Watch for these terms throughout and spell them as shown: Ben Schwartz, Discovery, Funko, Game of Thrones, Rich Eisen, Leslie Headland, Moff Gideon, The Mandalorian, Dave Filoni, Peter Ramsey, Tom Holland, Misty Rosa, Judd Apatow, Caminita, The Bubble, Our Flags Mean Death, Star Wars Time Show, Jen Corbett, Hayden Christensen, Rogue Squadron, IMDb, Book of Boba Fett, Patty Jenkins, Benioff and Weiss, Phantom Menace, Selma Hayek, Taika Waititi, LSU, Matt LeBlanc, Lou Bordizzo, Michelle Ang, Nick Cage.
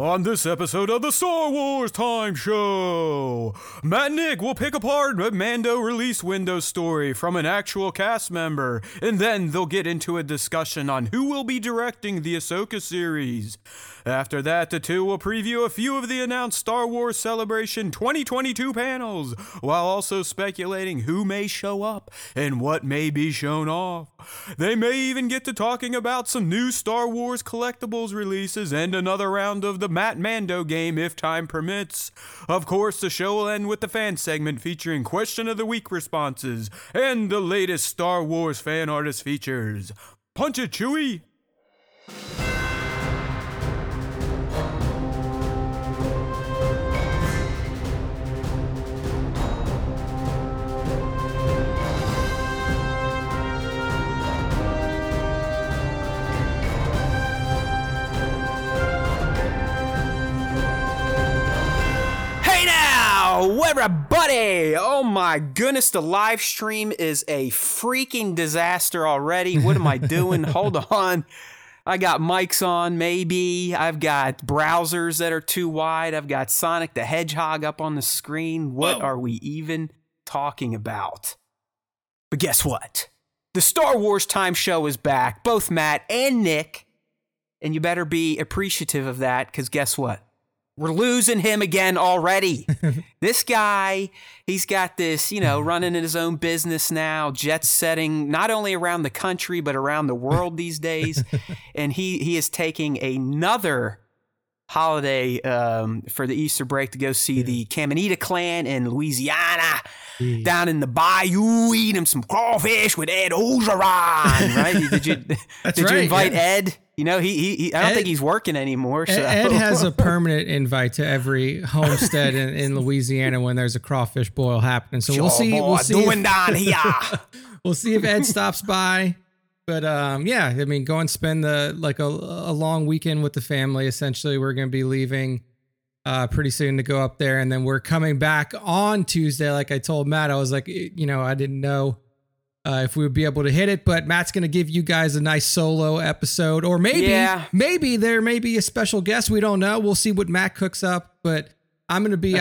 On this episode of the Star Wars Time Show, Matt and Nick will pick apart a Mando release window story from an actual cast member, and then they'll get into a discussion on who will be directing the Ahsoka series. After that, the two will preview a few of the announced Star Wars Celebration 2022 panels, while also speculating who may show up and what may be shown off. They may even get to talking about some new Star Wars collectibles releases and another round of the Matt Mando game if time permits. Of course, the show will end with the fan segment featuring question of the week responses and the latest Star Wars fan artist features. Punch it, Chewie! Everybody! Oh my goodness, the live stream is a freaking disaster already. What am I doing? Hold on. I got mics on, maybe. I've got browsers that are too wide. I've got Sonic the Hedgehog up on the screen. What are we even talking about? But guess what? The Star Wars Time Show is back, both Matt and Nick. And you better be appreciative of that, because guess what? We're losing him again already. This guy, he's got this, you know, running in his own business now, jet setting, not only around the country, but around the world these days. And he is taking another holiday for the Easter break to go see the Caminita clan in Louisiana, down in the bayou, eat him some crawfish with Ed Ogeron, right? Did you invite Ed? You know, I don't think he's working anymore. So. Ed has a permanent invite to every homestead in Louisiana when there's a crawfish boil happening. So we'll see. We'll see, we'll see if Ed stops by. But yeah, I mean, go and spend a long weekend with the family. Essentially, we're going to be leaving pretty soon to go up there. And then we're coming back on Tuesday. Like I told Matt, I was like, you know, I didn't know if we would be able to hit it, but Matt's going to give you guys a nice solo episode, or maybe there may be a special guest. We don't know. We'll see what Matt cooks up, but I'm going to be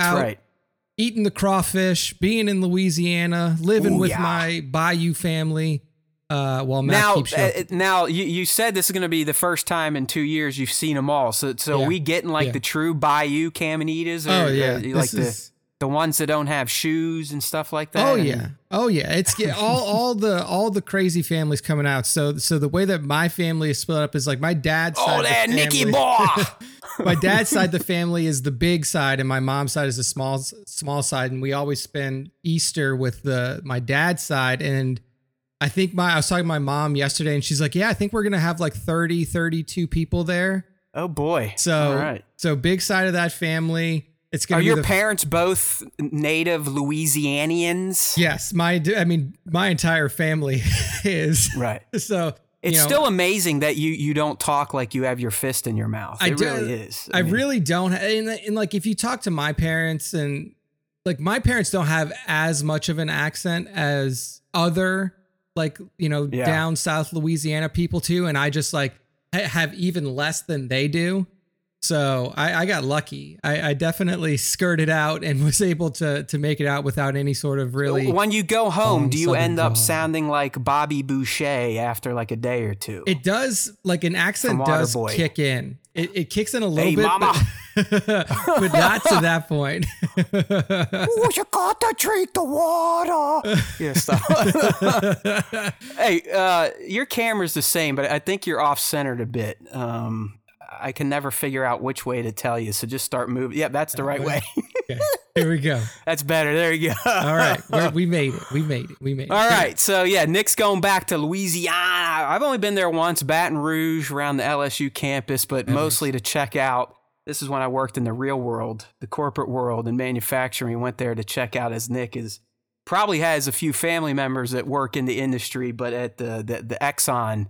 eating the crawfish, being in Louisiana, living with my bayou family. While Matt keeps showing. Now you said this is going to be the first time in 2 years you've seen them all. So we getting the true bayou Camanitas. The ones that don't have shoes and stuff like that. Oh yeah. It's all the crazy families coming out. So the way that my family is split up is like my dad's side. Oh, that Nikki boy. My dad's side the family is the big side, and my mom's side is the small side. And we always spend Easter with my dad's side. And I think I was talking to my mom yesterday, and she's like, "Yeah, I think we're gonna have like 30, 32 people there." Oh boy. So all right. So big side of that family. Are your parents both native Louisianians? Yes, my entire family is. Right. So it's still amazing that you don't talk like you have your fist in your mouth. It really is. I mean, really don't. And like if you talk to my parents, and like my parents don't have as much of an accent as other down south Louisiana people too, and I just like have even less than they do. So I got lucky. I definitely skirted out and was able to make it out without any sort of really. When you go home, do you end up sounding like Bobby Boucher after like a day or two? It does. Like an accent does kick in. It kicks in a little bit. Mama. But not to that point. Oh, you got to drink the water. Yeah, stop. Hey, your camera's the same, but I think you're off centered a bit. I can never figure out which way to tell you, so just start moving. Yeah, that's the right way. Okay. Here we go. That's better. There you go. All right. We made it. All right. So, yeah, Nick's going back to Louisiana. I've only been there once, Baton Rouge, around the LSU campus, but mostly to check out. This is when I worked in the real world, the corporate world, and manufacturing. Went there to check out, as Nick is probably has a few family members that work in the industry, but at the Exxon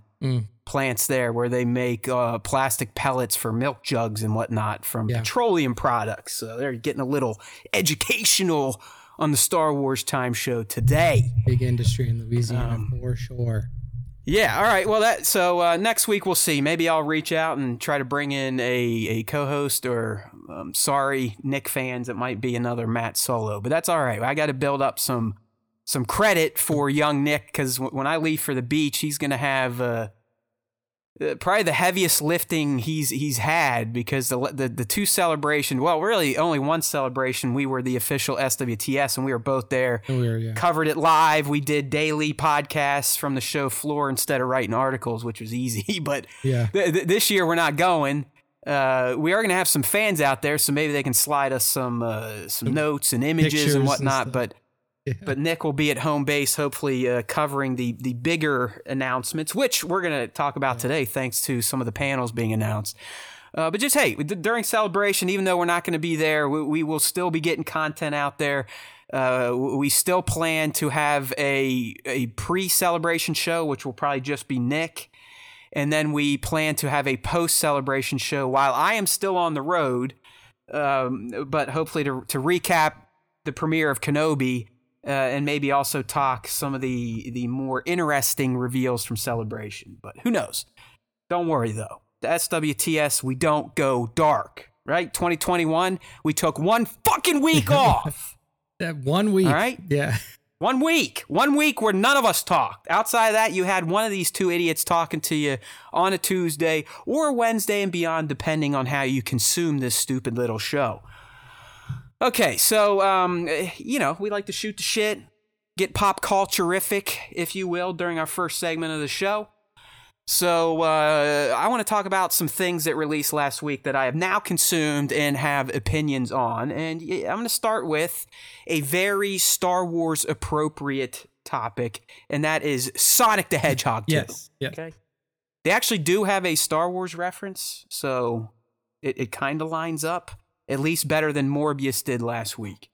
plants there where they make plastic pellets for milk jugs and whatnot from petroleum products. So they're getting a little educational on the Star Wars Time Show today. Big industry in Louisiana for sure. Yeah, all right. Well, that next week we'll see. Maybe I'll reach out and try to bring in a co-host, or sorry, Nick fans, it might be another Matt Solo, but that's all right. I got to build up some credit for young Nick, because when I leave for the beach, he's going to have probably the heaviest lifting he's had, because the two celebration, well, really only one celebration, we were the official SWTS and we were both there. We were, yeah. Covered it live. We did daily podcasts from the show floor instead of writing articles, which was easy, but yeah. This year we're not going. We are going to have some fans out there, so maybe they can slide us some notes and images and whatnot, and but Nick will be at home base, hopefully covering the bigger announcements, which we're going to talk about today, thanks to some of the panels being announced. But just, hey, during Celebration, even though we're not going to be there, we will still be getting content out there. We still plan to have a pre-Celebration show, which will probably just be Nick. And then we plan to have a post-Celebration show while I am still on the road, but hopefully to recap the premiere of Kenobi. And maybe also talk some of the more interesting reveals from Celebration. But who knows? Don't worry, though. The SWTS, we don't go dark, right? 2021, we took one fucking week off. That 1 week. All right? Yeah. 1 week. 1 week where none of us talked. Outside of that, you had one of these two idiots talking to you on a Tuesday or a Wednesday and beyond, depending on how you consume this stupid little show. Okay, so, we like to shoot the shit, get pop culturific, if you will, during our first segment of the show. So I want to talk about some things that released last week that I have now consumed and have opinions on. And I'm going to start with a very Star Wars appropriate topic, and that is Sonic the Hedgehog 2. Yes. Yeah. Okay. They actually do have a Star Wars reference, so it kind of lines up. At least better than Morbius did last week.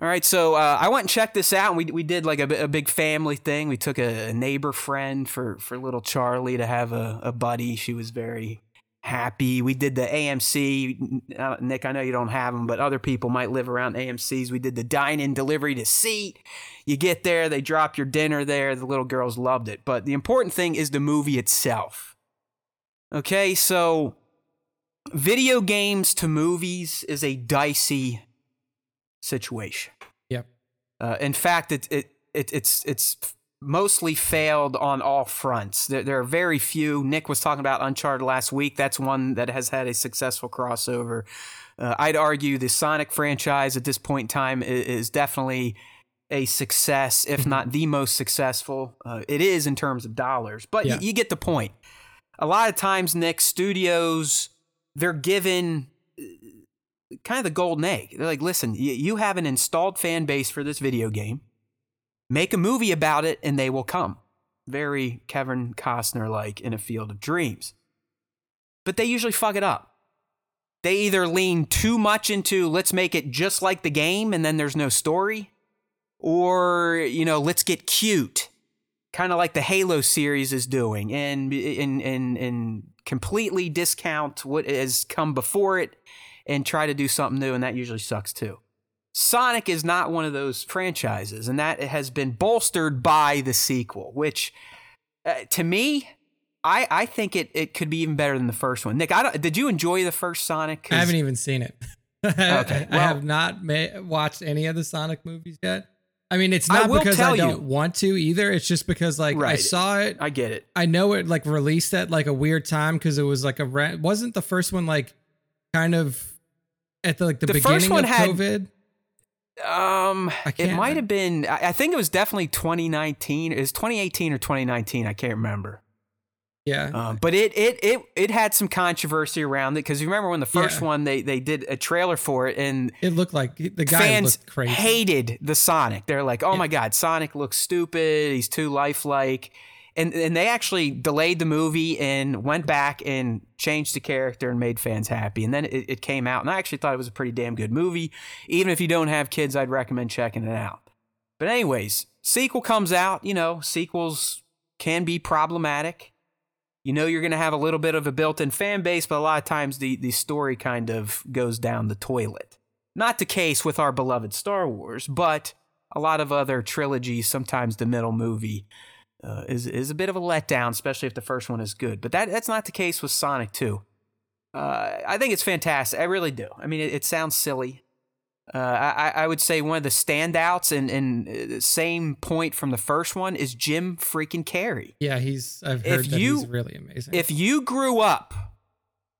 All right, so I went and checked this out, and we did like a big family thing. We took a neighbor friend for little Charlie to have a buddy. She was very happy. We did the AMC. Nick, I know you don't have them, but other people might live around AMCs. We did the dine-in delivery to seat. You get there, they drop your dinner there. The little girls loved it. But the important thing is the movie itself. Okay, so... video games to movies is a dicey situation. Yep. In fact, it's mostly failed on all fronts. There are very few. Nick was talking about Uncharted last week. That's one that has had a successful crossover. I'd argue the Sonic franchise at this point in time is definitely a success, if not the most successful. It is in terms of dollars, but yeah. You get the point. A lot of times, Nick, studios... they're given kind of the golden egg. They're like, listen, you have an installed fan base for this video game. Make a movie about it and they will come. Very Kevin Costner-like in A Field of Dreams. But they usually fuck it up. They either lean too much into let's make it just like the game and then there's no story. Or, let's get cute. Kind of like the Halo series is doing and completely discount what has come before it and try to do something new, and that usually sucks too. Sonic is not one of those franchises, and that has been bolstered by the sequel, which to me, I think it could be even better than the first one. Nick, did you enjoy the first Sonic? I haven't even seen it. Okay, well, I have not watched any of the Sonic movies yet. I mean, it's not because I don't want to either. It's just because, like, right. I saw it. I get it. I know it, like, released at, like, a weird time because it was, like, wasn't the first one, like, kind of at the, like, the beginning of COVID? It might have been, I think it was definitely 2019. It was 2018 or 2019. I can't remember. Yeah. But it had some controversy around it because you remember when the first one they did a trailer for it and it looked like the guy fans looked crazy. Hated the Sonic. They're like, oh my God, Sonic looks stupid. He's too lifelike. And they actually delayed the movie and went back and changed the character and made fans happy. And then it came out and I actually thought it was a pretty damn good movie. Even if you don't have kids, I'd recommend checking it out. But anyways, sequel comes out, sequels can be problematic. You're going to have a little bit of a built-in fan base, but a lot of times the story kind of goes down the toilet. Not the case with our beloved Star Wars, but a lot of other trilogies, sometimes the middle movie is a bit of a letdown, especially if the first one is good. But that's not the case with Sonic 2. I think it's fantastic. I really do. I mean, it sounds silly. I would say one of the standouts and same point from the first one is Jim freaking Carrey. Yeah, I've heard he's really amazing. If you grew up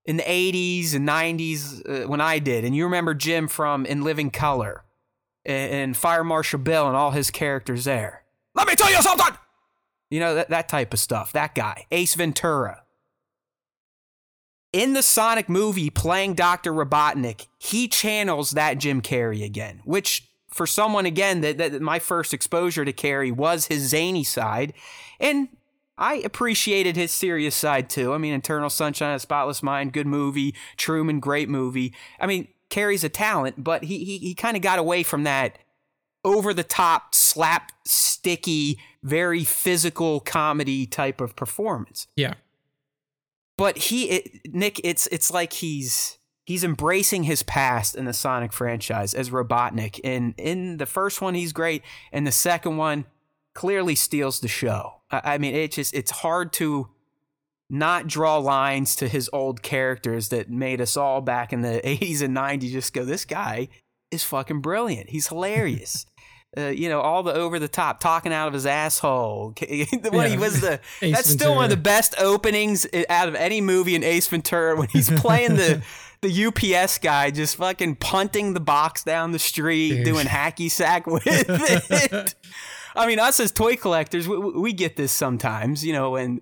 in the 80s and 90s when I did, and you remember Jim from In Living Color and Fire Marshal Bill and all his characters there. Let me tell you something! You know, that type of stuff. That guy. Ace Ventura. In the Sonic movie playing Dr. Robotnik, he channels that Jim Carrey again, which for someone, again, that my first exposure to Carrey was his zany side, and I appreciated his serious side too. I mean, Eternal Sunshine of the Spotless Mind, good movie, Truman, great movie. I mean, Carrey's a talent, but he kind of got away from that over-the-top, slapsticky, very physical comedy type of performance. Yeah. But Nick, it's like he's embracing his past in the Sonic franchise as Robotnik. And in the first one, he's great. And the second one clearly steals the show. I mean, it's hard to not draw lines to his old characters that made us all back in the 80s and 90s just go, this guy is fucking brilliant. He's hilarious. You know, all the over-the-top, talking out of his asshole. That's still one of the best openings out of any movie in Ace Ventura when he's playing the UPS guy, just fucking punting the box down the street, doing hacky sack with it. I mean, us as toy collectors, we get this sometimes, you know, and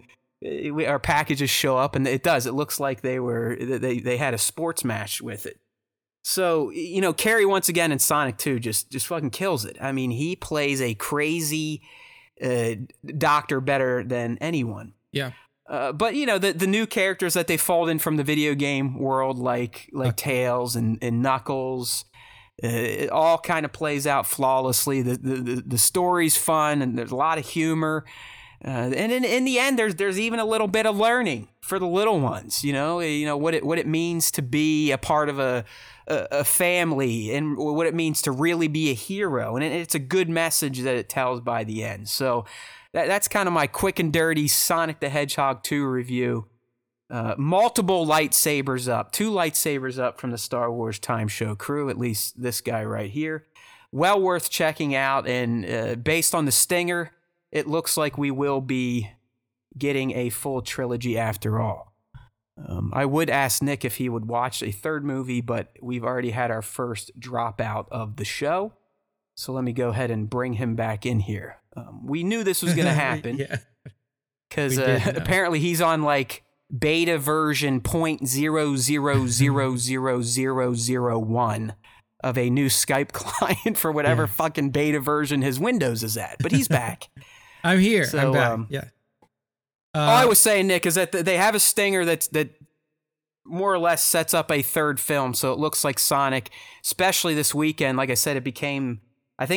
our packages show up, and it looks like they had a sports match with it. So, you know, Carrey once again in Sonic 2 just fucking kills it. I mean, he plays a crazy doctor better than anyone. Yeah. But, you know, the new characters that they fold in from the video game world, like Tails and Knuckles, it all kind of plays out flawlessly. The story's fun, and there's a lot of humor. And in the end, there's even a little bit of learning for the little ones, you know what it means to be a part of a family and what it means to really be a hero. And it's a good message that it tells by the end. So that's kind of my quick and dirty Sonic the Hedgehog 2 review. Multiple lightsabers up, 2 lightsabers up from the Star Wars Time Show crew, at least this guy right here. Well worth checking out. And based on the stinger, it looks like we will be getting a full trilogy after all. I would ask Nick if he would watch a third movie, but we've already had our first dropout of the show. So let me go ahead and bring him back in here. We knew this was going to happen because apparently he's on like beta version 0.00000001 of a new Skype client for whatever fucking beta version his Windows is at. But he's back. I'm here. So, I'm back. All I was saying, Nick, is that they have a stinger that more or less sets up a third film. So it looks like Sonic, especially this weekend. Like I said, I think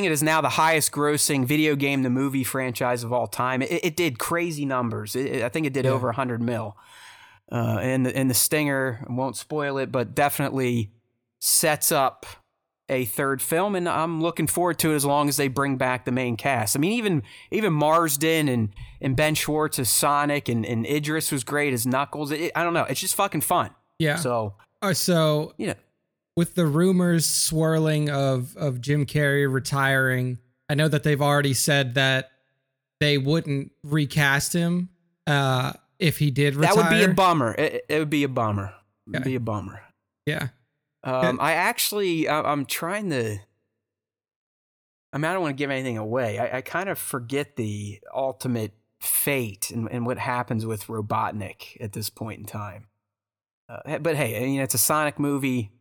it is now the highest grossing video game to movie franchise of all time. It did crazy numbers. I think it did over 100 mil. And the stinger, I won't spoil it, but definitely sets up a third film, and I'm looking forward to it as long as they bring back the main cast. I mean, even Marsden and Ben Schwartz as Sonic and Idris was great as Knuckles. I don't know. It's just fucking fun. Yeah. So you know, with the rumors swirling of Jim Carrey retiring, I know that they've already said that they wouldn't recast him if he did retire. That would be a bummer. It would be a bummer. Okay. It'd be a bummer. Yeah. I'm trying to, I mean, I don't want to give anything away. I kind of forget the ultimate fate and what happens with Robotnik at this point in time. But hey, I mean, it's a Sonic movie.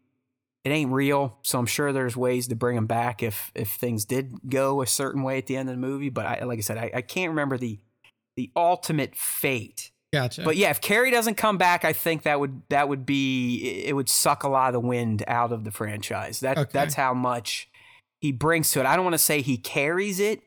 It ain't real. So I'm sure there's ways to bring him back if things did go a certain way at the end of the movie. But I can't remember the ultimate fate. Gotcha. But yeah, if Carrey doesn't come back, I think that would suck a lot of the wind out of the franchise. That's how much he brings to it. I don't want to say he carries it,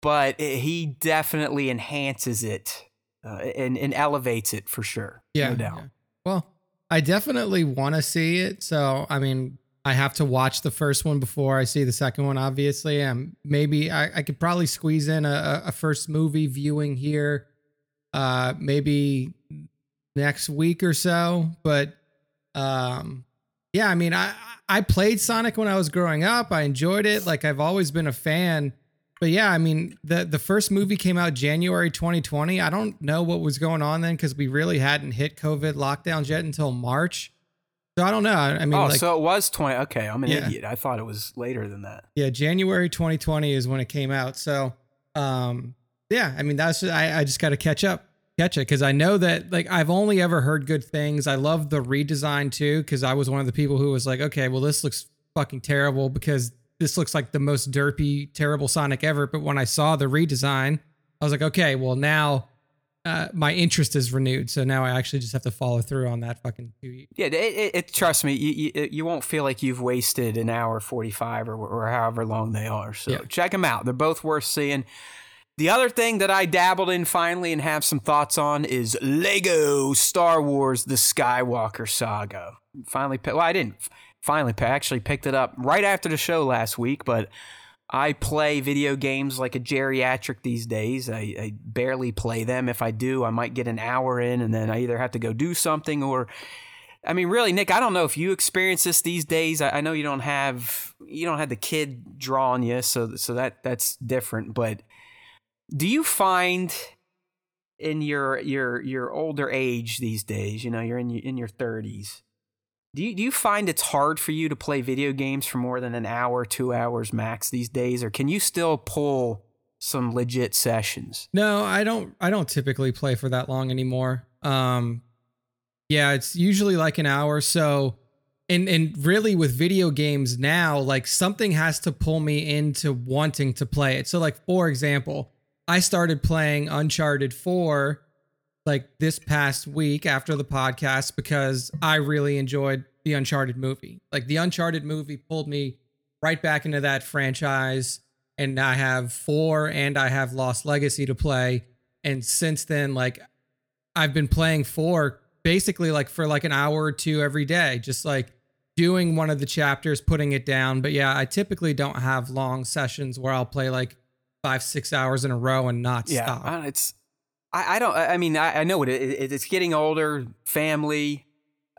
but he definitely enhances it and elevates it for sure. Yeah. No doubt. Yeah. Well, I definitely want to see it. So, I mean, I have to watch the first one before I see the second one, obviously. Maybe I could probably squeeze in a first movie viewing here, maybe next week or so. But yeah, I mean, I played Sonic when I was growing up. I enjoyed it. Like, I've always been a fan. But yeah, I mean, the first movie came out January 2020. I don't know what was going on then, because we really hadn't hit COVID lockdowns yet until March. So I don't know. I mean, so it was 20. Okay, I'm an idiot. I thought it was later than that. Yeah, January 2020 is when it came out. So yeah, I mean, that's just, I just got to catch it, because I know that, like, I've only ever heard good things. I love the redesign too, because I was one of the people who was like, okay, well, this looks fucking terrible because this looks like the most derpy, terrible Sonic ever. But when I saw the redesign, I was like, okay, well, now my interest is renewed. So now I actually just have to follow through on that fucking 2 years. Yeah, trust me, you won't feel like you've wasted an hour 45 or however long they are. So check them out. They're both worth seeing. The other thing that I dabbled in finally and have some thoughts on is Lego Star Wars The Skywalker Saga. I actually picked it up right after the show last week, but I play video games like a geriatric these days. I barely play them. If I do, I might get an hour in, and then I either have to go do something or... I mean, really, Nick, I don't know if you experience this these days. I know you don't have the kid draw on you, so that's different. But do you find in your older age these days, you know, you're in your 30s, Do you find it's hard for you to play video games for more than an hour, 2 hours max these days, or can you still pull some legit sessions? No, I don't typically play for that long anymore. Yeah, it's usually like an hour. So, and really with video games now, like, something has to pull me into wanting to play it. So, like, for example, I started playing Uncharted 4. Like, this past week after the podcast, because I really enjoyed the Uncharted movie. Like, the Uncharted movie pulled me right back into that franchise, and I have 4 and I have Lost Legacy to play. And since then, like, I've been playing 4 basically like for like an hour or two every day, just like doing one of the chapters, putting it down. But yeah, I typically don't have long sessions where I'll play like 5-6 hours in a row and not stop. I know it's getting older, family.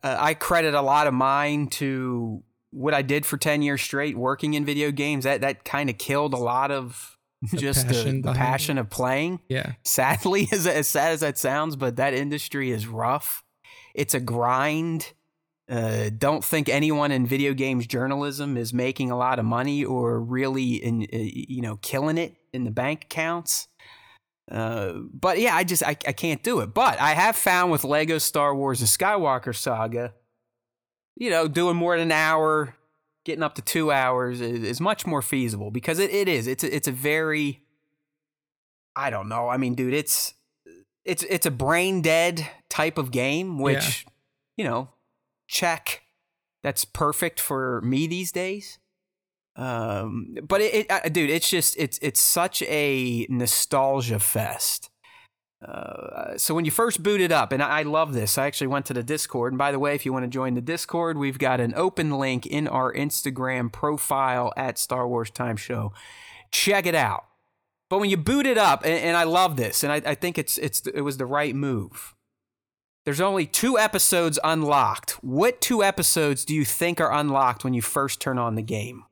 I credit a lot of mine to what I did for 10 years straight, working in video games. That kind of killed a lot of just the passion of playing. Yeah. Sadly, as sad as that sounds, but that industry is rough. It's a grind. Don't think anyone in video games journalism is making a lot of money or really killing it in the bank accounts. But yeah, I can't do it. But I have found with Lego Star Wars The Skywalker Saga, you know, doing more than an hour, getting up to 2 hours is much more feasible, because it's a very, I don't know. I mean, dude, it's a brain dead type of game, which, you know, check, that's perfect for me these days. But dude, it's just, it's such a nostalgia fest. So when you first boot it up, and I love this, I actually went to the Discord, and by the way, if you want to join the Discord, we've got an open link in our Instagram profile at Star Wars Time Show. Check it out. But when you boot it up, and I love this, and I think it was the right move. There's only 2 episodes unlocked. What 2 episodes do you think are unlocked when you first turn on the game?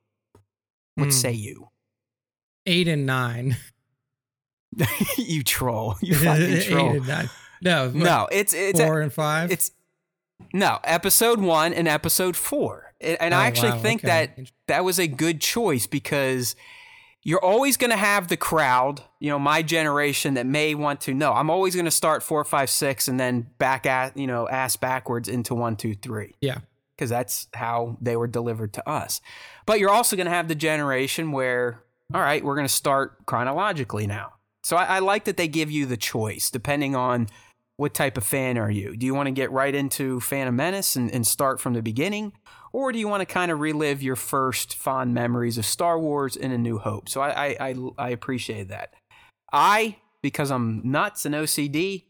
What say you? 8 and 9. You troll. You fucking troll. 8 and 9. No. It's 4 and 5. It's no episode 1 and episode 4. And I actually think that was a good choice, because you're always going to have the crowd, you know, my generation that may want to know. I'm always going to start 4, 5, 6, and then back at, you know, ass backwards into 1, 2, 3. Yeah. Because that's how they were delivered to us. But you're also going to have the generation where, all right, we're going to start chronologically now. So I like that they give you the choice depending on what type of fan are you. Do you want to get right into Phantom Menace and start from the beginning? Or do you want to kind of relive your first fond memories of Star Wars and A New Hope? So I appreciate that. Because I'm nuts and OCD,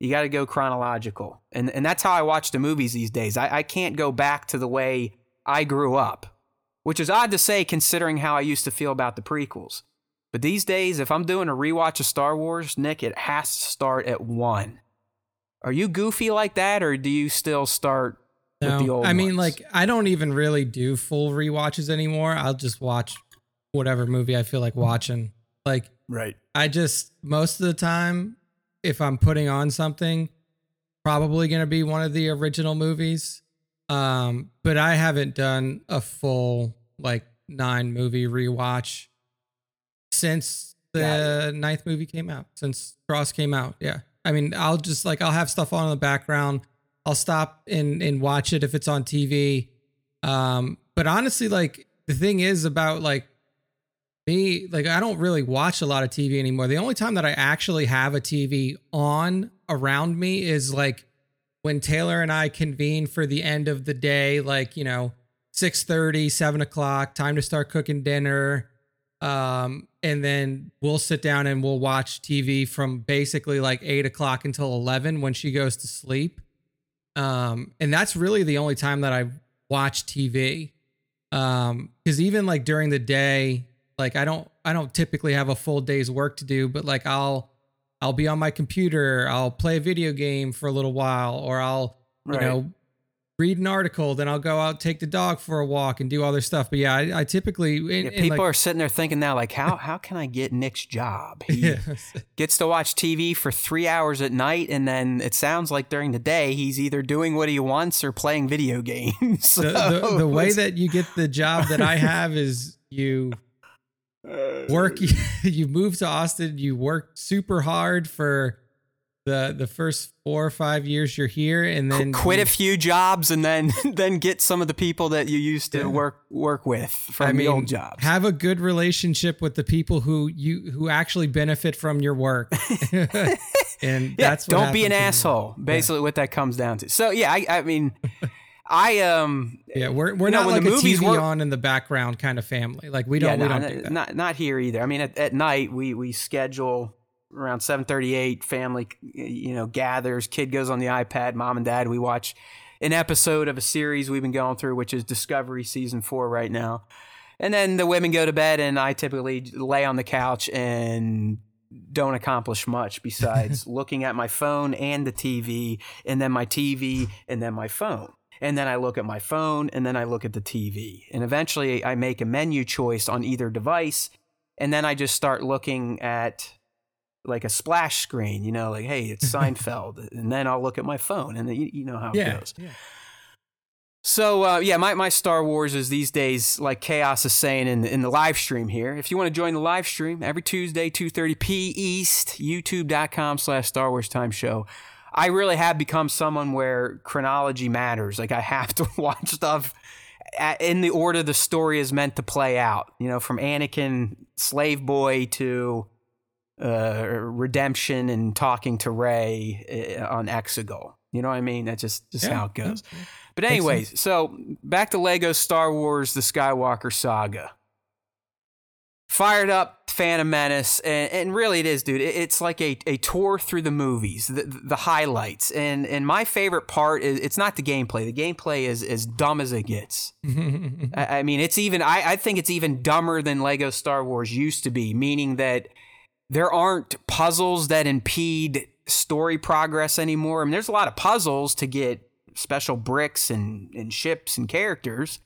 you got to go chronological. And that's how I watch the movies these days. I can't go back to the way I grew up, which is odd to say considering how I used to feel about the prequels. But these days, if I'm doing a rewatch of Star Wars, Nick, it has to start at 1. Are you goofy like that, or do you still start with the old ones? I mean, like, I don't even really do full rewatches anymore. I'll just watch whatever movie I feel like watching. Like, right. I just, most of the time, if I'm putting on something, probably going to be one of the original movies. But I haven't done a full, like, 9-movie rewatch since the 9th movie came out, since Cross came out. Yeah. I mean, I'll just, like, I'll have stuff on in the background. I'll stop and watch it if it's on TV. But honestly, like, the thing is about, like, me, like, I don't really watch a lot of TV anymore. The only time that I actually have a TV on around me is, like, when Taylor and I convene for the end of the day, like, you know, 6:30, 7 o'clock, time to start cooking dinner. And then we'll sit down and we'll watch TV from basically like 8 o'clock until 11 when she goes to sleep. And that's really the only time that I watch TV. 'Cause even like during the day, like I don't typically have a full day's work to do, but like I'll be on my computer. I'll play a video game for a little while, or I'll, you know, read an article. Then I'll go out, take the dog for a walk and do other stuff. But yeah, I typically... people like, are sitting there thinking now, like, how can I get Nick's job? He gets to watch TV for 3 hours at night. And then it sounds like during the day, he's either doing what he wants or playing video games. So the way that you get the job that I have is you... work. You moved to Austin. You worked super hard for the first 4 or 5 years you're here, and then quit a few jobs, and then get some of the people that you used to work with from the old jobs. Have a good relationship with the people who actually benefit from your work. And that's what don't be an asshole. Basically, what that comes down to. So yeah, I mean. We're not like a TV on in the background kind of family. Like we don't do that. Not here either. I mean, at night we schedule around 7:38 family, you know, gathers. Kid goes on the iPad. Mom and Dad, we watch an episode of a series we've been going through, which is Discovery season 4 right now. And then the women go to bed, and I typically lay on the couch and don't accomplish much besides looking at my phone and the TV, and then my TV, and then my phone. And then I look at my phone, and then I look at the TV. And eventually I make a menu choice on either device, and then I just start looking at like a splash screen, you know, like, hey, it's Seinfeld. And then I'll look at my phone, and then you know how it goes. Yeah. So, my Star Wars is these days, like Chaos is saying in the live stream here. If you want to join the live stream, every Tuesday, 2:30 p. East, youtube.com/Star Wars Time Show. I really have become someone where chronology matters. Like I have to watch stuff in the order the story is meant to play out, you know, from Anakin, slave boy, to redemption and talking to Rey on Exegol. You know what I mean? That's just how it goes. Yeah. But anyways, so back to Lego Star Wars, The Skywalker Saga. Fired up Phantom Menace, and really it is, dude. It's like a tour through the movies, the highlights. And my favorite part is, it's not the gameplay. The gameplay is as dumb as it gets. I mean, it's even, I think it's even dumber than Lego Star Wars used to be, meaning that there aren't puzzles that impede story progress anymore. I mean, there's a lot of puzzles to get special bricks and ships and characters.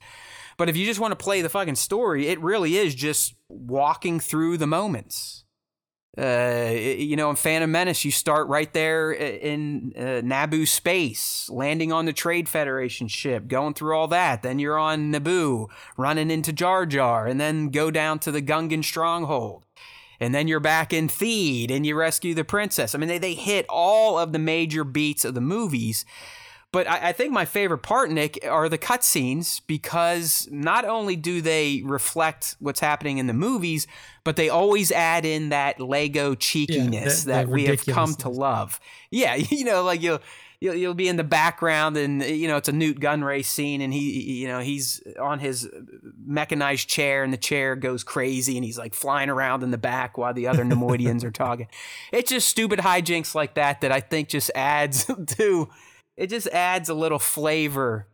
But if you just want to play the fucking story, it really is just walking through the moments. You know, in Phantom Menace, you start right there in Naboo space, landing on the Trade Federation ship, going through all that. Then you're on Naboo, running into Jar Jar, and then go down to the Gungan stronghold. And then you're back in Theed, and you rescue the princess. I mean, they hit all of the major beats of the movies. But I think my favorite part, Nick, are the cutscenes, because not only do they reflect what's happening in the movies, but they always add in that Lego cheekiness that we have come to love. Yeah, you know, like you'll be in the background, and you know it's a Newt Gunray scene, and he's on his mechanized chair, and the chair goes crazy, and he's like flying around in the back while the other Nemoidians are talking. It's just stupid hijinks like that I think just adds a little flavor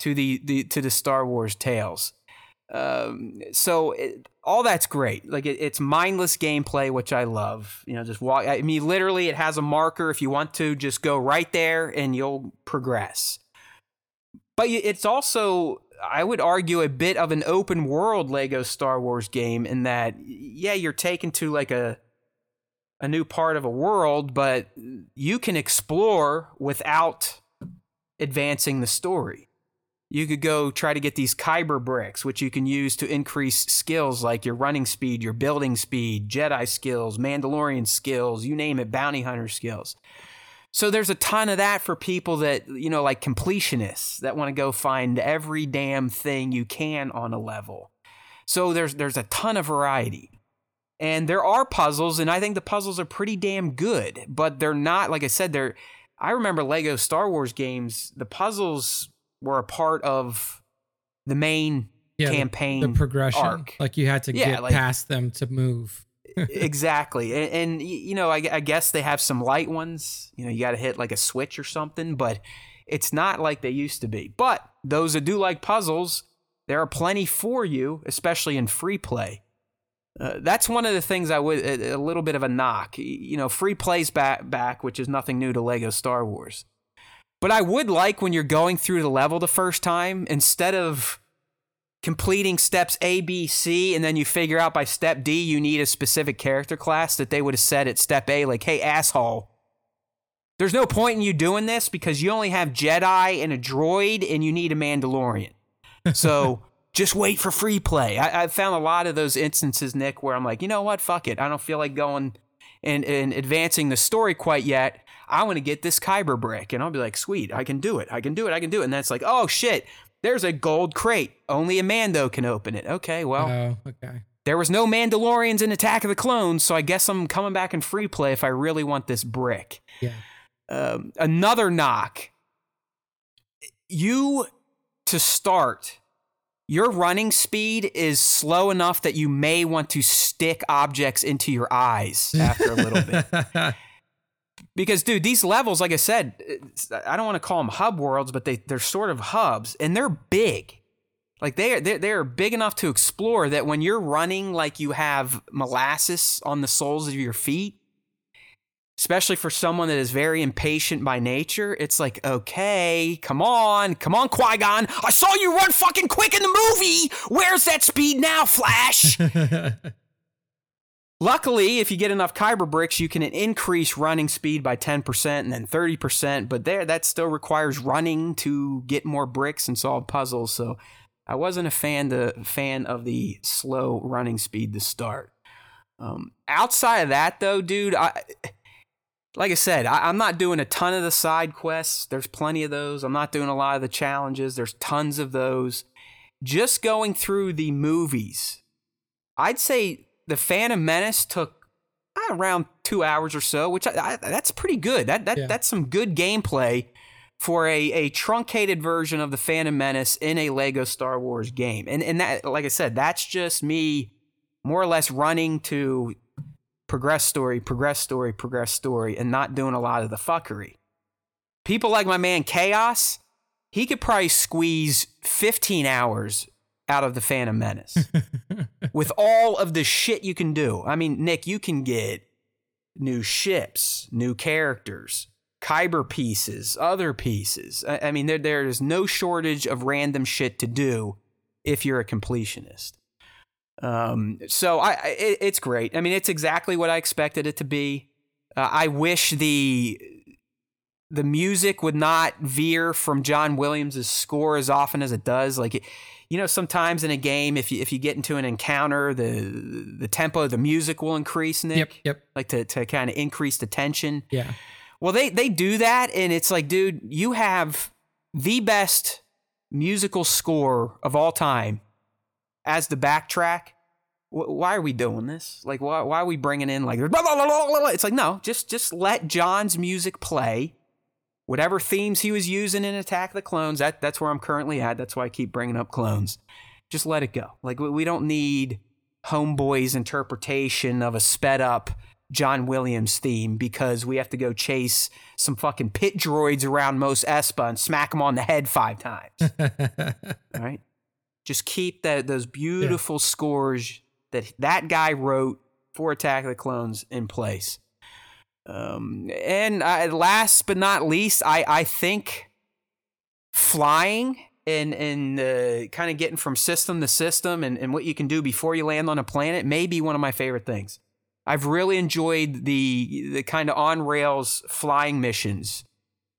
to the Star Wars tales. So all that's great. Like it's mindless gameplay, which I love, just walk. I mean, literally it has a marker. If you want to just go right there and you'll progress. But it's also, I would argue, a bit of an open world Lego Star Wars game in that, yeah, you're taken to like a new part of a world, but you can explore without advancing the story. You could go try to get these kyber bricks, which you can use to increase skills like your running speed, your building speed, Jedi skills, Mandalorian skills, you name it, bounty hunter skills. So there's a ton of that for people that, like completionists that want to go find every damn thing you can on a level. So there's a ton of variety. And there are puzzles, and I think the puzzles are pretty damn good, but they're not, like I said, I remember Lego Star Wars games, the puzzles were a part of the main campaign, the progression arc. Like you had to get past them to move. Exactly. And I guess they have some light ones, you got to hit like a switch or something, but it's not like they used to be. But those that do like puzzles, there are plenty for you, especially in free play. That's one of the things I would, a little bit of a knock, free plays back, which is nothing new to Lego Star Wars. But I would like when you're going through the level the first time, instead of completing steps A, B, C, and then you figure out by step D you need a specific character class, that they would have said at step A, like, hey, asshole, there's no point in you doing this because you only have Jedi and a droid and you need a Mandalorian. So just wait for free play. I've found a lot of those instances, Nick, where I'm like, you know what, fuck it. I don't feel like going and advancing the story quite yet. I want to get this kyber brick, and I'll be like, sweet, I can do it. And that's like, oh shit, there's a gold crate. Only a Mando can open it. Okay, well, there was no Mandalorians in Attack of the Clones, so I guess I'm coming back in free play if I really want this brick. Yeah. Another knock. To start, your running speed is slow enough that you may want to stick objects into your eyes after a little bit. Because, dude, these levels, like I said, I don't want to call them hub worlds, but they're sort of hubs, and they're big. Like, they're big enough to explore that when you're running like you have molasses on the soles of your feet, especially for someone that is very impatient by nature, it's like, okay, come on, Qui-Gon, I saw you run fucking quick in the movie! Where's that speed now, Flash? Luckily, if you get enough kyber bricks, you can increase running speed by 10% and then 30%, but that still requires running to get more bricks and solve puzzles, so I wasn't a fan of the slow running speed to start. Outside of that, though, dude, I'm not doing a ton of the side quests. There's plenty of those. I'm not doing a lot of the challenges. There's tons of those. Just going through the movies, I'd say The Phantom Menace took around 2 hours or so, which that's pretty good. That's some good gameplay for a truncated version of The Phantom Menace in a Lego Star Wars game. And that, like I said, that's just me more or less running to progress story, and not doing a lot of the fuckery. People like my man Chaos, he could probably squeeze 15 hours out of The Phantom Menace with all of the shit you can do. I mean, Nick, you can get new ships, new characters, kyber pieces, other pieces. I mean, there is no shortage of random shit to do if you're a completionist. So it's great. I mean, it's exactly what I expected it to be. I wish the music would not veer from John Williams' score as often as it does. Like, sometimes in a game, if you get into an encounter, the tempo of the music will increase, Nick. Yep. Like to kind of increase the tension. Yeah. Well, they do that, and it's like, dude, you have the best musical score of all time as the backtrack. Why are we doing this? Like, why are we bringing in, like, blah, blah, blah, blah, blah? It's like, no, just let John's music play. Whatever themes he was using in Attack of the Clones, that's where I'm currently at. That's why I keep bringing up Clones. Just let it go. Like, we don't need Homeboy's interpretation of a sped up John Williams theme because we have to go chase some fucking pit droids around Mos Espa and smack them on the head 5 times. All right. Just keep those beautiful scores that guy wrote for Attack of the Clones in place. And last but not least, I think flying and kind of getting from system to system and what you can do before you land on a planet may be one of my favorite things. I've really enjoyed the kind of on-rails flying missions.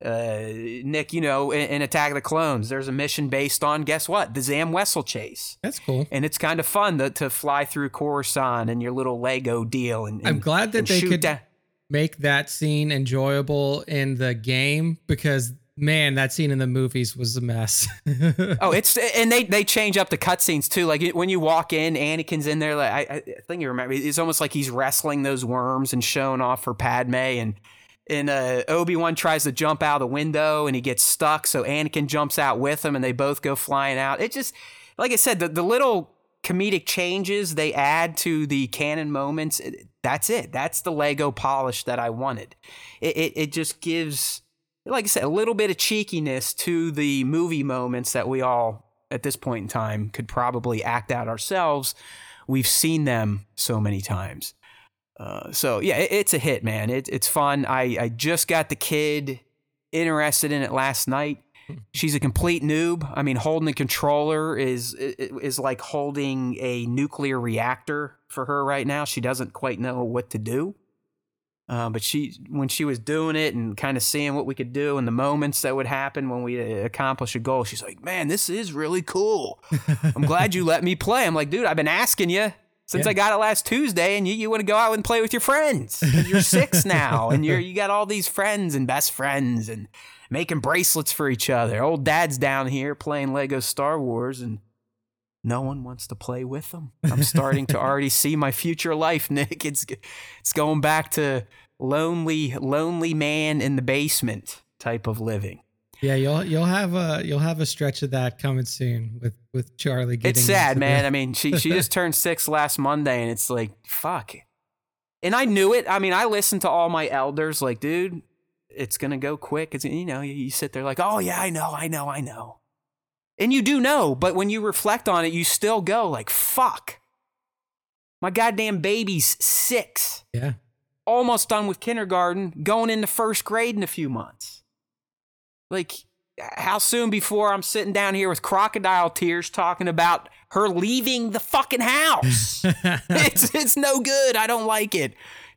Nick, you know, in Attack of the Clones, there's a mission based on, guess what? The Zam Wessel chase. That's cool. And it's kind of fun to fly through Coruscant and your little Lego deal. And I'm glad that they could make that scene enjoyable in the game because, man, that scene in the movies was a mess. They change up the cutscenes too. Like when you walk in, Anakin's in there. Like I think you remember, it's almost like he's wrestling those worms and showing off for Padme. And Obi-Wan tries to jump out of the window and he gets stuck. So Anakin jumps out with him and they both go flying out. It just, like I said, the little comedic changes they add to the canon moments. That's it. That's the Lego polish that I wanted. It just gives, like I said, a little bit of cheekiness to the movie moments that we all, at this point in time, could probably act out ourselves. We've seen them so many times. It's a hit, man. It's fun. I just got the kid interested in it last night. She's a complete noob. I mean, holding the controller is like holding a nuclear reactor for her right now. She doesn't quite know what to do. But when she was doing it and kind of seeing what we could do and the moments that would happen when we accomplish a goal, she's like, man, this is really cool. I'm glad you let me play. I'm like, dude, I've been asking you since I got it last Tuesday, and you want to go out and play with your friends. You're 6 now, and you got all these friends and best friends and making bracelets for each other. Old dad's down here playing Lego Star Wars, and no one wants to play with them. I'm starting to already see my future life, Nick. It's going back to lonely man in the basement type of living. Yeah, you'll have a stretch of that coming soon with Charlie getting. It's sad, man. I mean, she just turned 6 last Monday, and it's like, fuck. And I knew it. I mean, I listened to all my elders, like, dude, it's gonna go quick. It's, you know, you sit there like, oh yeah, I know. And you do know, but when you reflect on it, you still go like, fuck. My goddamn baby's 6. Yeah. Almost done with kindergarten, going into 1st grade in a few months. Like, how soon before I'm sitting down here with crocodile tears talking about her leaving the fucking house? It's no good. I don't like it.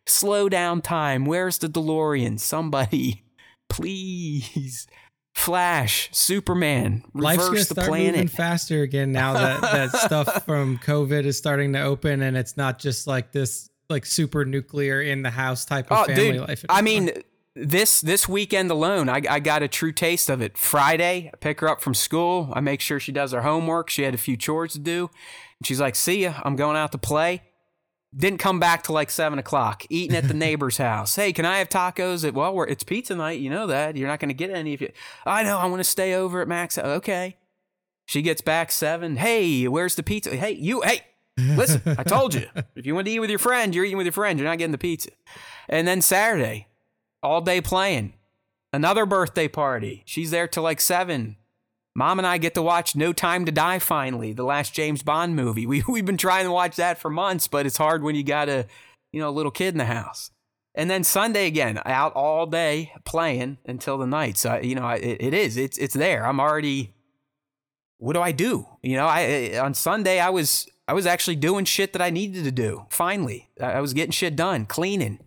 Slow down time. Where's the DeLorean? Somebody, please. Flash, Superman, reverse the planet. Life's going to start moving faster again now that stuff from COVID is starting to open, and it's not just like this like super nuclear in the house type of family life. I mean, this weekend alone, I got a true taste of it. Friday, I pick her up from school. I make sure she does her homework. She had a few chores to do. And she's like, see ya, I'm going out to play. Didn't come back till like 7:00, eating at the neighbor's house. Hey, can I have tacos? It's pizza night. You know that. You're not going to get any of it. I know. I want to stay over at Max. Okay. She gets back 7:00. Hey, where's the pizza? Hey, listen, I told you. If you want to eat with your friend, you're eating with your friend. You're not getting the pizza. And then Saturday, all day playing. Another birthday party. She's there till like 7:00. Mom and I get to watch No Time to Die finally, the last James Bond movie. We've been trying to watch that for months, but it's hard when you got a little kid in the house. And then Sunday again, out all day playing until the night. So, you know, it's there. I'm already, what do I do? You know, on Sunday I was actually doing shit that I needed to do. Finally, I was getting shit done, cleaning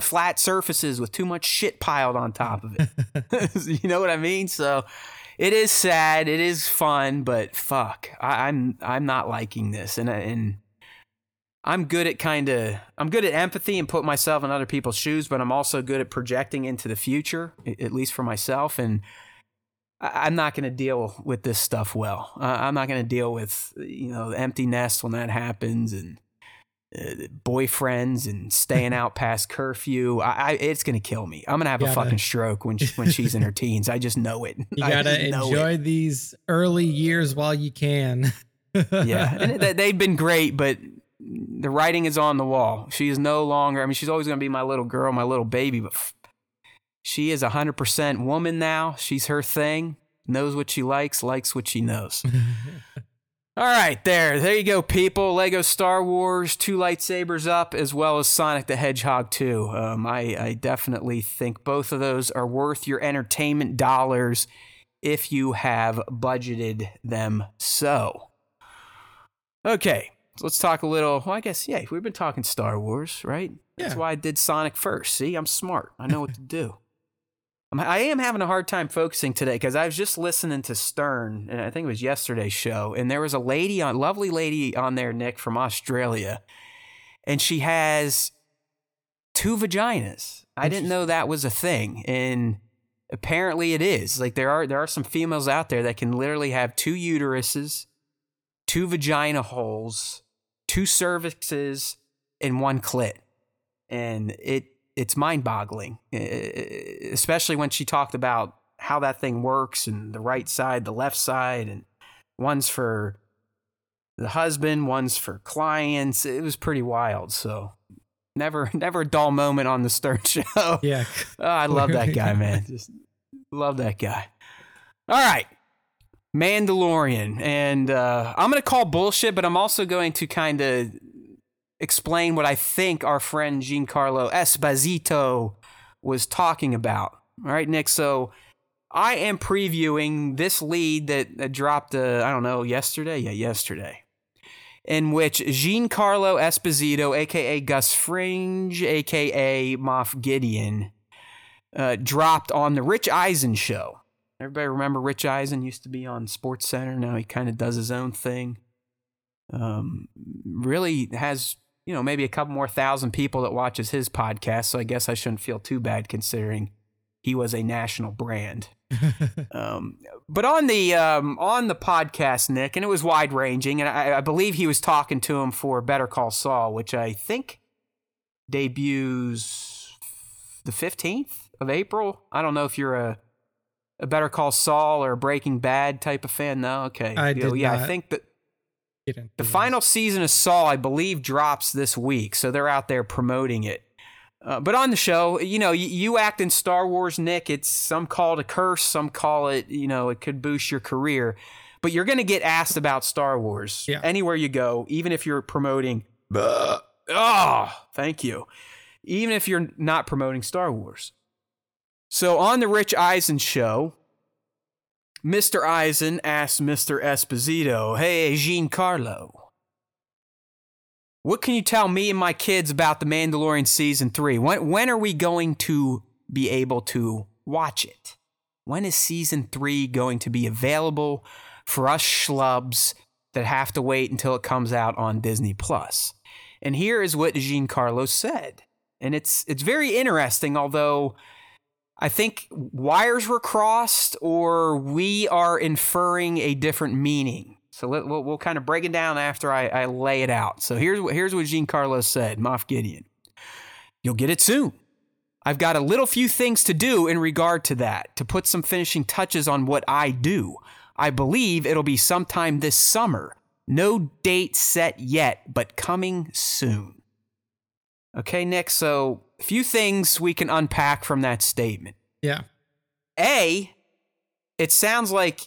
flat surfaces with too much shit piled on top of it. You know what I mean? So. It is sad. It is fun, but fuck, I'm not liking this, and I'm good at empathy and put myself in other people's shoes, but I'm also good at projecting into the future, at least for myself, and I'm not going to deal with this stuff well. I'm not going to deal with the empty nest when that happens, and boyfriends and staying out past curfew. It's gonna kill me. I'm gonna have a fucking stroke when she's in her teens. I just know it. You gotta enjoy these early years while you can. Yeah, and they've been great, but the writing is on the wall. She is no longer, I mean, she's always going to be my little girl, my little baby, but she is 100% woman now. She's her thing, knows what she likes what she knows. All right, there you go, people. Lego Star Wars, 2 lightsabers up, as well as Sonic the Hedgehog 2. I definitely think both of those are worth your entertainment dollars if you have budgeted them so. Okay, so let's talk a little, well, I guess, yeah, we've been talking Star Wars, right? Yeah. That's why I did Sonic first. See, I'm smart. I know what to do. I am having a hard time focusing today because I was just listening to Stern, and I think it was yesterday's show, and there was a lady on, lovely lady on there, Nick, from Australia, and she has 2 vaginas. I didn't know that was a thing, and apparently it is. Like there are some females out there that can literally have 2 uteruses, 2 vagina holes, 2 cervixes, and 1 clit, and it's mind-boggling, especially when she talked about how that thing works and the right side, the left side, and one's for the husband, one's for clients. It was pretty wild. So never a dull moment on the Stern show. Yeah. Oh, I love that guy, man. Just love that guy. All right. Mandalorian. And I'm going to call bullshit, but I'm also going to kind of explain what I think our friend Giancarlo Esposito was talking about. All right, Nick. So I am previewing this lead that dropped, yesterday, in which Giancarlo Esposito, aka Gus Fringe, aka Moff Gideon, dropped on the Rich Eisen show. Everybody remember Rich Eisen used to be on SportsCenter. Now he kind of does his own thing. Really has, maybe a couple more thousand people that watches his podcast. So I guess I shouldn't feel too bad considering he was a national brand. But on the podcast, Nick, and it was wide ranging, and I believe he was talking to him for Better Call Saul, which I think debuts the 15th of April. I don't know if you're a Better Call Saul or a Breaking Bad type of fan. No. Okay. I think that the final season of Saul, I believe, drops this week, so they're out there promoting it. But on the show, you act in Star Wars, Nick, it's some call it a curse, some call it, it could boost your career. But you're going to get asked about Star Wars anywhere you go, even if you're promoting. Oh, thank you. Even if you're not promoting Star Wars. So on the Rich Eisen show, Mr. Eisen asked Mr. Esposito, "Hey, Giancarlo, what can you tell me and my kids about The Mandalorian Season 3? When are we going to be able to watch it? When is Season 3 going to be available for us schlubs that have to wait until it comes out on Disney+?" And here is what Giancarlo said. And it's very interesting, although I think wires were crossed, or we are inferring a different meaning. So we'll kind of break it down after I lay it out. So here's what Giancarlo said, Moff Gideon. "You'll get it soon. I've got a little few things to do in regard to that, to put some finishing touches on what I do. I believe it'll be sometime this summer. No date set yet, but coming soon." Okay, Nick, so a few things we can unpack from that statement. Yeah. A, it sounds like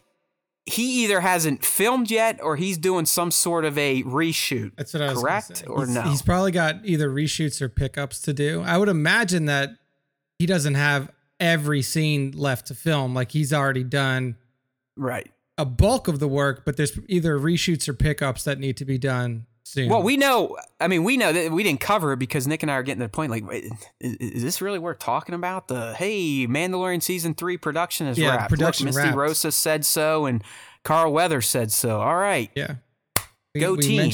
he either hasn't filmed yet or he's doing some sort of a reshoot. That's what I was gonna say. Correct or no? He's probably got either reshoots or pickups to do. I would imagine that he doesn't have every scene left to film. Like he's already done a bulk of the work, but there's either reshoots or pickups that need to be done soon. Well, we know that we didn't cover it because Nick and I are getting to the point, like, wait, is this really worth talking about? Mandalorian Season 3 production is wrapped. Production Look, Misty Rosa said so, and Carl Weathers said so. All right. Yeah. Go team.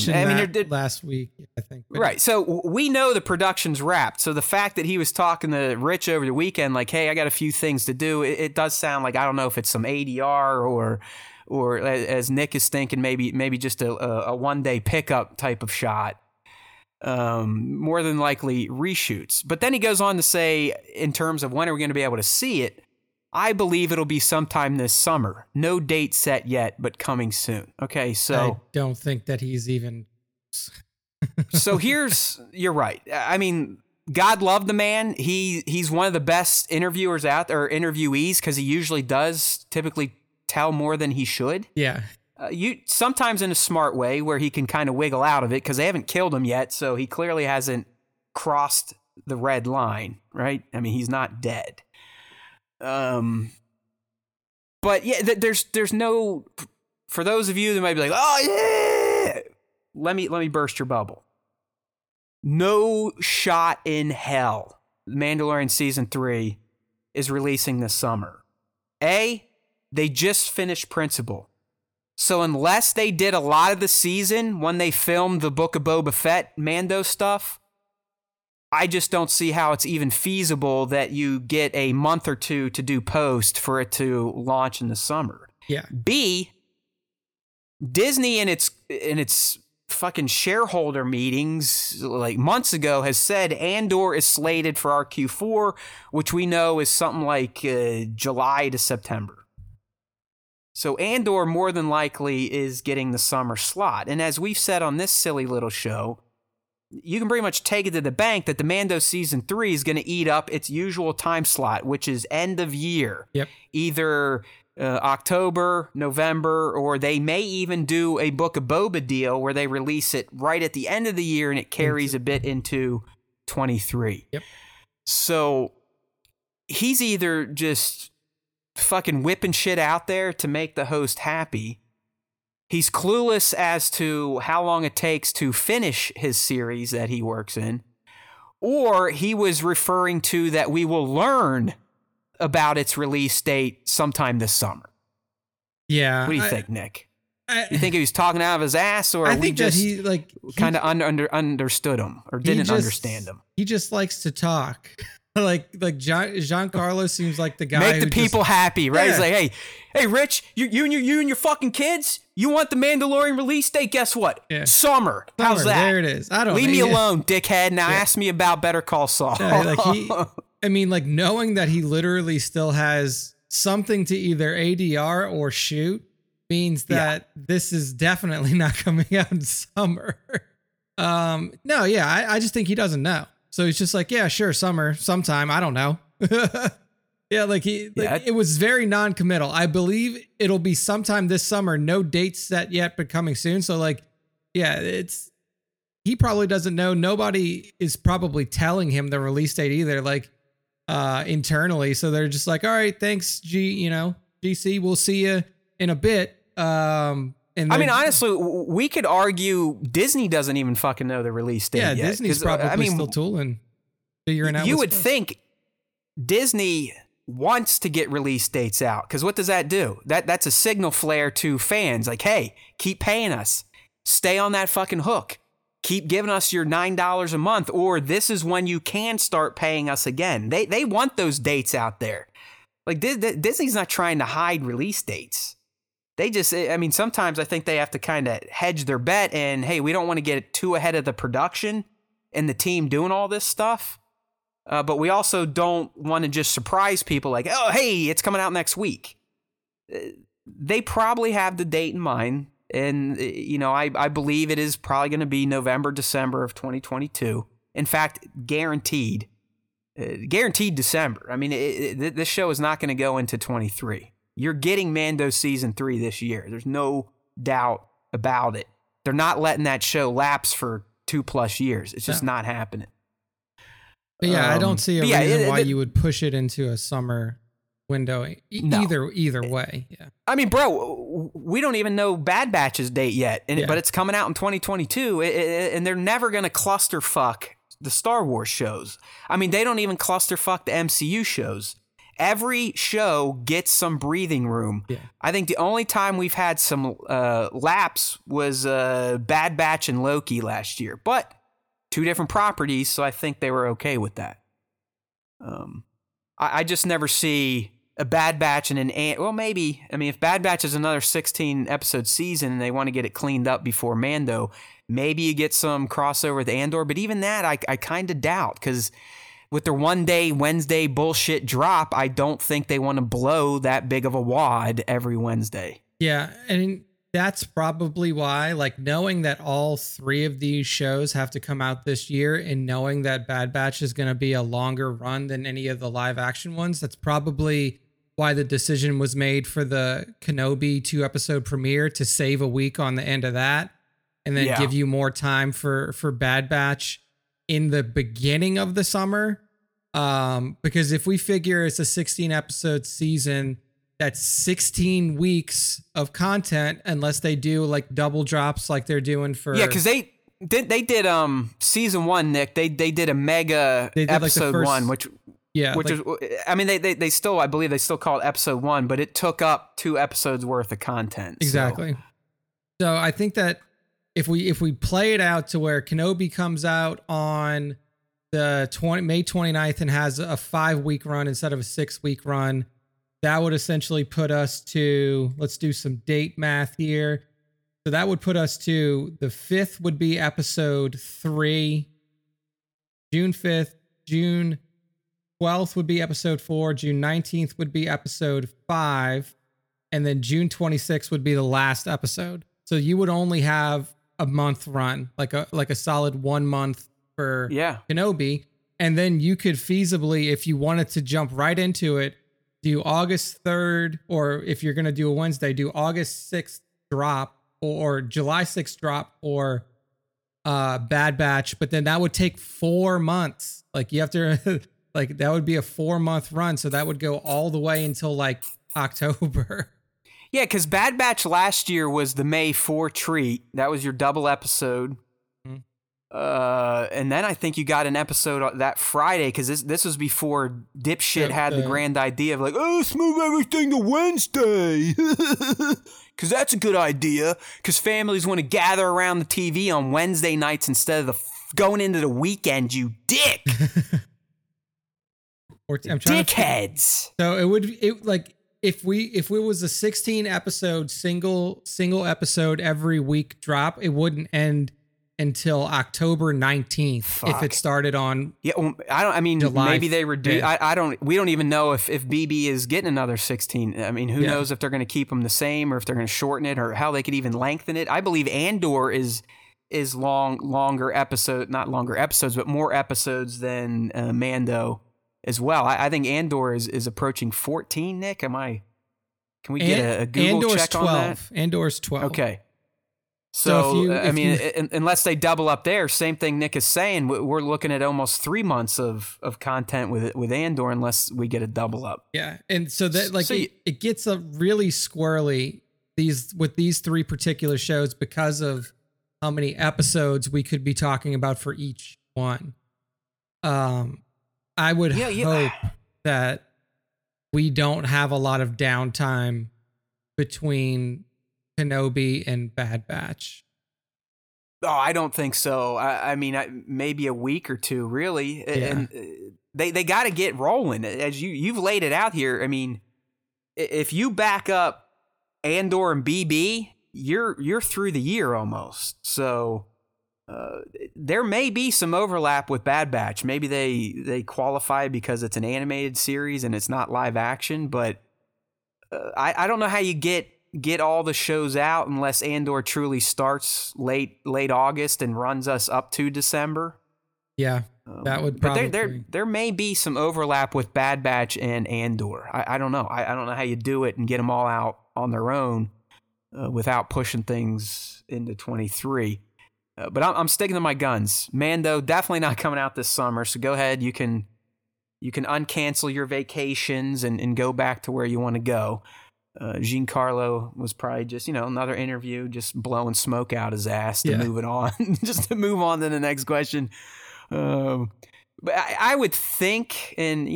Last week, I think. Right. So we know the production's wrapped. So the fact that he was talking to Rich over the weekend, like, hey, I got a few things to do. It does sound like, I don't know if it's some ADR or as Nick is thinking, maybe just a one-day pickup type of shot, more than likely reshoots. But then he goes on to say, in terms of when are we going to be able to see it, I believe it'll be sometime this summer. No date set yet, but coming soon. Okay, so I don't think that he's even So here's, you're right. I mean, God love the man. He's one of the best interviewers out there, or interviewees, because he usually does typically tell more than he should. Yeah. You sometimes in a smart way where he can kind of wiggle out of it, because they haven't killed him yet. So he clearly hasn't crossed the red line, right? I mean, he's not dead. But yeah, there's no, for those of you that might be like, oh yeah, let me burst your bubble. No shot in hell Mandalorian season 3 is releasing this summer. They just finished Principal. So unless they did a lot of the season when they filmed the Book of Boba Fett Mando stuff, I just don't see how it's even feasible that you get a month or two to do post for it to launch in the summer. Yeah. B, Disney in its fucking shareholder meetings like months ago has said Andor is slated for our Q4, which we know is something like July to September. So Andor more than likely is getting the summer slot. And as we've said on this silly little show, you can pretty much take it to the bank that the Mando season 3 is going to eat up its usual time slot, which is end of year. Yep. Either October, November, or they may even do a Book of Boba deal where they release it right at the end of the year and it carries a bit into 23. Yep. So he's either just fucking whipping shit out there to make the host happy. He's clueless as to how long it takes to finish his series that he works in, or he was referring to that we will learn about its release date sometime this summer. Yeah. What do you think, Nick? You think he was talking out of his ass, or we just kind of understood him or didn't understand him? He just likes to talk. Like Giancarlo seems like the guy. Make the people happy, right? Yeah. He's like, hey, Rich, you and your fucking kids, you want the Mandalorian release date? Guess what? Yeah. Summer. How's that? There it is. I don't leave me alone, dickhead. Now ask me about Better Call Saul. Yeah, knowing that he literally still has something to either ADR or shoot means that this is definitely not coming out in summer. I just think he doesn't know. So he's just like, yeah, sure, summer, sometime, I don't know. It was very non-committal. I believe it'll be sometime this summer, no date set yet, but coming soon. So he probably doesn't know. Nobody is probably telling him the release date either, internally. So they're just like, all right, thanks, GC, we'll see you in a bit. I mean, honestly, we could argue Disney doesn't even fucking know the release date yet. Yeah, Disney's probably still tooling, figuring out. You would think Disney wants to get release dates out, because what does that do? That's a signal flare to fans, like, hey, keep paying us. Stay on that fucking hook. Keep giving us your $9 a month, or this is when you can start paying us again. They want those dates out there. Like, Disney's not trying to hide release dates. They just, I mean, sometimes I think they have to kind of hedge their bet and, hey, we don't want to get too ahead of the production and the team doing all this stuff. But we also don't want to just surprise people like, oh, hey, it's coming out next week. They probably have the date in mind. And, I believe it is probably going to be November, December of 2022. In fact, guaranteed December. I mean, this show is not going to go into 23. You're getting Mando season 3 this year. There's no doubt about it. They're not letting that show lapse for 2+ years. It's just not happening. But I don't see a reason why you would push it into a summer window either way. Yeah. I mean, bro, we don't even know Bad Batch's date yet, but it's coming out in 2022, and they're never going to clusterfuck the Star Wars shows. I mean, they don't even clusterfuck the MCU shows. Every show gets some breathing room. Yeah. I think the only time we've had some lapse was Bad Batch and Loki last year, but two different properties, so I think they were okay with that. I just never see a Bad Batch and if Bad Batch is another 16-episode season and they want to get it cleaned up before Mando, maybe you get some crossover with Andor, but even that I kind of doubt, because with their one-day Wednesday bullshit drop, I don't think they want to blow that big of a wad every Wednesday. Yeah, and that's probably why, like, knowing that all three of these shows have to come out this year and knowing that Bad Batch is going to be a longer run than any of the live action ones, that's probably why the decision was made for the Kenobi 2-episode premiere to save a week on the end of that and then give you more time for Bad Batch in the beginning of the summer. Because if we figure it's a 16-episode season, that's 16 weeks of content, unless they do like double drops like they're doing for... Yeah, because they did season one, Nick. They did a mega episode one, which is, I mean, they still, I believe they still call it episode one, but it took up 2 episodes worth of content. Exactly. So I think that if we play it out to where Kenobi comes out on the May 29th and has a 5-week run instead of a 6-week run, that would essentially put us to, let's do some date math here. So that would put us to the 5th would be episode 3. June 5th, June 12th would be episode 4. June 19th would be episode 5. And then June 26th would be the last episode. So you would only have a month run, like a solid 1 month for Kenobi. And then you could feasibly, if you wanted to jump right into it, do August 3rd, or if you're going to do a Wednesday, do August 6th drop or July 6th drop or Bad Batch. But then that would take 4 months. Like you have to, like that would be a 4-month run. So that would go all the way until like October. Yeah, because Bad Batch last year was the May 4 treat. That was your double episode. And then I think you got an episode that Friday, because this was before Dipshit had the grand idea of like, oh, let's move everything to Wednesday, because that's a good idea, because families want to gather around the TV on Wednesday nights instead of going into the weekend, you dick. Dickheads. So it would like if it was a 16 episode single episode every week drop, it wouldn't end until October 19th. Fuck. If it started on July, maybe they reduce. We don't even know if BB is getting another 16. I mean, who knows if they're going to keep them the same or if they're going to shorten it or how they could even lengthen it. I believe Andor is more episodes than Mando as well. I think Andor is approaching 14, Nick. Can we get a Google Andor's check 12. On that? Andor's 12. Okay. So unless they double up there, same thing Nick is saying, we're looking at almost 3 months of content with Andor unless we get a double up. Yeah. And so that it gets a really squirrely with these 3 particular shows because of how many episodes we could be talking about for each one. I would hope that we don't have a lot of downtime between Kenobi and Bad Batch. Oh, I don't think so. I mean, maybe a week or two, really. Yeah. And they got to get rolling. As you've laid it out here, I mean, if you back up Andor and BB, you're through the year almost. So there may be some overlap with Bad Batch. Maybe they qualify because it's an animated series and it's not live action. But I don't know how you get all the shows out unless Andor truly starts late August and runs us up to December. Yeah, that would probably... But there may be some overlap with Bad Batch and Andor. I don't know. I don't know how you do it and get them all out on their own without pushing things into 23. But I'm sticking to my guns. Mando, definitely not coming out this summer, so go ahead. You can uncancel your vacations and go back to where you want to go. Giancarlo was probably just, another interview, just blowing smoke out his ass to move it on, just to move on to the next question. But I would think, and,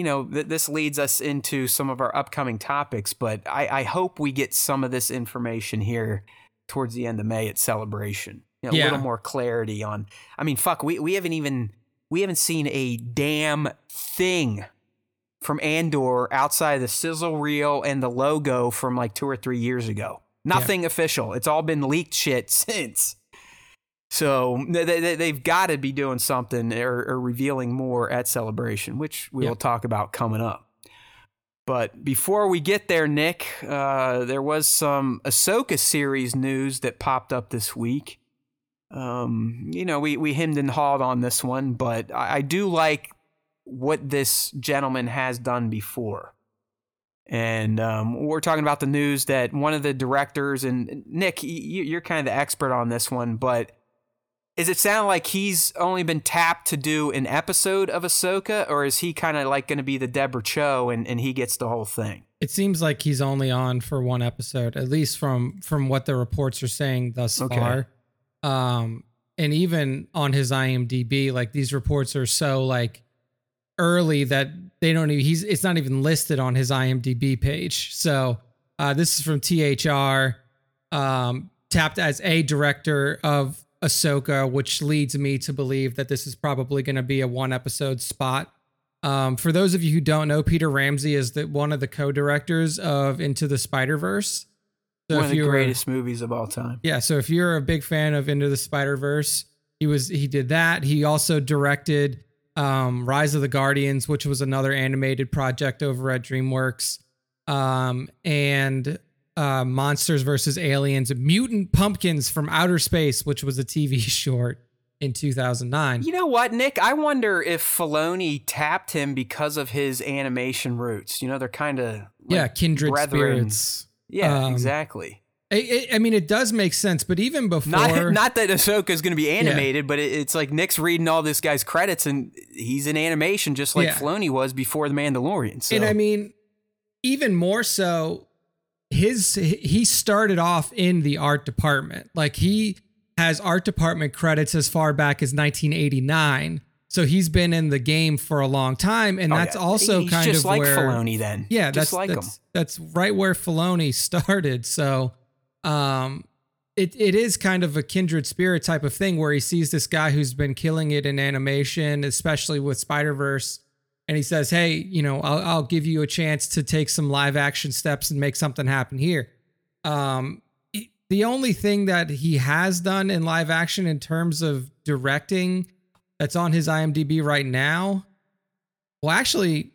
this leads us into some of our upcoming topics, but I hope we get some of this information here towards the end of May at Celebration. A little more clarity on, I mean, fuck, we haven't seen a damn thing from Andor outside of the sizzle reel and the logo from like 2 or 3 years ago. Nothing official. It's all been leaked shit since. So they've got to be doing something or revealing more at Celebration, which we will talk about coming up. But before we get there, Nick, there was some Ahsoka series news that popped up this week. You know, we hemmed and hawed on this one, but I do like what this gentleman has done before. And we're talking about the news that one of the directors, and Nick, you're kind of the expert on this one, but is it sound like he's only been tapped to do an episode of Ahsoka, or is he kind of like going to be the Deborah Chow and he gets the whole thing? It seems like he's only on for one episode, at least from what the reports are saying thus far. And even on his IMDb, like these reports are so like early that they don't even, it's not even listed on his IMDb page. So this is from THR, tapped as a director of Ahsoka, which leads me to believe that this is probably going to be a one episode spot. For those of you who don't know, Peter Ramsey is one of the co-directors of Into the Spider-Verse. So one of the greatest movies of all time. Yeah. So if you're a big fan of Into the Spider-Verse, he did that. He also directed Rise of the Guardians, which was another animated project over at DreamWorks, and Monsters vs. Aliens, Mutant Pumpkins from Outer Space, which was a TV short in 2009. You know what, Nick? I wonder if Filoni tapped him because of his animation roots. You know, they're kind of like kindred brethren. Spirits. Yeah, exactly. I mean, it does make sense, but even before... Not that Ahsoka is going to be animated, but it's like Nick's reading all this guy's credits, and he's in animation just like Filoni was before The Mandalorian. So. And I mean, even more so, he started off in the art department. Like, he has art department credits as far back as 1989, so he's been in the game for a long time, and that's also he's kind of like where... just like Filoni then. Yeah, that's right where Filoni started, so... It is kind of a kindred spirit type of thing where he sees this guy who's been killing it in animation, especially with Spider-Verse. And he says, hey, you know, I'll give you a chance to take some live action steps and make something happen here. The only thing that he has done in live action in terms of directing that's on his IMDb right now. Well, actually,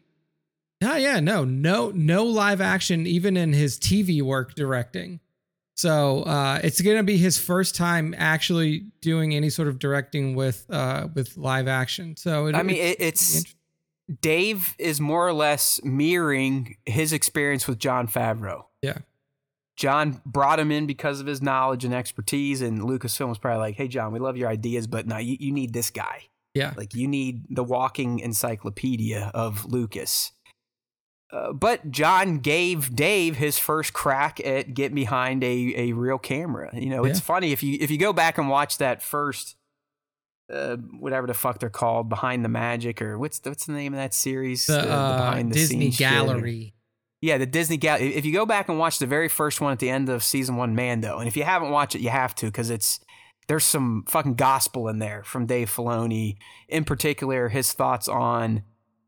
no live action, even in his TV work directing. So it's going to be his first time actually doing any sort of directing with live action. So it's Dave is more or less mirroring his experience with Jon Favreau. Yeah, Jon brought him in because of his knowledge and expertise, and Lucasfilm was probably like, "Hey, Jon, we love your ideas, but now you need this guy. Yeah, like you need the walking encyclopedia of Lucas." But Jon gave Dave his first crack at getting behind a real camera. You know, it's funny if you go back and watch that first, whatever the fuck they're called, Behind the Magic, or what's the name of that series? The behind the Disney Gallery. Shit. Yeah, the Disney Gallery. If you go back and watch the very first one at the end of season 1, Mando, and if you haven't watched it, you have to, because there's some fucking gospel in there from Dave Filoni, in particular his thoughts on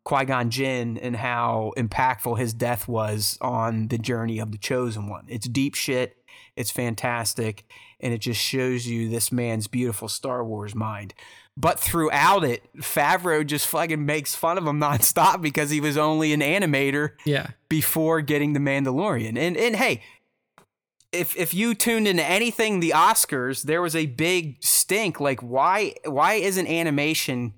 Qui-Gon Jinn and how impactful his death was on the journey of the Chosen One. It's deep shit. It's fantastic. And it just shows you this man's beautiful Star Wars mind. But throughout it, Favreau just fucking makes fun of him nonstop because he was only an animator before getting The Mandalorian. And hey, if you tuned into anything, the Oscars, there was a big stink. Like, why isn't animation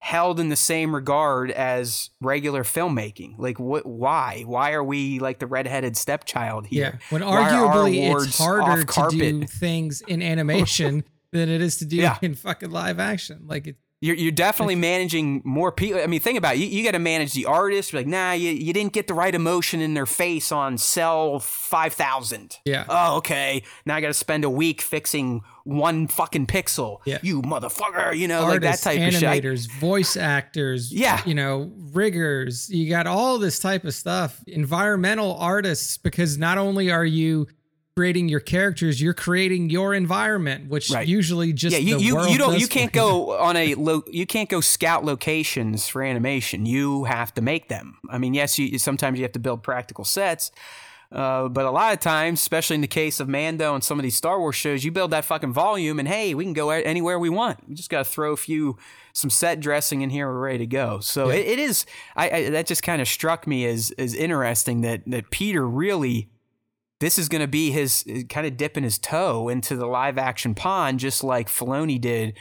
held in the same regard as regular filmmaking? Like, why are we like the redheaded stepchild here? Yeah, when arguably it's harder to do things in animation than it is to do in fucking live action. Like, you're definitely managing more people. I mean, think about it. You got to manage the artist. You're like, nah, you didn't get the right emotion in their face on cell 5,000. Yeah. Oh, okay. Now I got to spend a week fixing one fucking pixel. Yeah. You motherfucker. You know, artists, like that type of shit. Animators, voice actors. Yeah. You know, riggers. You got all this type of stuff. Environmental artists, because not only are you creating your characters, you're creating your environment, which usually just you can't go scout locations for animation. You have to make them. I mean, yes, sometimes you have to build practical sets, But a lot of times, especially in the case of Mando and some of these Star Wars shows, you build that fucking volume and hey, we can go anywhere we want. We just got to throw some set dressing in here. We're ready to go. So yeah. it is. I that just kind of struck me as interesting that Peter really, this is going to be his kind of dipping his toe into the live action pond, just like Filoni did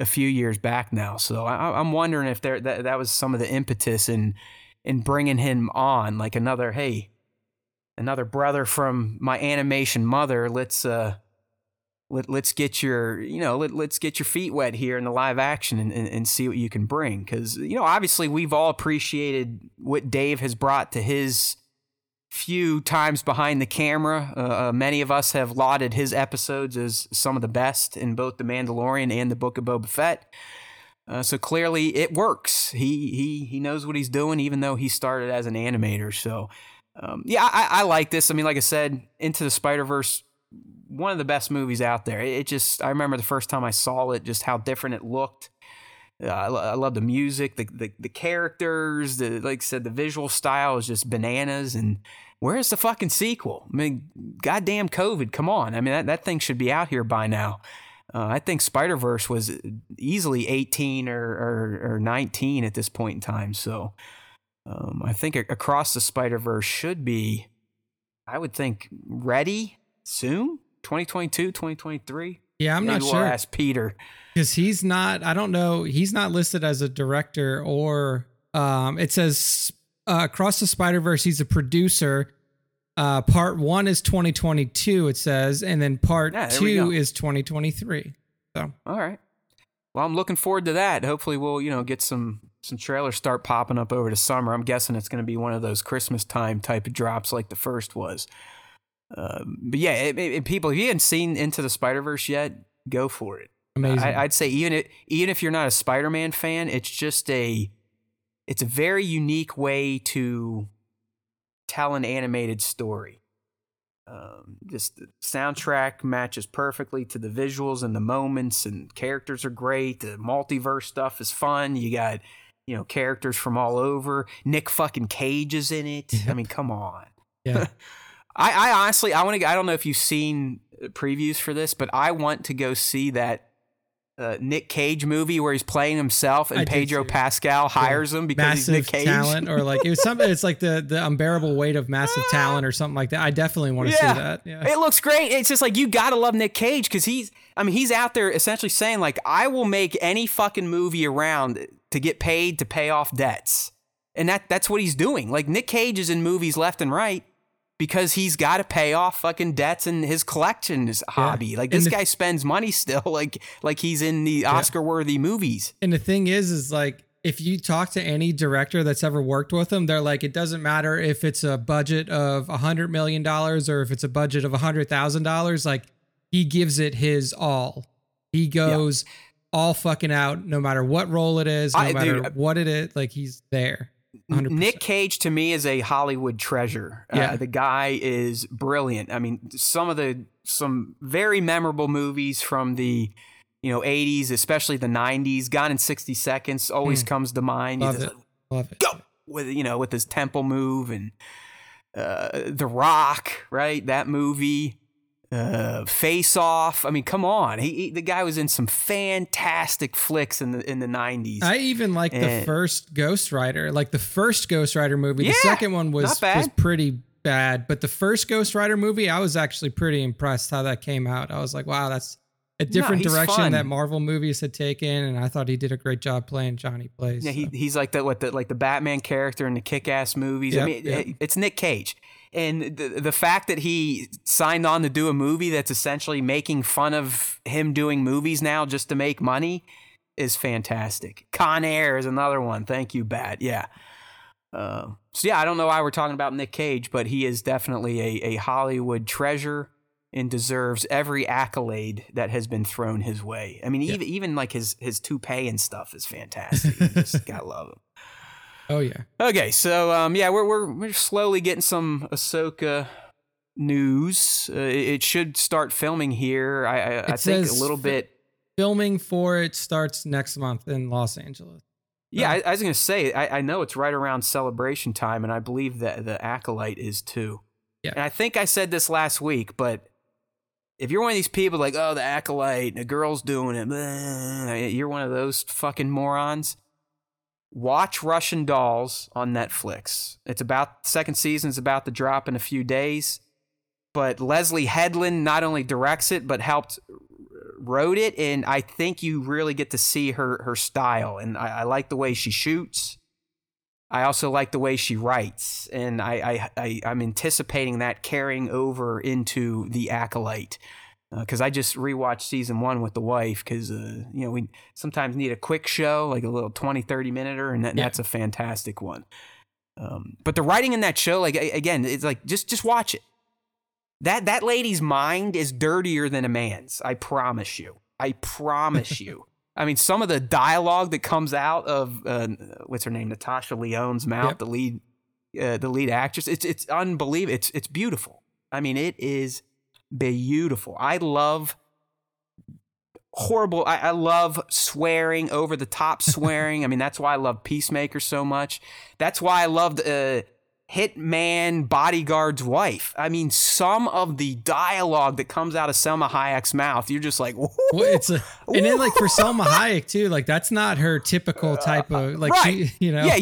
a few years back now. So I'm wondering if that was some of the impetus in bringing him on, like another brother from my animation mother. Let's get your, let's get your feet wet here in the live action and see what you can bring. Cause obviously we've all appreciated what Dave has brought to his few times behind the camera. Many of us have lauded his episodes as some of the best in both The Mandalorian and the Book of Boba Fett. So clearly it works. He knows what he's doing, even though he started as an animator. So, I like this. I mean, like I said, Into the Spider-Verse, one of the best movies out there. I remember the first time I saw it, just how different it looked. I love the music, the characters, like I said, the visual style is just bananas. And where's the fucking sequel? I mean, goddamn COVID, come on. I mean, that thing should be out here by now. I think Spider-Verse was easily 18 or 19 at this point in time. So I think Across the Spider-Verse should be, I would think, ready soon, 2022, 2023. Yeah, I'm not sure. We'll ask Peter. Because he's not, I don't know, he's not listed as a director or, it says Across the Spider-Verse, he's a producer. Part one is 2022, it says, and then part two is 2023. So, all right. Well, I'm looking forward to that. Hopefully we'll, get some trailers start popping up over the summer. I'm guessing it's going to be one of those Christmas time type of drops like the first was. But yeah, people, if you haven't seen Into the Spider-Verse yet, go for it. Amazing. I'd say even if you're not a Spider-Man fan, it's a very unique way to tell an animated story. Just the soundtrack matches perfectly to the visuals and the moments, and characters are great. The multiverse stuff is fun. You got, characters from all over. Nick fucking Cage is in it. Yep. I mean, come on. Yeah. I honestly, I don't know if you've seen previews for this, but I want to go see that Nick Cage movie where he's playing himself and Pedro Pascal hires him because he's Nick Cage. Massive talent, or like it was something. It's like the unbearable weight of massive talent or something like that. I definitely want to see that. Yeah. It looks great. It's just like, you gotta love Nick Cage because he's out there essentially saying like, I will make any fucking movie around to get paid to pay off debts, and that's what he's doing. Like, Nick Cage is in movies left and right, because he's got to pay off fucking debts and his collection is hobby. Like, this guy spends money still, like he's in the Oscar-worthy movies. And the thing is like, if you talk to any director that's ever worked with him, they're like, it doesn't matter if it's a budget of $100 million or if it's a budget of $100,000. Like, he gives it his all. He goes all fucking out, no matter what role it is, what it is. Like, he's there. 100%. Nick Cage to me is a Hollywood treasure. The guy is brilliant. I mean, some very memorable movies from the 80s, especially the 90s. Gone in 60 Seconds always comes to mind. Love it. Go with his temple move, and The Rock, right? That movie, Face Off. I mean, come on. The guy was in some fantastic flicks in the 90s. I even like the first Ghost Rider, movie. Yeah, the second one was pretty bad, but the first Ghost Rider movie, I was actually pretty impressed how that came out. I was like, wow, that's a different direction that Marvel movies had taken, and I thought he did a great job playing Johnny Blaze. Yeah, he's like that. What the Batman character in the Kick-Ass movies. Yep, I mean, it's Nick Cage. And the fact that he signed on to do a movie that's essentially making fun of him doing movies now just to make money is fantastic. Con Air is another one. Thank you, Bat. Yeah. I don't know why we're talking about Nick Cage, but he is definitely a Hollywood treasure and deserves every accolade that has been thrown his way. I mean, even like his toupee and stuff is fantastic. You just gotta love him. Oh yeah. Okay, so we're slowly getting some Ahsoka news. It should start filming here. I think a little bit. Filming for it starts next month in Los Angeles. Yeah, I was gonna say I know it's right around Celebration time, and I believe that the Acolyte is too. Yeah. And I think I said this last week, but if you're one of these people like, oh, the Acolyte, the girl's doing it, blah, you're one of those fucking morons, watch Russian Dolls on Netflix. It's about, second season's about to drop in a few days. But Leslie Headland not only directs it, but helped wrote it. And I think you really get to see her style. And I like the way she shoots. I also like the way she writes. And I'm anticipating that carrying over into The Acolyte. Because I just rewatched season one with the wife. Because, we sometimes need a quick show, like a little 20, 30-minute. And that's a fantastic one. But the writing in that show, like, again, it's like, just watch it. That lady's mind is dirtier than a man's. I promise you. I mean, some of the dialogue that comes out of what's her name, Natasha Lyonne's mouth, yep. the lead actress. It's unbelievable. It's beautiful. I mean, it is beautiful. I love horrible. I love swearing, over the top swearing. I mean, that's why I love Peacemaker so much. That's why I loved Hitman Bodyguard's wife. I mean, some of the dialogue that comes out of Selma Hayek's mouth, you're just like, well, it's and then like for Selma Hayek too, like that's not her typical type of like, right. She, yeah,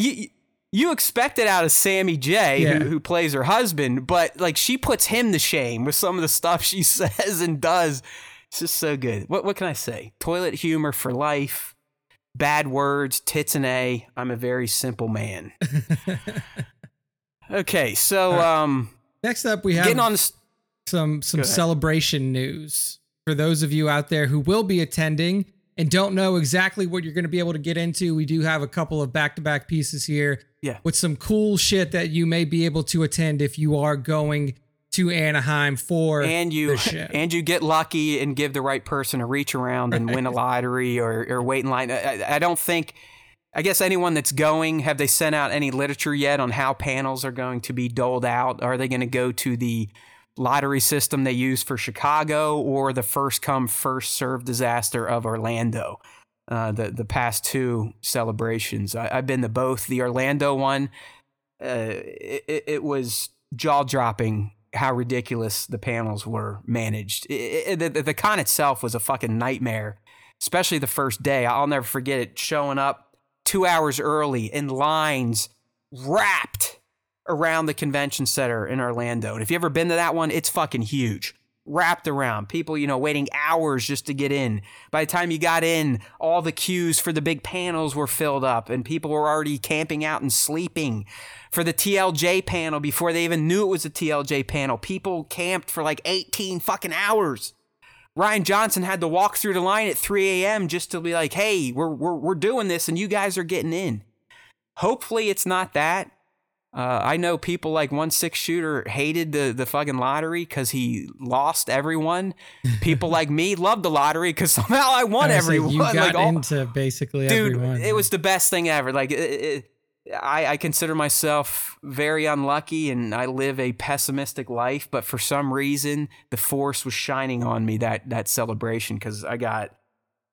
you expect it out of Sammy J, yeah. who plays her husband, but like she puts him to shame with some of the stuff she says and does. It's just so good. What can I say? Toilet humor for life. Bad words, tits and a. I'm a very simple man. Okay, so right. Next up we have getting on some celebration news for those of you out there who will be attending and don't know exactly what you're going to be able to get into. We do have a couple of back-to-back pieces here, yeah, with some cool shit that you may be able to attend if you are going to Anaheim for the show. And you get lucky and give the right person a reach around, right, and win a lottery or wait in line. I don't think. I guess anyone that's going, have they sent out any literature yet on how panels are going to be doled out? Are they going to go to the lottery system they use for Chicago or the first come, first serve disaster of Orlando? The past two celebrations. I've been to both. The Orlando one, it was jaw-dropping how ridiculous the panels were managed. The con itself was a fucking nightmare, especially the first day. I'll never forget it, showing up 2 hours early in lines wrapped around the convention center in Orlando. And if you've ever been to that one, it's fucking huge. Wrapped around. People, waiting hours just to get in. By the time you got in, all the queues for the big panels were filled up and people were already camping out and sleeping for the TLJ panel before they even knew it was a TLJ panel. People camped for like 18 fucking hours. Ryan Johnson had to walk through the line at 3 a.m. just to be like, hey, we're doing this and you guys are getting in. Hopefully it's not that. I know people like 1/6 Shooter hated the fucking lottery because he lost everyone. People like me loved the lottery because somehow I won everyone. You got into basically everyone. It was the best thing ever. Like I consider myself very unlucky and I live a pessimistic life, but for some reason, the force was shining on me that celebration because I got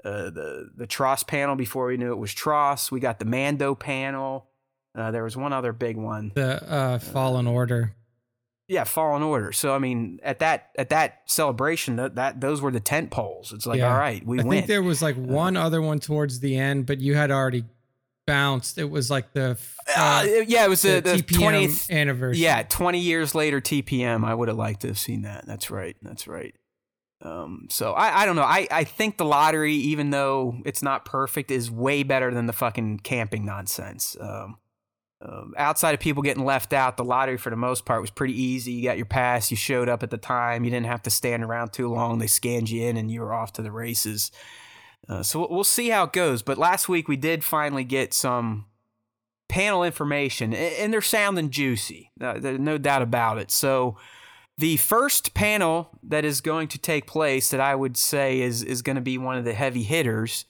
the Tross panel before we knew it was Tross. We got the Mando panel. There was one other big one. The Fallen Order. Yeah, Fallen Order. So, I mean, at that celebration, those were the tent poles. It's like, all right, we win. I think there was like one other one towards the end, but you had already bounced. It was like the it was the TPM 20th anniversary. Yeah, 20 years later TPM. I would have liked to have seen that. That's right. So I don't know. I think the lottery, even though it's not perfect, is way better than the fucking camping nonsense. Outside of people getting left out, the lottery for the most part was pretty easy. You got your pass, you showed up at the time, you didn't have to stand around too long. They scanned you in and you were off to the races. So we'll see how it goes. But last week we did finally get some panel information, and they're sounding juicy. There's no doubt about it. So the first panel that is going to take place that I would say is going to be one of the heavy hitters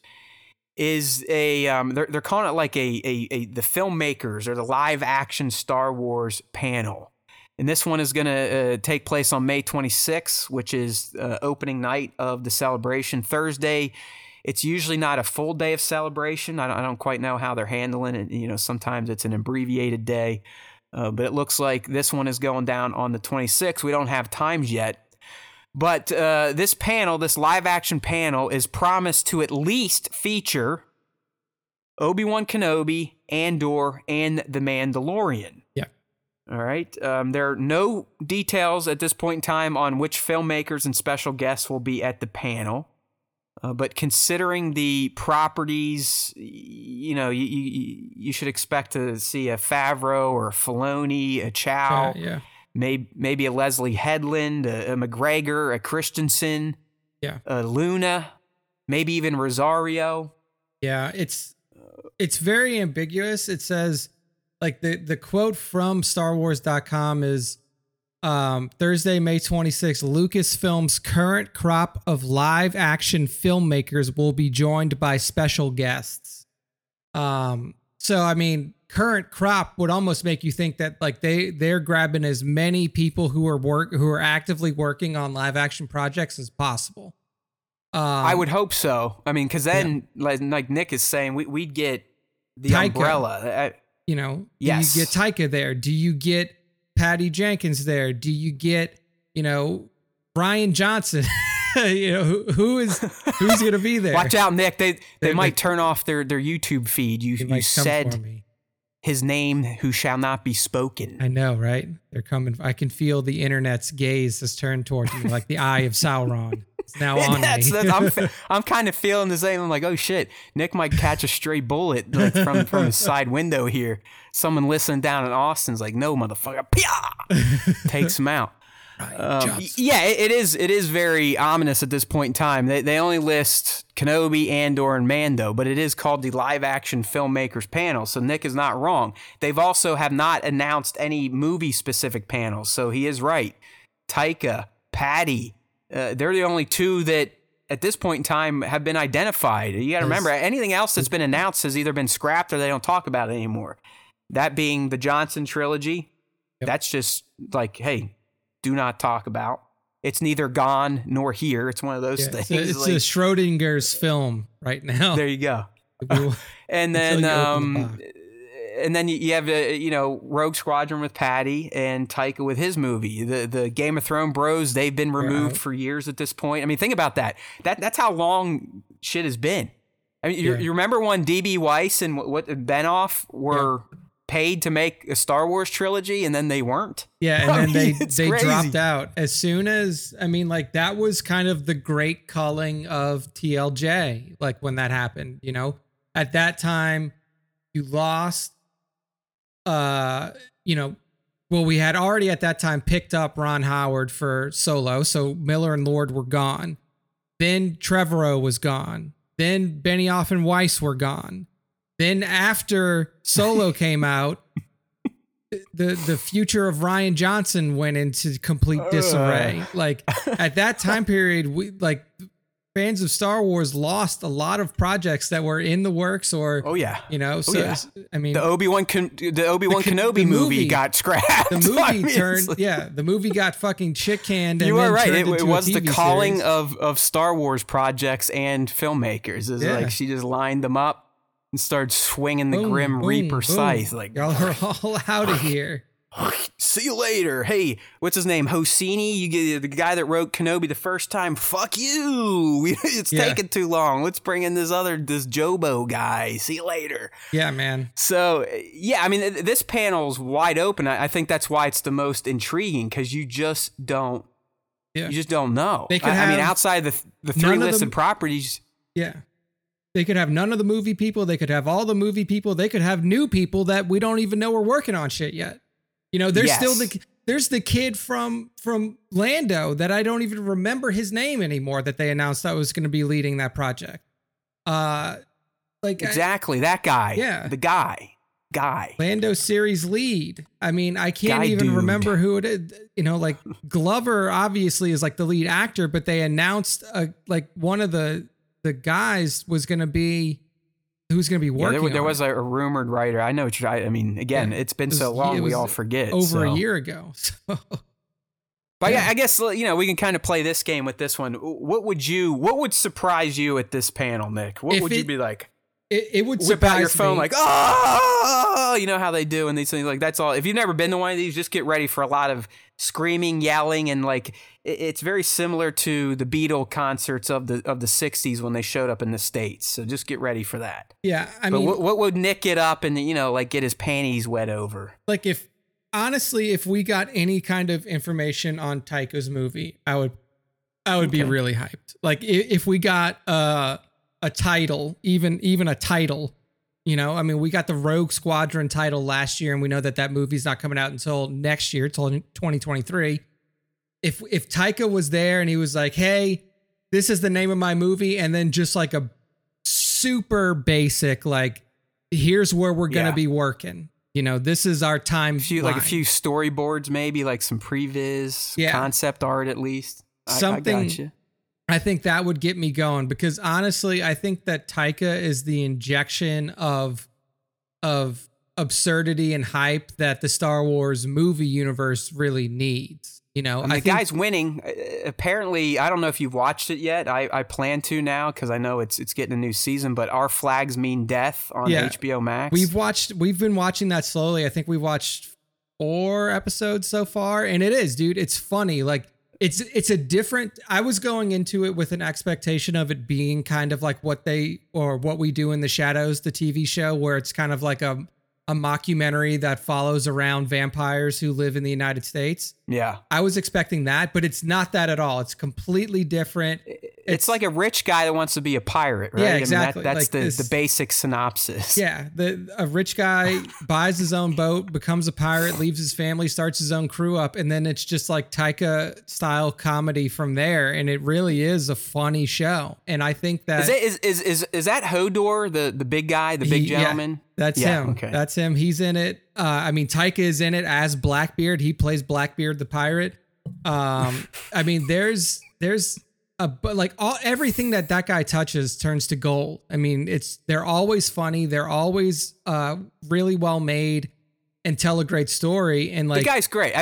is they're calling it like the filmmakers or the live action Star Wars panel. And this one is going to take place on May 26th, which is opening night of the celebration. Thursday, it's usually not a full day of celebration. I don't quite know how they're handling it. Sometimes it's an abbreviated day. But it looks like this one is going down on the 26th. We don't have times yet. But this panel, this live-action panel, is promised to at least feature Obi-Wan Kenobi, Andor, and The Mandalorian. Yeah. All right. There are no details at this point in time on which filmmakers and special guests will be at the panel. But considering the properties, you know, you should expect to see a Favreau or a Filoni, a Chow, maybe a Leslie Headland, a McGregor, a Christensen, a Luna, maybe even Rosario. Yeah, it's very ambiguous. It says, like, the quote from StarWars.com is, Thursday, May 26th, Lucasfilm's current crop of live action filmmakers will be joined by special guests. So, I mean, current crop would almost make you think that, like, they're grabbing as many people who are actively working on live action projects as possible. I would hope so. I mean, because then, like Nick is saying, we'd get the Taika umbrella. Do you get Taika there? Do you get Patty Jenkins there? Do you get, Ryan Johnson? Who's going to be there? Watch out, Nick. They might turn off their YouTube feed. You said his name who shall not be spoken. I know, right? They're coming. I can feel the internet's gaze has turned towards me like the eye of Sauron. It's now on me. I'm kind of feeling the same. I'm like, oh shit, Nick might catch a stray bullet from his side window here. Someone listening down in Austin's like, no, motherfucker, takes him out. Right, it is very ominous at this point in time. They only list Kenobi, Andor, and Mando, but it is called the live action filmmakers panel. So Nick is not wrong. They've also have not announced any movie specific panels. So he is right. Taika, Patty. They're the only two that, at this point in time, have been identified. You got to remember, anything else that's been announced has either been scrapped or they don't talk about it anymore. That being the Johnson trilogy, that's just like, hey, do not talk about. It's neither gone nor here. It's one of those things. It's a Schrodinger's film right now. There you go. And then you have, Rogue Squadron with Patty and Taika with his movie. The Game of Thrones bros, they've been removed for years at this point. I mean, think about that. That's how long shit has been. I mean, you remember when D.B. Weiss and Benioff were paid to make a Star Wars trilogy, and then they weren't? Yeah, and then they dropped out. As soon as, I mean, like, that was kind of the great culling of TLJ, like, when that happened, At that time, you lost... we had already at that time picked up Ron Howard for Solo, so Miller and Lord were gone. Then Trevorrow was gone. Then Benioff and Weiss were gone. Then after Solo came out, the future of Ryan Johnson went into complete disarray. Like, at that time period, we, like, fans of Star Wars lost a lot of projects that were in the works or, I mean, the Obi-Wan Kenobi movie got scrapped. The movie the movie got fucking shit canned. You are right. It was the calling of Star Wars projects and filmmakers. It's like, she just lined them up and started swinging the Grim Reaper scythe. Like, y'all are all out of here. See you later. Hey, what's his name? Hosseini? You get the guy that wrote Kenobi the first time. Fuck you. It's taking too long. Let's bring in this Jobo guy. See you later. Yeah, man. So, I mean, this panel's wide open. I think that's why it's the most intriguing, because you just don't know. They could outside the three listed properties. Yeah. They could have none of the movie people. They could have all the movie people. They could have new people that we don't even know are working on shit yet. There's still there's the kid from Lando that I don't even remember his name anymore that they announced that was going to be leading that project. That guy. Yeah. The guy. Lando series lead. I mean, I can't remember who it is. Glover obviously is like the lead actor, but they announced one of the guys was going to be. Who's going to be working? There was a rumored writer. I know. I mean, again, it's been so long, we all forget. Over a year ago. But I guess, we can kind of play this game with this one. What would surprise you at this panel, Nick? What would you be like? It would whip out your phone like, oh, you know how they do and these things like that's all. If you've never been to one of these, just get ready for a lot of screaming, yelling, and like it's very similar to the Beatle concerts of the 60s when they showed up in the States. So just get ready for that. Yeah, I mean, what would Nick get up and like get his panties wet over? Like if we got any kind of information on Taika's movie, I would be really hyped. Like if we got a title, even a title, we got the Rogue Squadron title last year, and we know that movie's not coming out until next year, till 2023. If Taika was there and he was like, hey, this is the name of my movie, and then just like a super basic, like, here's where we're going to be working. This is our time. A few storyboards, maybe like some previs, concept art, at least. Something. I got you. I think that would get me going, because honestly, I think that Taika is the injection of absurdity and hype that the Star Wars movie universe really needs. Guy's winning. Apparently, I don't know if you've watched it yet. I plan to now because I know it's getting a new season. But Our Flags Mean Death on HBO Max. We've been watching that slowly. I think we watched 4 episodes so far, and it is, dude. It's funny, like. It's a different, I was going into it with an expectation of it being kind of like what we do in the Shadows, the TV show, where it's kind of like a mockumentary that follows around vampires who live in the United States. Yeah. I was expecting that, but it's not that at all. It's completely different. It's like a rich guy that wants to be a pirate, right? Yeah, exactly. I mean, that's like the basic synopsis. Yeah. A rich guy buys his own boat, becomes a pirate, leaves his family, starts his own crew up. And then it's just like Taika style comedy from there. And it really is a funny show. And I think that is that Hodor, the big guy, the big gentleman? Yeah, that's him. Okay. That's him. He's in it. Taika is in it as Blackbeard. He plays Blackbeard, the pirate. Everything that guy touches turns to gold. They're always funny. They're always really well made and tell a great story. And the guy's great.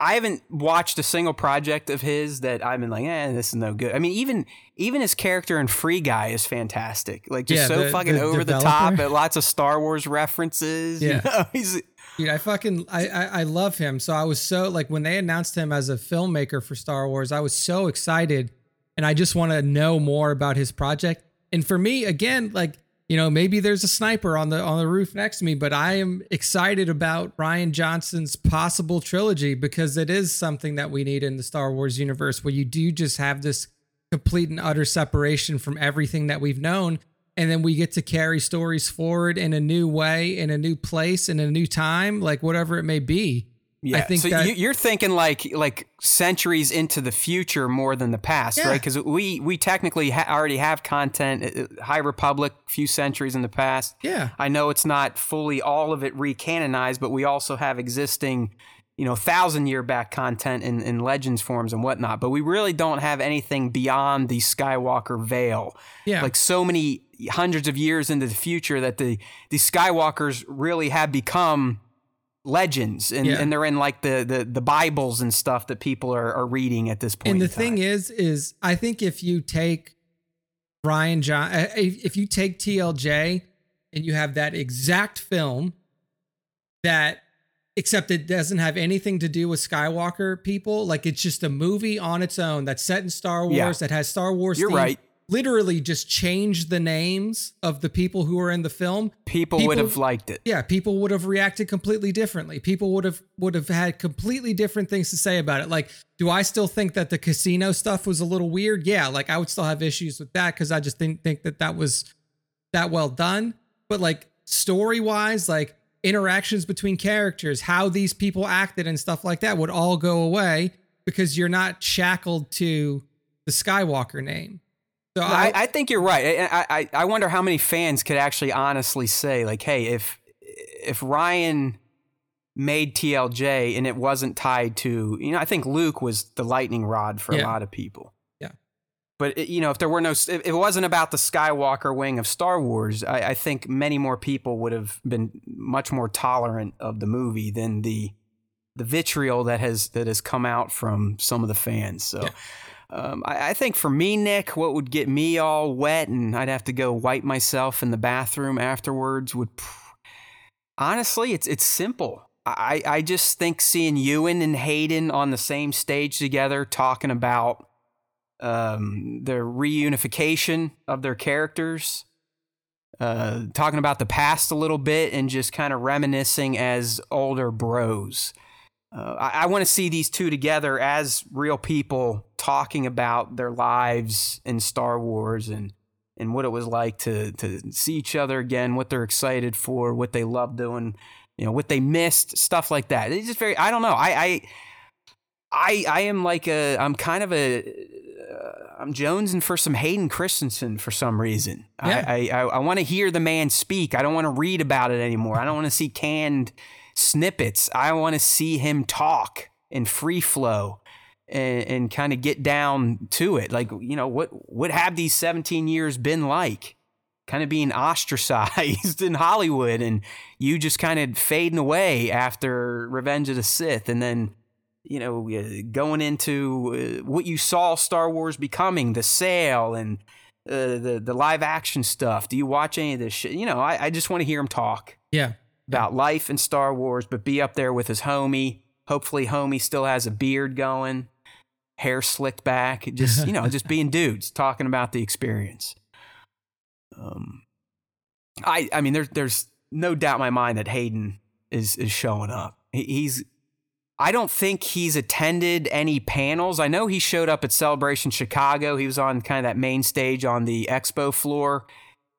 I haven't watched a single project of his that I've been like, this is no good. Even his character in Free Guy is fantastic. Like fucking over the top at lots of Star Wars references. Yeah, dude, I love him. So I was so like when they announced him as a filmmaker for Star Wars, I was so excited. And I just want to know more about his project. And for me, again, maybe there's a sniper on the roof next to me, but I am excited about Rian Johnson's possible trilogy, because it is something that we need in the Star Wars universe, where you do just have this complete and utter separation from everything that we've known. And then we get to carry stories forward in a new way, in a new place, in a new time, like whatever it may be. Yeah. I think so. You're thinking like centuries into the future more than the past, right? Because we technically already have content, High Republic, few centuries in the past. Yeah, I know it's not fully all of it recanonized, but we also have existing, 1,000 year back content in Legends forms and whatnot. But we really don't have anything beyond the Skywalker veil. Yeah, like so many hundreds of years into the future that the Skywalkers really have become legends and they're in like the Bibles and stuff that people are reading at this point. And the thing is I think if you take TLJ and you have that exact film except it doesn't have anything to do with Skywalker people. Like it's just a movie on its own that's set in Star Wars that has Star Wars. You're right. Literally just change the names of the people who are in the film. People would have liked it. Yeah, people would have reacted completely differently. People would have had completely different things to say about it. Like, do I still think that the casino stuff was a little weird? Yeah, like I would still have issues with that because I just didn't think that was that well done. But like story-wise, like interactions between characters, how these people acted and stuff like that would all go away because you're not shackled to the Skywalker name. So I think you're right. I wonder how many fans could actually honestly say, like, hey, if Rian made TLJ and it wasn't tied to, I think Luke was the lightning rod for a lot of people. Yeah. But, if there were no, if it wasn't about the Skywalker wing of Star Wars, I think many more people would have been much more tolerant of the movie than the vitriol that has come out from some of the fans. So. Yeah. I think for me, Nick, what would get me all wet and I'd have to go wipe myself in the bathroom afterwards would, honestly, it's simple. I just think seeing Ewan and Hayden on the same stage together talking about the reunification of their characters, talking about the past a little bit and just kind of reminiscing as older bros. I want to see these two together as real people talking about their lives in Star Wars and what it was like to see each other again, what they're excited for, what they love doing, you know, what they missed, stuff like that. It's just very, I don't know. I am like a, I'm kind of a, I'm jonesing for some Hayden Christensen for some reason. Yeah. I want to hear the man speak. I don't want to read about it anymore. I don't want to see canned snippets. I want to see him talk and free flow and kind of get down to it. Like, you know, what have these 17 years been like? Kind of being ostracized in Hollywood and you just kind of fading away after Revenge of the Sith. And then, you know, going into what you saw Star Wars becoming, the sale and the live action stuff. Do you watch any of this shit? You know, I just want to hear him talk. Yeah. About life in Star Wars, but be up there with his homie. Hopefully homie still has a beard going, hair slicked back, just, you know, just being dudes talking about the experience. I mean, there's no doubt in my mind that Hayden is showing up. He's, I don't think he's attended any panels. I know he showed up at Celebration Chicago. He was on kind of that main stage on the expo floor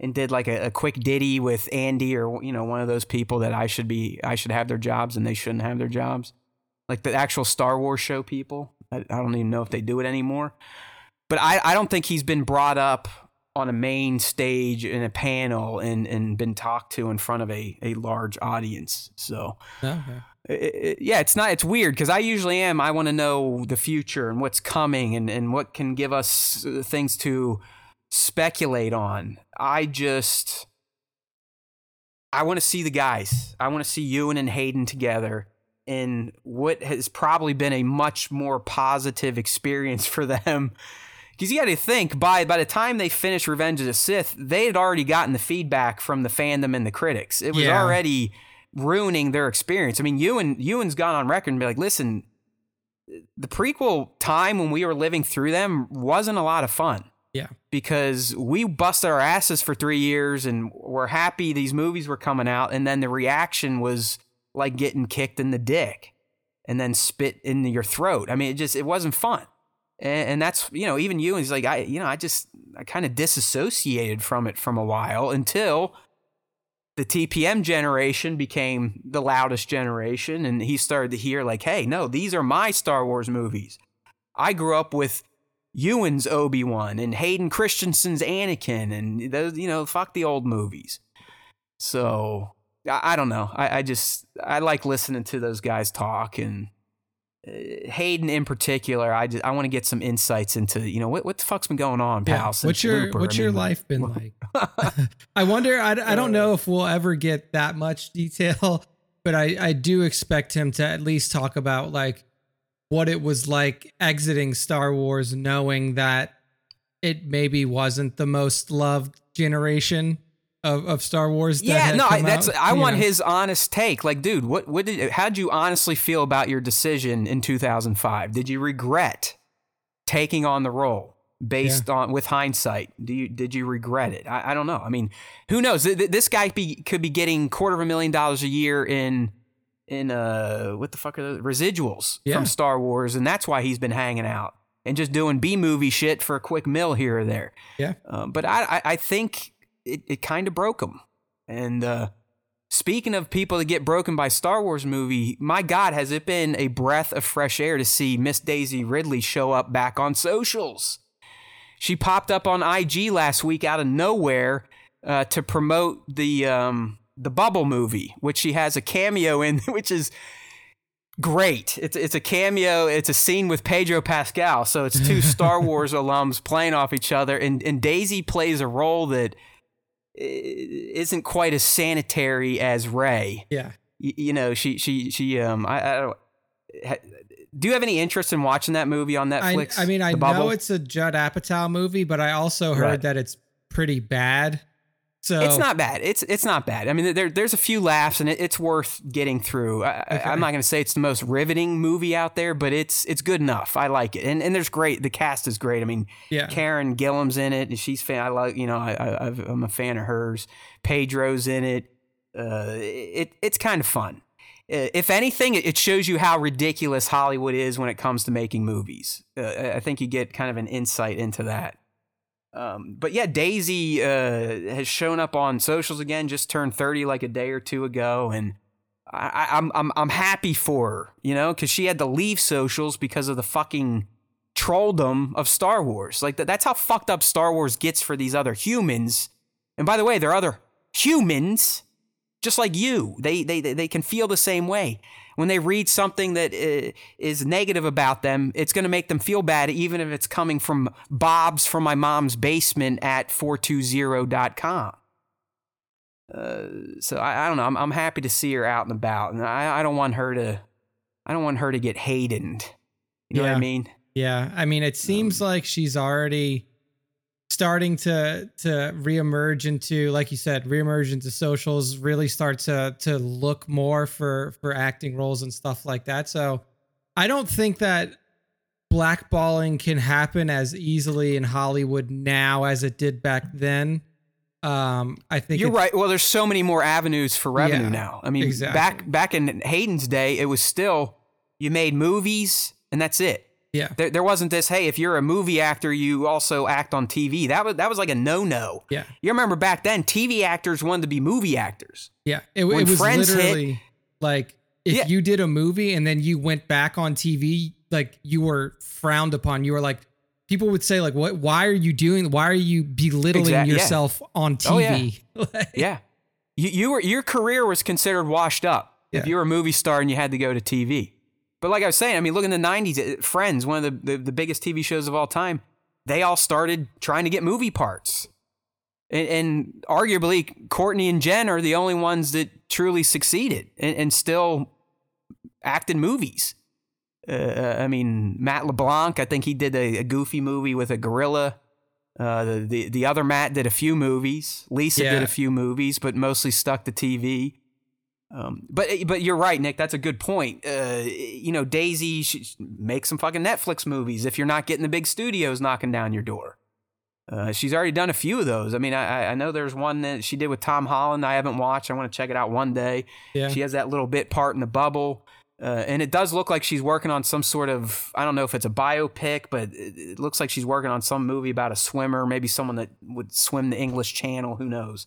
and did like a quick ditty with Andy or, you know, one of those people that I should have their jobs and they shouldn't have their jobs. Like the actual Star Wars show people. I don't even know if they do it anymore. But I don't think he's been brought up on a main stage in a panel and been talked to in front of a large audience. So, okay. Yeah, it's weird because I usually am. I want to know the future and what's coming and what can give us things to speculate on. I want to see the guys. I want to see Ewan and Hayden together in what has probably been a much more positive experience for them. Because you got to think, by the time they finished Revenge of the Sith, they had already gotten the feedback from the fandom and the critics. It was already ruining their experience. I mean, Ewan's gone on record and be like, listen, the prequel time when we were living through them wasn't a lot of fun. Yeah. Because we busted our asses for 3 years and were happy these movies were coming out. And then the reaction was like getting kicked in the dick and then spit in your throat. I mean, it wasn't fun. And that's, you know, even you, he's like, I kind of disassociated from it from a while until the TPM generation became the loudest generation. And he started to hear like, hey, no, these are my Star Wars movies. I grew up with Ewan's Obi-Wan and Hayden Christensen's Anakin and those, you know, fuck the old movies. So I don't know. I like listening to those guys talk and Hayden in particular, I want to get some insights into, you know, what the fuck's been going on, pal? Since what's your life been like? I wonder. I don't know if we'll ever get that much detail, but I do expect him to at least talk about like what it was like exiting Star Wars, knowing that it maybe wasn't the most loved generation of Star Wars. I want his honest take. Like, dude, how'd you honestly feel about your decision in 2005? Did you regret taking on the role based on with hindsight? Did you regret it? I don't know. I mean, who knows? This guy could be getting $250,000 a year in what the fuck are those residuals from Star Wars, and that's why he's been hanging out and just doing B movie shit for a quick mill here or there. Yeah. But I think It kind of broke him. And speaking of people that get broken by Star Wars movie, my God, has it been a breath of fresh air to see Miss Daisy Ridley show up back on socials. She popped up on IG last week out of nowhere to promote the Bubble movie, which she has a cameo in, which is great. It's a cameo. It's a scene with Pedro Pascal. So it's two Star Wars alums playing off each other. And Daisy plays a role that isn't quite as sanitary as Rey. Yeah. You know, she I don't Do you have any interest in watching that movie on Netflix? I know it's a Judd Apatow movie, but I also heard that it's pretty bad. So it's not bad. It's not bad. I mean, there's a few laughs, and it's worth getting through. I'm not going to say it's the most riveting movie out there, but it's good enough. I like it, and there's great. The cast is great. I mean, Karen Gillum's in it, and she's fan. I like, you know, I'm a fan of hers. Pedro's in it. It's kind of fun. If anything, it shows you how ridiculous Hollywood is when it comes to making movies. I think you get kind of an insight into that. But yeah, Daisy has shown up on socials again. Just turned 30 like a day or two ago, and I'm happy for her, you know, because she had to leave socials because of the fucking trolldom of Star Wars. Like that's how fucked up Star Wars gets for these other humans. And by the way, there are other humans. Just like you, they can feel the same way. When they read something that is negative about them, it's going to make them feel bad, even if it's coming from Bob's from my mom's basement at 420.com. So I don't know. I'm happy to see her out and about, and I don't want her to get Haydened. You know what I mean? Yeah, I mean, it seems like she's already starting to reemerge into, like you said, reemerge into socials, really start to look more for acting roles and stuff like that. So I don't think that blackballing can happen as easily in Hollywood now as it did back then. I think you're right. Well, there's so many more avenues for revenue now. I mean, back in Hayden's day, it was still, you made movies and that's it. Yeah, there wasn't this, hey, if you're a movie actor, you also act on TV. That was like a no-no. Yeah. You remember back then, TV actors wanted to be movie actors. Yeah, it was literally like if you did a movie and then you went back on TV, like you were frowned upon. You were like, people would say like, "What? Why are you doing? Why are you belittling yourself on TV?" Oh, yeah. Your career was considered washed up if you were a movie star and you had to go to TV. But like I was saying, I mean, look in the 90s, Friends, one of the biggest TV shows of all time, they all started trying to get movie parts. And arguably, Courtney and Jen are the only ones that truly succeeded and still act in movies. I mean, Matt LeBlanc, I think he did a goofy movie with a gorilla. The other Matt did a few movies. Lisa did a few movies, but mostly stuck to TV. But you're right, Nick. That's a good point. You know, Daisy should make some fucking Netflix movies if you're not getting the big studios knocking down your door. She's already done a few of those. I mean, I know there's one that she did with Tom Holland. I haven't watched. I want to check it out one day. Yeah. She has that little bit part in The Bubble. And it does look like she's working on some sort of, I don't know if it's a biopic, but it looks like she's working on some movie about a swimmer, maybe someone that would swim the English Channel. Who knows?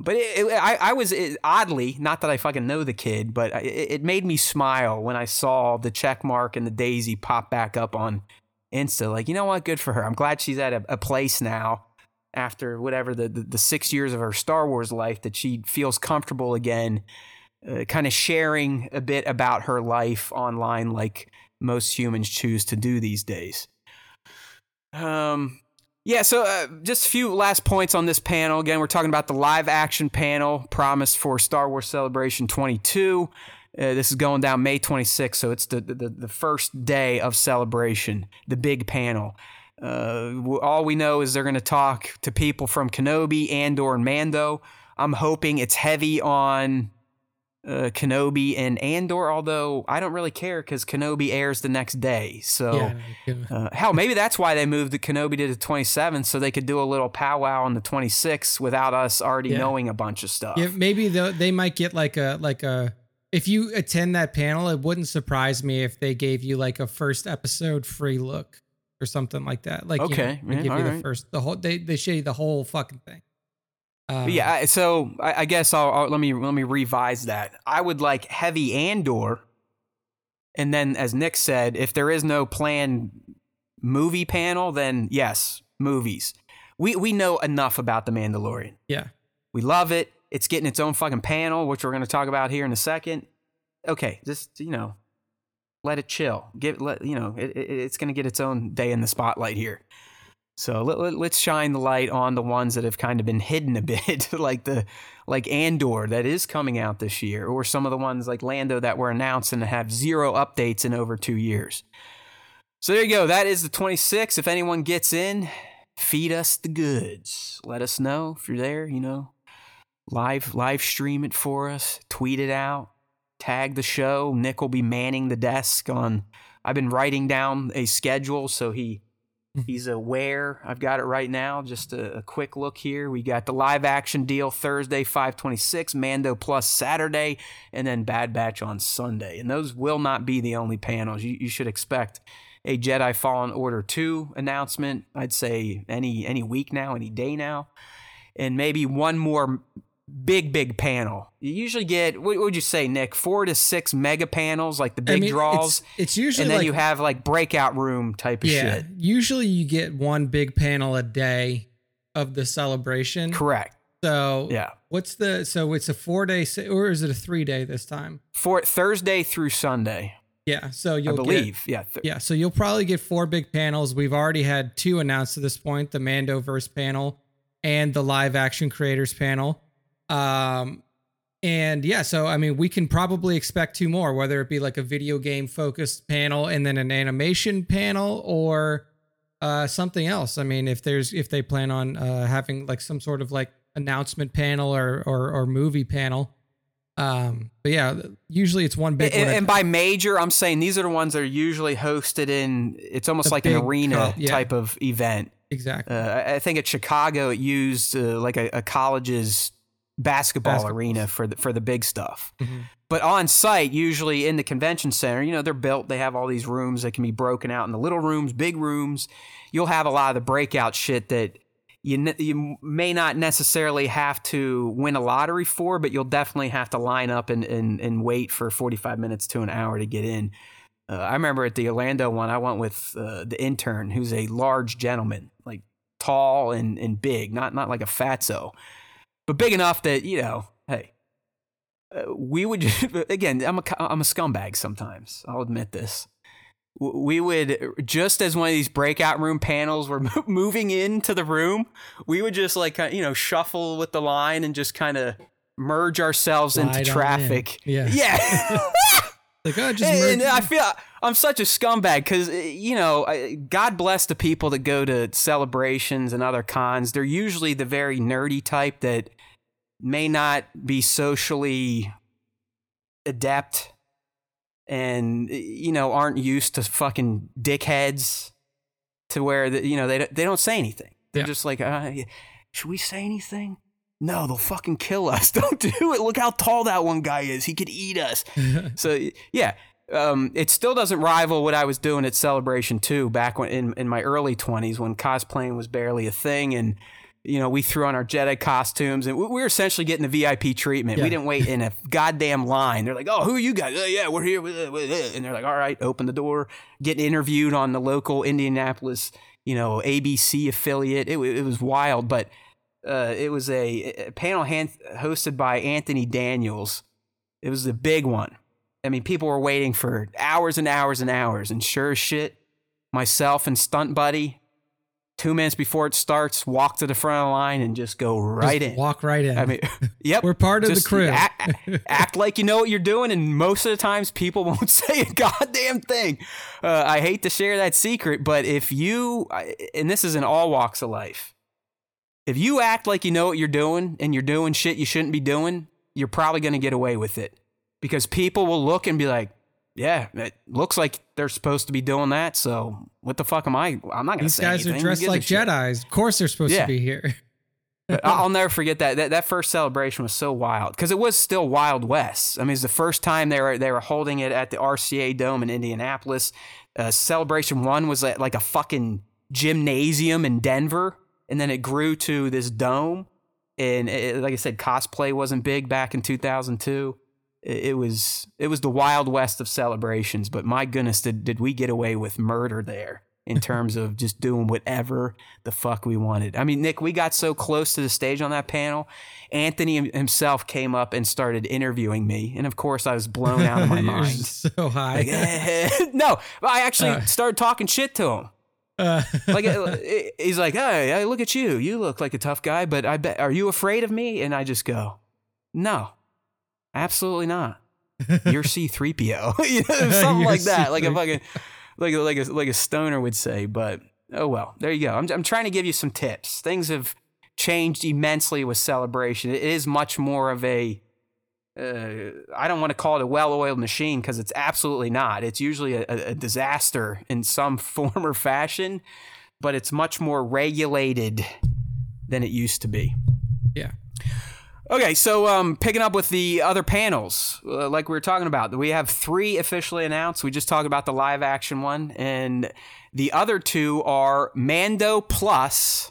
But I was oddly, not that I fucking know the kid, but it made me smile when I saw the check mark and the Daisy pop back up on Insta. Like, you know what? Good for her. I'm glad she's at a place now after whatever the 6 years of her Star Wars life that she feels comfortable again, kind of sharing a bit about her life online like most humans choose to do these days. Yeah, so just a few last points on this panel. Again, we're talking about the live-action panel promised for Star Wars Celebration 22. This is going down May 26th, so it's the first day of Celebration, the big panel. All we know is they're going to talk to people from Kenobi, Andor, and Mando. I'm hoping it's heavy on Kenobi and Andor, although I don't really care because Kenobi airs the next day. So hell, maybe that's why they moved the Kenobi to the 27th, so they could do a little powwow on the 26th without us already knowing a bunch of stuff. Yeah, maybe they might get like a if you attend that panel, it wouldn't surprise me if they gave you like a first episode free look or something like that. Like, okay, you know, give you the first, the whole, they show you the whole fucking thing. So I guess let me revise that. I would like heavy Andor, and then as Nick said, if there is no planned movie panel, then yes, movies. We know enough about The Mandalorian. Yeah, we love it. It's getting its own fucking panel, which we're going to talk about here in a second. Okay, just let it chill. It's going to get its own day in the spotlight here. So let's shine the light on the ones that have kind of been hidden a bit, like Andor that is coming out this year, or some of the ones like Lando that were announced and have zero updates in over 2 years. So there you go. That is the 26th. If anyone gets in, feed us the goods. Let us know if you're there, you know. Live stream it for us. Tweet it out. Tag the show. Nick will be manning the desk on... I've been writing down a schedule, so he's aware. I've got it right now. Just a quick look here. We got the live action deal Thursday, 5/26, Mando Plus Saturday, and then Bad Batch on Sunday. And those will not be the only panels. You should expect a Jedi Fallen Order 2 announcement. I'd say any week now, any day now. And maybe one more big panel. You usually get, what would you say, Nick, 4 to 6 mega panels, like the big draws. It's usually, and then like, you have like breakout room type of shit. Usually you get one big panel a day of the celebration. Correct. So yeah, so it's a 4 day, or is it a 3 day this time? Thursday through Sunday. Yeah. So So you'll probably get 4 big panels. We've already had 2 announced at this point, the Mandoverse panel and the live action creators panel. So, I mean, we can probably expect 2 more, whether it be like a video game focused panel and then an animation panel or, something else. I mean, if they plan on, having like some sort of like announcement panel or movie panel. But yeah, usually it's one big one. And by major, I'm saying these are the ones that are usually hosted in, it's almost like an arena type of event. Exactly. I think at Chicago, it used, like a college's basketball arena for the big stuff. Mm-hmm. But on site, usually in the convention center, you know, they're built, they have all these rooms that can be broken out into little rooms, big rooms. You'll have a lot of the breakout shit that you may not necessarily have to win a lottery for, but you'll definitely have to line up and wait for 45 minutes to an hour to get in. I remember at the Orlando one, I went with the intern, who's a large gentleman, like tall and big, not like a fatso, but big enough that, you know, hey, we would, again, I'm a scumbag sometimes. I'll admit this. We would, just as one of these breakout room panels were moving into the room, we would just like, you know, shuffle with the line and just kind of merge ourselves into traffic. Yeah. Like, oh, just merge. And I feel I'm such a scumbag because, you know, God bless the people that go to celebrations and other cons. They're usually the very nerdy type that may not be socially adept and, you know, aren't used to fucking dickheads to where, you know, they don't say anything. They're just like, should we say anything? No, they'll fucking kill us. Don't do it. Look how tall that one guy is. He could eat us. So, yeah. It still doesn't rival what I was doing at Celebration 2 back when in my early 20s when cosplaying was barely a thing. And, you know, we threw on our Jedi costumes and we were essentially getting the VIP treatment. Yeah. We didn't wait in a goddamn line. They're like, oh, who are you guys? Oh, yeah, we're here. And they're like, all right, open the door. Get interviewed on the local Indianapolis, you know, ABC affiliate. It was wild. But it was a panel hosted by Anthony Daniels. It was the big one. I mean, people were waiting for hours and hours and hours, and sure as shit, myself and stunt buddy, 2 minutes before it starts, walk to the front of the line and just go right in. Walk right in. I mean, yep. We're part of the crew. Act like you know what you're doing, and most of the times people won't say a goddamn thing. I hate to share that secret, but if you, and this is in all walks of life, if you act like you know what you're doing and you're doing shit you shouldn't be doing, you're probably going to get away with it. Because people will look and be like, yeah, it looks like they're supposed to be doing that. So what the fuck am I? I'm not going to say anything. These guys are dressed like Jedis. Of course they're supposed to be here. But I'll never forget that. That first celebration was so wild because it was still Wild West. I mean, it's the first time they were holding it at the RCA Dome in Indianapolis. Celebration 1 was at like a fucking gymnasium in Denver. And then it grew to this dome. And it, like I said, cosplay wasn't big back in 2002. It was the Wild West of celebrations, but my goodness, did we get away with murder there in terms of just doing whatever the fuck we wanted. I mean, Nick, we got so close to the stage on that panel. Anthony himself came up and started interviewing me. And of course I was blown out of my mind. So high. Like, no, I actually started talking shit to him. Like he's like, hey, look at you. You look like a tough guy, but I bet, are you afraid of me? And I just go, no, absolutely not. You're C-3PO, you know, something like that. Like a fucking, like a stoner would say. But oh well, there you go. I'm trying to give you some tips. Things have changed immensely with Celebration. It is much more of a, I don't want to call it a well-oiled machine because it's absolutely not. It's usually a disaster in some form or fashion, but it's much more regulated than it used to be. Yeah. Okay, so picking up with the other panels, like we were talking about, we have 3 officially announced. We just talked about the live-action one, and the other 2 are Mando Plus.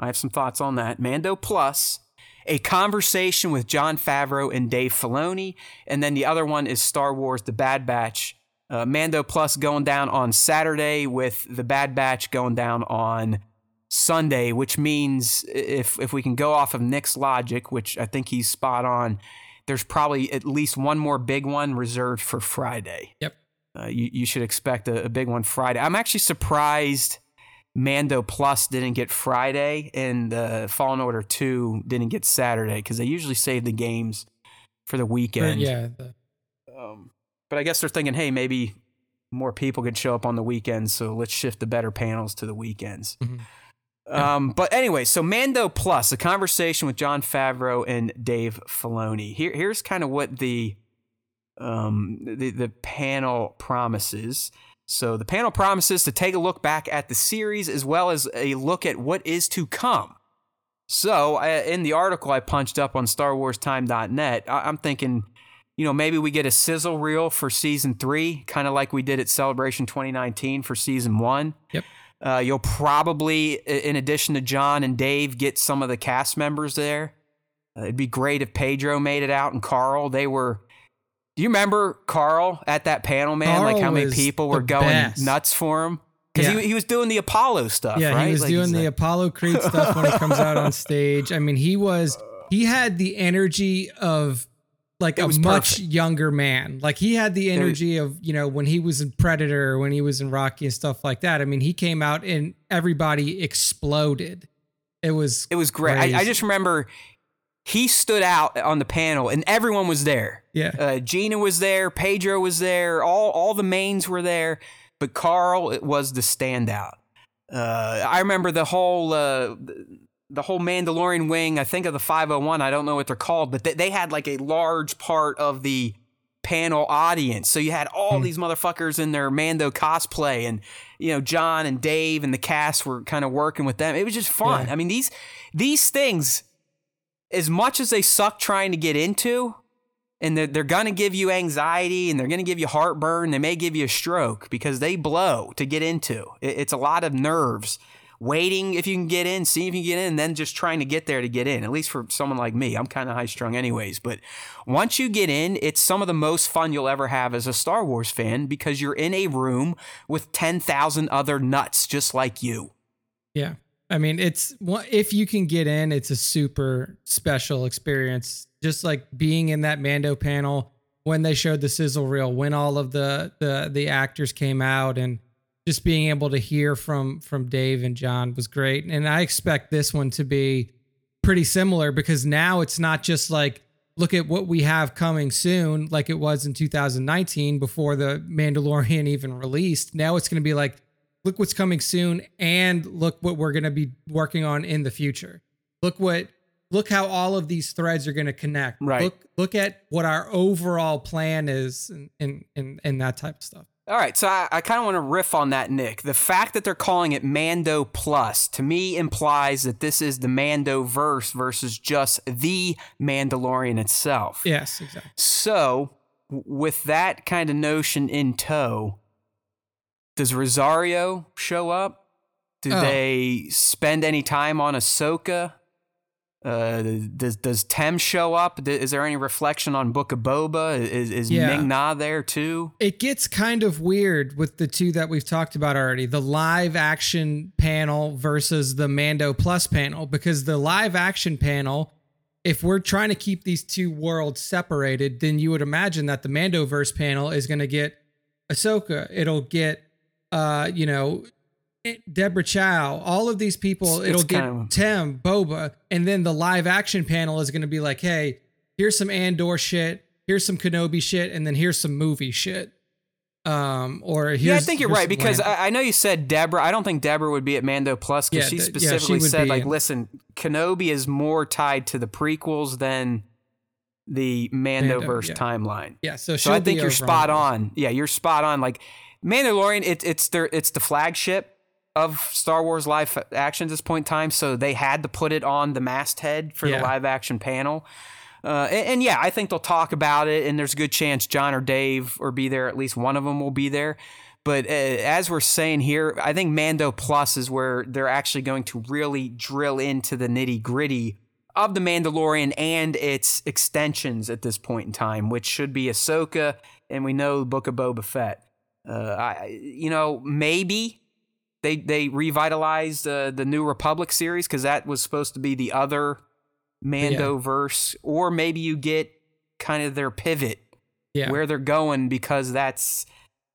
I have some thoughts on that. Mando Plus, a conversation with Jon Favreau and Dave Filoni, and then the other one is Star Wars The Bad Batch. Mando Plus going down on Saturday with The Bad Batch going down on Sunday, which means if we can go off of Nick's logic, which I think he's spot on, there's probably at least one more big one reserved for Friday. Yep. You should expect a big one Friday. I'm actually surprised Mando Plus didn't get Friday and Fallen Order 2 didn't get Saturday, because they usually save the games for the weekend. Yeah. But I guess they're thinking, hey, maybe more people could show up on the weekends, so let's shift the better panels to the weekends. Mm-hmm. But anyway, so Mando Plus, a conversation with Jon Favreau and Dave Filoni. Here's kind of what the panel promises. So the panel promises to take a look back at the series as well as a look at what is to come. So in the article I punched up on StarWarsTime.net, I'm thinking, you know, maybe we get a sizzle reel for season 3, kind of like we did at Celebration 2019 for season 1. Yep. You'll probably, in addition to John and Dave, get some of the cast members there. It'd be great if Pedro made it out and Carl. They were, do you remember Carl at that panel, man? Carl, like how many people were going nuts for him? Because he was doing the Apollo stuff, right? Yeah, he was doing the Apollo Creed stuff when he comes out on stage. I mean, he had the energy of like a much younger man. Like he had the energy of, you know, when he was in Predator, when he was in Rocky and stuff like that. I mean, he came out and everybody exploded. It was great. I just remember he stood out on the panel and everyone was there. Yeah. Gina was there. Pedro was there. All the mains were there, but Carl, it was the standout. I remember the whole Mandalorian wing, I think of the 501, I don't know what they're called, but they had like a large part of the panel audience. So you had all these motherfuckers in their Mando cosplay, and, you know, John and Dave and the cast were kind of working with them. It was just fun. Yeah. I mean, these things, as much as they suck trying to get into, and they're going to give you anxiety and they're going to give you heartburn, they may give you a stroke because they blow to get into. It's a lot of nerves. Waiting if you can get in, seeing if you can get in, and then just trying to get there to get in. At least for someone like me, I'm kind of high strung anyways. But once you get in, it's some of the most fun you'll ever have as a Star Wars fan, because you're in a room with 10,000 other nuts just like you. Yeah. I mean, if you can get in, it's a super special experience. Just like being in that Mando panel when they showed the sizzle reel, when all of the actors came out, and just being able to hear from Dave and John was great. And I expect this one to be pretty similar, because now it's not just like, look at what we have coming soon, like it was in 2019 before The Mandalorian even released. Now it's going to be like, look what's coming soon and look what we're going to be working on in the future. Look how all of these threads are going to connect. Right. Look at what our overall plan is and that type of stuff. All right, so I kind of want to riff on that, Nick. The fact that they're calling it Mando Plus, to me, implies that this is the Mandoverse versus just the Mandalorian itself. Yes, exactly. So with that kind of notion in tow, does Rosario show up? Do they spend any time on Ahsoka? Does Tem show up? Is there any reflection on Book of Boba? Is Ming-Na there too? It gets kind of weird with the 2 that we've talked about already, the live action panel versus the Mando Plus panel, because the live action panel, if we're trying to keep these 2 worlds separated, then you would imagine that the Mandoverse panel is going to get Ahsoka. It'll get, Deborah Chow, all of these people, it'll get Tim, Boba, and then the live action panel is going to be like, hey, here's some Andor shit, here's some Kenobi shit, and then here's some movie shit. Or here's, yeah, I think you're right, because I know you said Deborah. I don't think Deborah would be at Mando Plus, because she specifically said, like, listen, Kenobi is more tied to the prequels than the Mandoverse timeline. Yeah, so I think you're spot on. Yeah, you're spot on. Like, Mandalorian, it's the flagship of Star Wars live action at this point in time, so they had to put it on the masthead for the live action panel. And yeah, I think they'll talk about it, and there's a good chance John or Dave or be there. At least one of them will be there. But as we're saying here, I think Mando Plus is where they're actually going to really drill into the nitty gritty of The Mandalorian and its extensions at this point in time, which should be Ahsoka, and we know the Book of Boba Fett. Maybe they revitalized the New Republic series, because that was supposed to be the other Mandoverse, or maybe you get kind of their pivot where they're going, because that's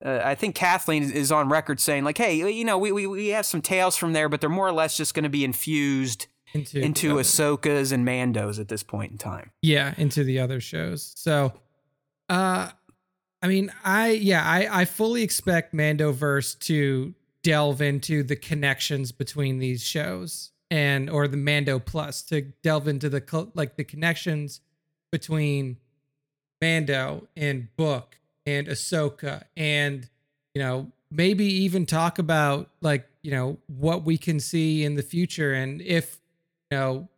I think Kathleen is on record saying, like, hey, you know, we have some tales from there, but they're more or less just going to be infused into Ahsoka's and Mando's at this point in time. Yeah, into the other shows. So, I fully expect Mandoverse to delve into the connections between these shows. And or the Mando Plus to delve into the connections between Mando and Book and Ahsoka, and, you know, maybe even talk about, like, you know, what we can see in the future, and if, you know,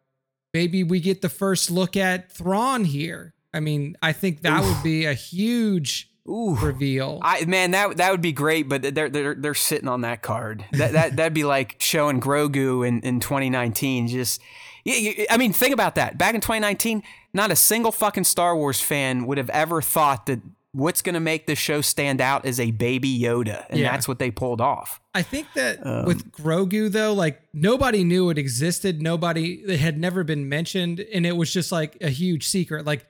maybe we get the first look at Thrawn here. I mean, I think that would be a huge reveal. That would be great, but they're sitting on that card. That'd be like showing Grogu in 2019. Just, I mean, think about that. Back in 2019, not a single fucking Star Wars fan would have ever thought that what's going to make this show stand out is a baby Yoda, and that's what they pulled off. I think that with Grogu, though, like, nobody knew it existed. It had never been mentioned, and it was just like a huge secret. Like,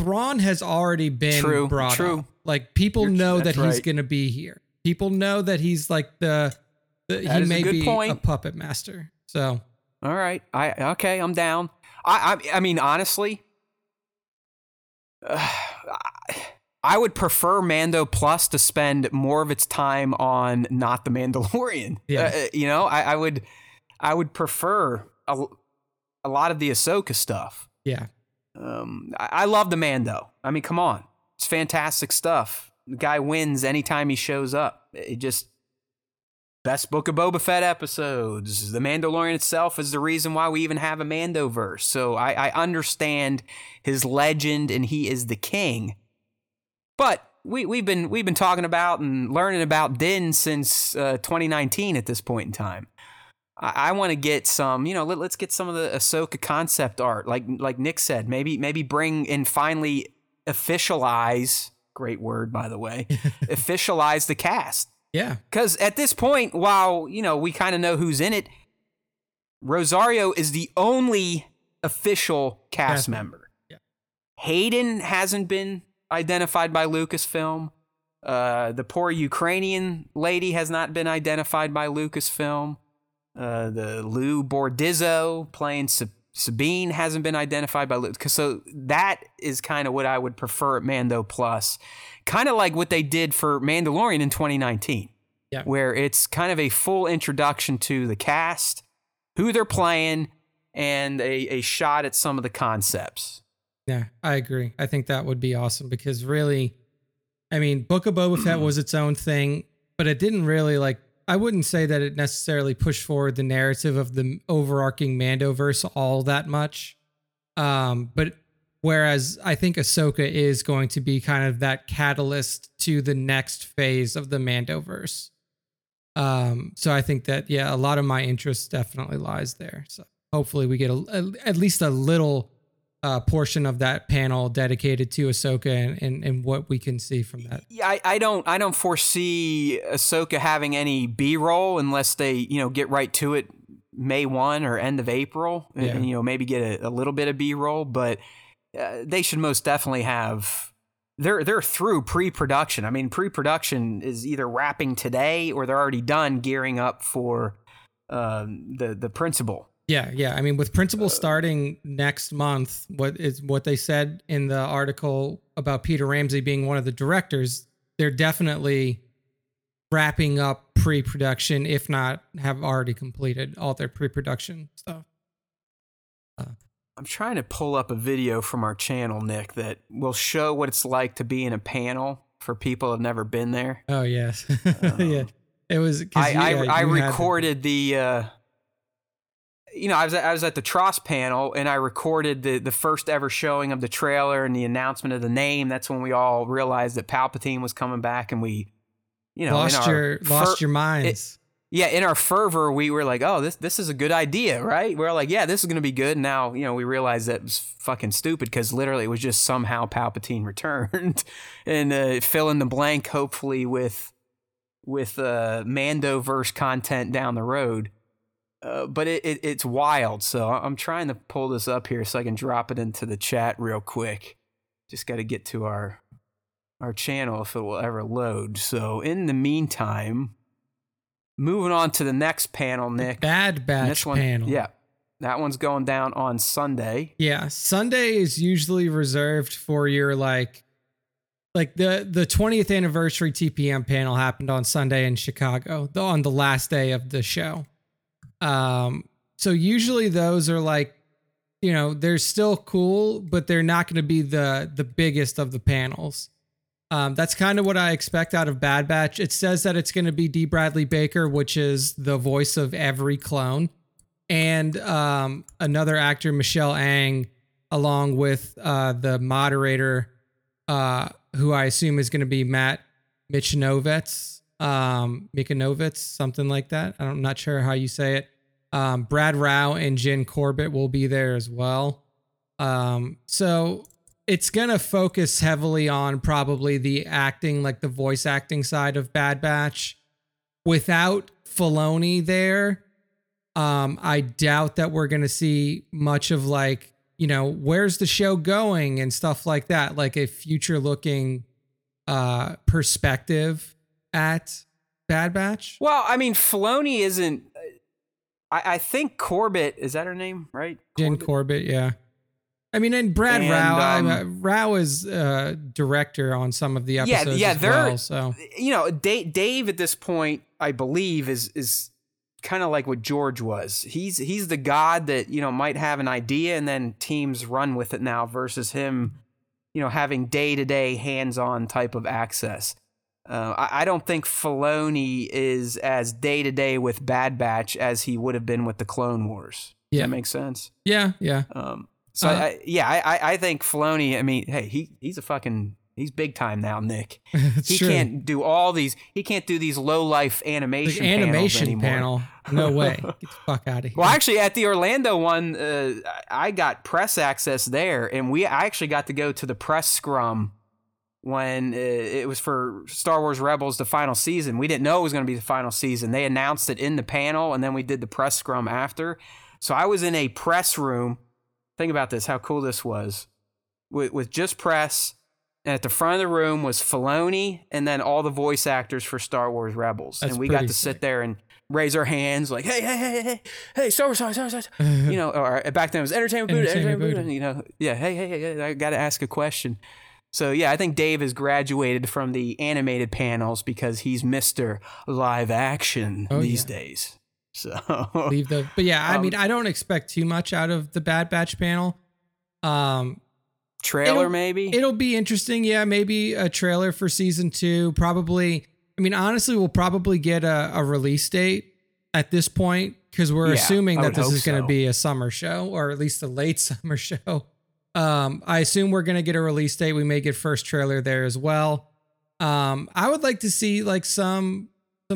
Thrawn has already been brought up. Like, people know that he's going to be here. People know that he's like he may be a puppet master. So, all right. Okay, I'm down. I mean, honestly, I would prefer Mando Plus to spend more of its time on not the Mandalorian. Yeah. I would prefer a lot of the Ahsoka stuff. Yeah. I love the Mando. I mean, come on. It's fantastic stuff. The guy wins anytime he shows up. It just, best Book of Boba Fett episodes. The Mandalorian itself is the reason why we even have a Mandoverse. So I understand his legend, and he is the king. But we've been talking about and learning about Din since 2019 at this point in time. I want to get some, you know, let's get some of the Ahsoka concept art. Like Nick said, maybe bring in, finally officialize, great word, by the way, officialize the cast. Yeah. Because at this point, while, you know, we kind of know who's in it, Rosario is the only official cast member. Yeah. Hayden hasn't been identified by Lucasfilm. The poor Ukrainian lady has not been identified by Lucasfilm. The Lou Bordizzo playing Sabine hasn't been identified by Lou. So that is kind of what I would prefer at Mando Plus. Kind of like what they did for Mandalorian in 2019, where it's kind of a full introduction to the cast, who they're playing, and a shot at some of the concepts. Yeah, I agree. I think that would be awesome, because really, I mean, Book of Boba Fett was its own thing, but it didn't really, like, I wouldn't say that it necessarily pushed forward the narrative of the overarching Mandoverse all that much. But whereas I think Ahsoka is going to be kind of that catalyst to the next phase of the Mandoverse. So I think that, a lot of my interest definitely lies there. So hopefully we get at least a little portion of that panel dedicated to Ahsoka and what we can see from that. Yeah, I don't foresee Ahsoka having any B-roll unless they, you know, get right to it May 1 or end of April, and, you know, maybe get a little bit of B-roll, but they should most definitely have They're through pre-production. I mean, pre-production is either wrapping today or they're already done gearing up for the principal. Yeah. I mean, with principal starting next month, what they said in the article about Peter Ramsey being one of the directors, they're definitely wrapping up pre-production, if not have already completed all their pre-production stuff. I'm trying to pull up a video from our channel, Nick, that will show what it's like to be in a panel for people who've never been there. Oh, yes. Yeah. It was... I recorded I was at the Tross panel and I recorded the first ever showing of the trailer and the announcement of the name. That's when we all realized that Palpatine was coming back and we, lost your minds. In our fervor, we were like, oh, this is a good idea, right? We're like, yeah, this is going to be good. Now, we realized that was fucking stupid because literally it was just somehow Palpatine returned and fill in the blank, hopefully with Mandoverse content down the road. But it's wild. So I'm trying to pull this up here so I can drop it into the chat real quick. Just got to get to our channel if it will ever load. So in the meantime... Moving on to the next panel, Nick. Bad Batch panel. Yeah, that one's going down on Sunday. Yeah, Sunday is usually reserved for your like the 20th anniversary TPM panel happened on Sunday in Chicago on the last day of the show. So usually those are they're still cool, but they're not going to be the biggest of the panels. That's kind of what I expect out of Bad Batch. It says that it's going to be D. Bradley Baker, which is the voice of every clone, and another actor, Michelle Ang, along with the moderator, who I assume is going to be Matt Michanovitz, something like that. I'm not sure how you say it. Brad Rao and Jen Corbett will be there as well. It's going to focus heavily on probably the acting, like the voice acting side of Bad Batch. Without Filoni there, I doubt that we're going to see much of where's the show going and stuff like that. Like a future looking perspective at Bad Batch. Well, I mean, Filoni isn't... I think Corbett, is that her name, right? Jen Corbett, yeah. I mean, and Brad Rao. Rao is director on some of the episodes. Yeah, as well, so Dave at this point, I believe, is kind of like what George was. He's the god that might have an idea and then teams run with it now versus him, having day-to-day hands-on type of access. I don't think Filoni is as day-to-day with Bad Batch as he would have been with the Clone Wars. Yeah, that makes sense. Yeah. So I think Filoni, I mean, hey, he's big time now, Nick. He true. Can't do all these. He can't do these low life animation panels anymore. No way. Get the fuck out of here. Well, actually, at the Orlando one, I got press access there, and I actually got to go to the press scrum when it was for Star Wars Rebels, the final season. We didn't know it was going to be the final season. They announced it in the panel, and then we did the press scrum after. So I was in a press room. Think about this, how cool this was. With just press, and at the front of the room was Filoni and then all the voice actors for Star Wars Rebels. That's and we got to sit there and raise our hands like, hey, Star Wars. Or back then it was entertainment Buddha. Hey, I got to ask a question. So, yeah, I think Dave has graduated from the animated panels because he's Mr. Live Action days. So I don't expect too much out of the Bad Batch panel. Trailer, maybe it'll be interesting. Yeah, maybe a trailer for season 2. Probably. I mean, honestly, we'll probably get a release date at this point because we're assuming that this is going to be a summer show or at least a late summer show. I assume we're going to get a release date. We may get first trailer there as well. I would like to see some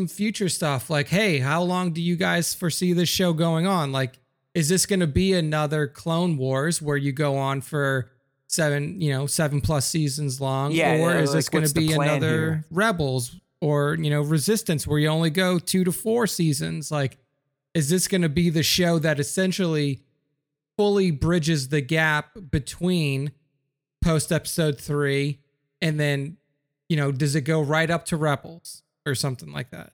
future stuff like, hey, how long do you guys foresee this show going on? Like, is this going to be another Clone Wars where you go on for 7 plus seasons long? Yeah, or is this going to be another Rebels or, Resistance where you only go 2 to 4 seasons? Like, is this going to be the show that essentially fully bridges the gap between post episode 3 And then, you know, does it go right up to Rebels or something like that?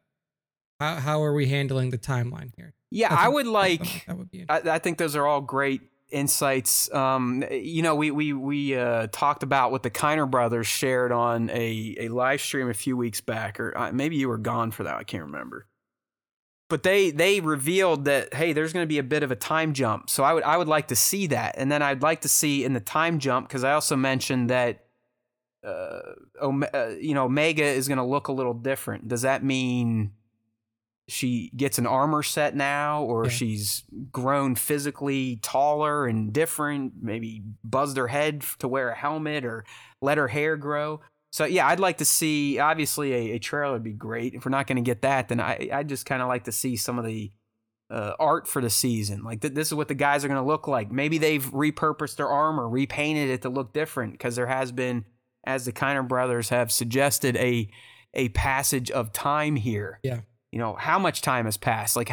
How are we handling the timeline here? Yeah, I would like, that would be I think those are all great insights. You know, we talked about what the Kiner brothers shared on a live stream a few weeks back, or maybe you were gone for that. I can't remember. But they revealed that, hey, there's going to be a bit of a time jump. So I would like to see that. And then I'd like to see in the time jump, because I also mentioned that, you know, Omega is going to look a little different. Does that mean she gets an armor set now, or she's grown physically taller and different, maybe buzzed her head to wear a helmet or let her hair grow? So, yeah, I'd like to see, obviously, a trailer would be great. If we're not going to get that, then I'd just kind of like to see some of the art for the season. Like, this is what the guys are going to look like. Maybe they've repurposed their armor, repainted it to look different, because there has been, as the Kiner brothers have suggested, a passage of time here. Yeah. You know, how much time has passed? Like,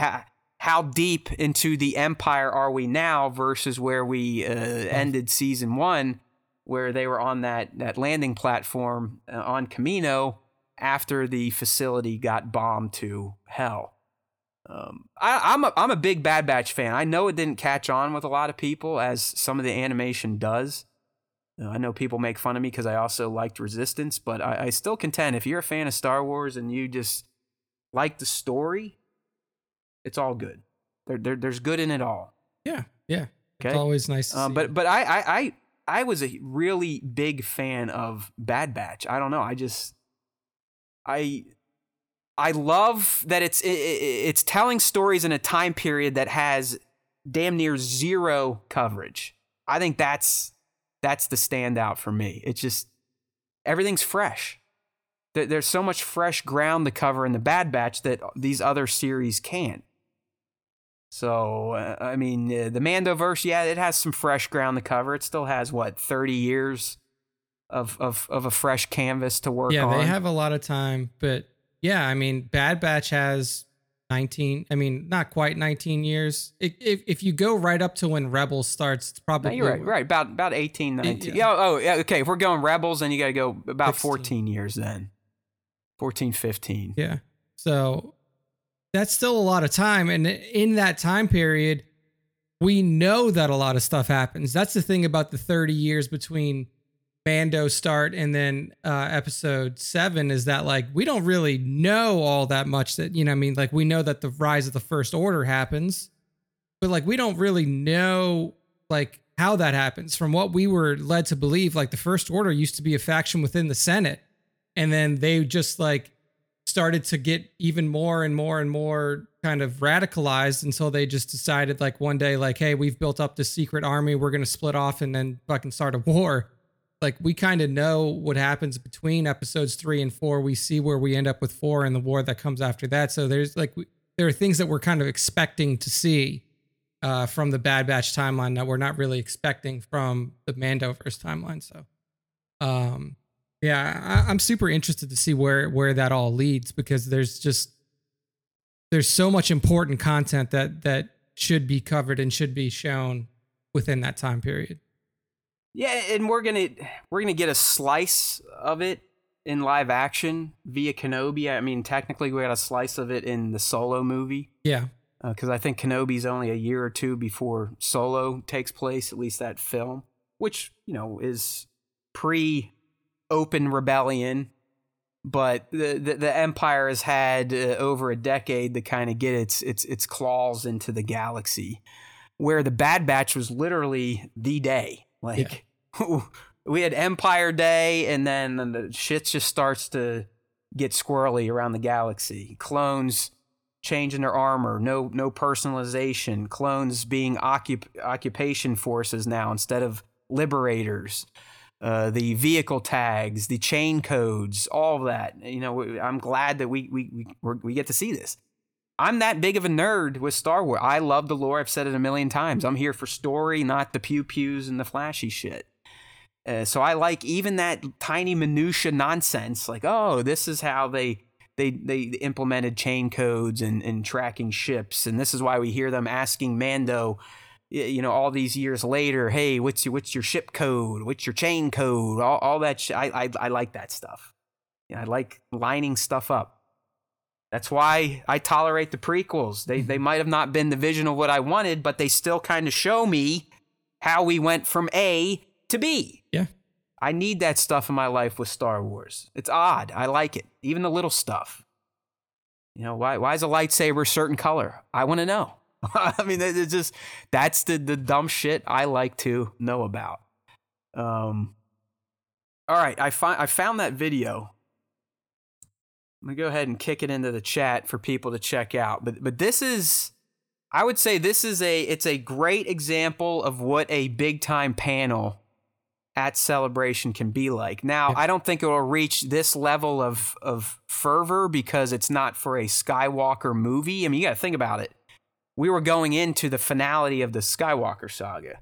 how deep into the Empire are we now versus where we ended season one, where they were on that landing platform on Kamino after the facility got bombed to hell? I'm a big Bad Batch fan. I know it didn't catch on with a lot of people, as some of the animation does. I know people make fun of me because I also liked Resistance, but I still contend, if you're a fan of Star Wars and you just like the story, it's all good. There's good in it all. Yeah. Okay? It's always nice to see. But I was a really big fan of Bad Batch. I don't know. I love that it's telling stories in a time period that has damn near zero coverage. I think that's the standout for me. It's just everything's fresh. There's so much fresh ground to cover in the Bad Batch that these other series can't. So, I mean, the Mandoverse, yeah, it has some fresh ground to cover. It still has, 30 years of a fresh canvas to work on? Yeah, they have a lot of time. But, yeah, I mean, Bad Batch has 19, I mean, not quite 19 years. If you go right up to when Rebels starts, it's probably... No, you're right, about 18, 19. Yeah. Okay, if we're going Rebels, then you got to go about 16. 14 years then. 14, 15. Yeah. So that's still a lot of time. And in that time period, we know that a lot of stuff happens. That's the thing about the 30 years between Mando start and then episode 7, is that, like, we don't really know all that much that, you know, I mean, like, we know that the rise of the First Order happens, but, like, we don't really know, like, how that happens. From what we were led to believe, like, the First Order used to be a faction within the Senate. And then they just, like, started to get even more and more and more kind of radicalized until they just decided, like, one day, like, hey, we've built up this secret army. We're going to split off and then fucking start a war. Like, we kind of know what happens between episodes 3 and 4. We see where we end up with 4 and the war that comes after that. So there's, like, there are things that we're kind of expecting to see from the Bad Batch timeline that we're not really expecting from the Mandoverse timeline. So, yeah, I'm super interested to see where that all leads, because there's so much important content that should be covered and should be shown within that time period. Yeah, and we're gonna get a slice of it in live action via Kenobi. I mean, technically, we got a slice of it in the Solo movie. Yeah, because I think Kenobi's only a year or two before Solo takes place, at least that film, which, you know, is pre open rebellion, but the Empire has had over a decade to kind of get its claws into the galaxy, where the Bad Batch was literally the day. Like, yeah. We had Empire Day, and then the shit just starts to get squirrely around the galaxy. Clones changing their armor, no personalization. Clones being occupation forces now instead of liberators. The vehicle tags, the chain codes, all that. You know, I'm glad that we get to see this. I'm that big of a nerd with Star Wars. I love the lore. I've said it a million times. I'm here for story, not the pew-pews and the flashy shit. So I like even that tiny minutia nonsense. Like, oh, this is how they implemented chain codes and tracking ships. And this is why we hear them asking Mando, you know, all these years later, hey, what's your ship code? What's your chain code? All that shit. I like that stuff. You know, I like lining stuff up. That's why I tolerate the prequels. They might have not been the vision of what I wanted, but they still kind of show me how we went from A to B. Yeah. I need that stuff in my life with Star Wars. It's odd. I like it. Even the little stuff. You know, why is a lightsaber a certain color? I want to know. I mean, it's just, that's the dumb shit I like to know about. All right, I found that video. I'm going to go ahead and kick it into the chat for people to check out. But this is, I would say it's a great example of what a big time panel at Celebration can be like. Now, I don't think it will reach this level of fervor because it's not for a Skywalker movie. I mean, you got to think about it. We were going into the finality of the Skywalker saga.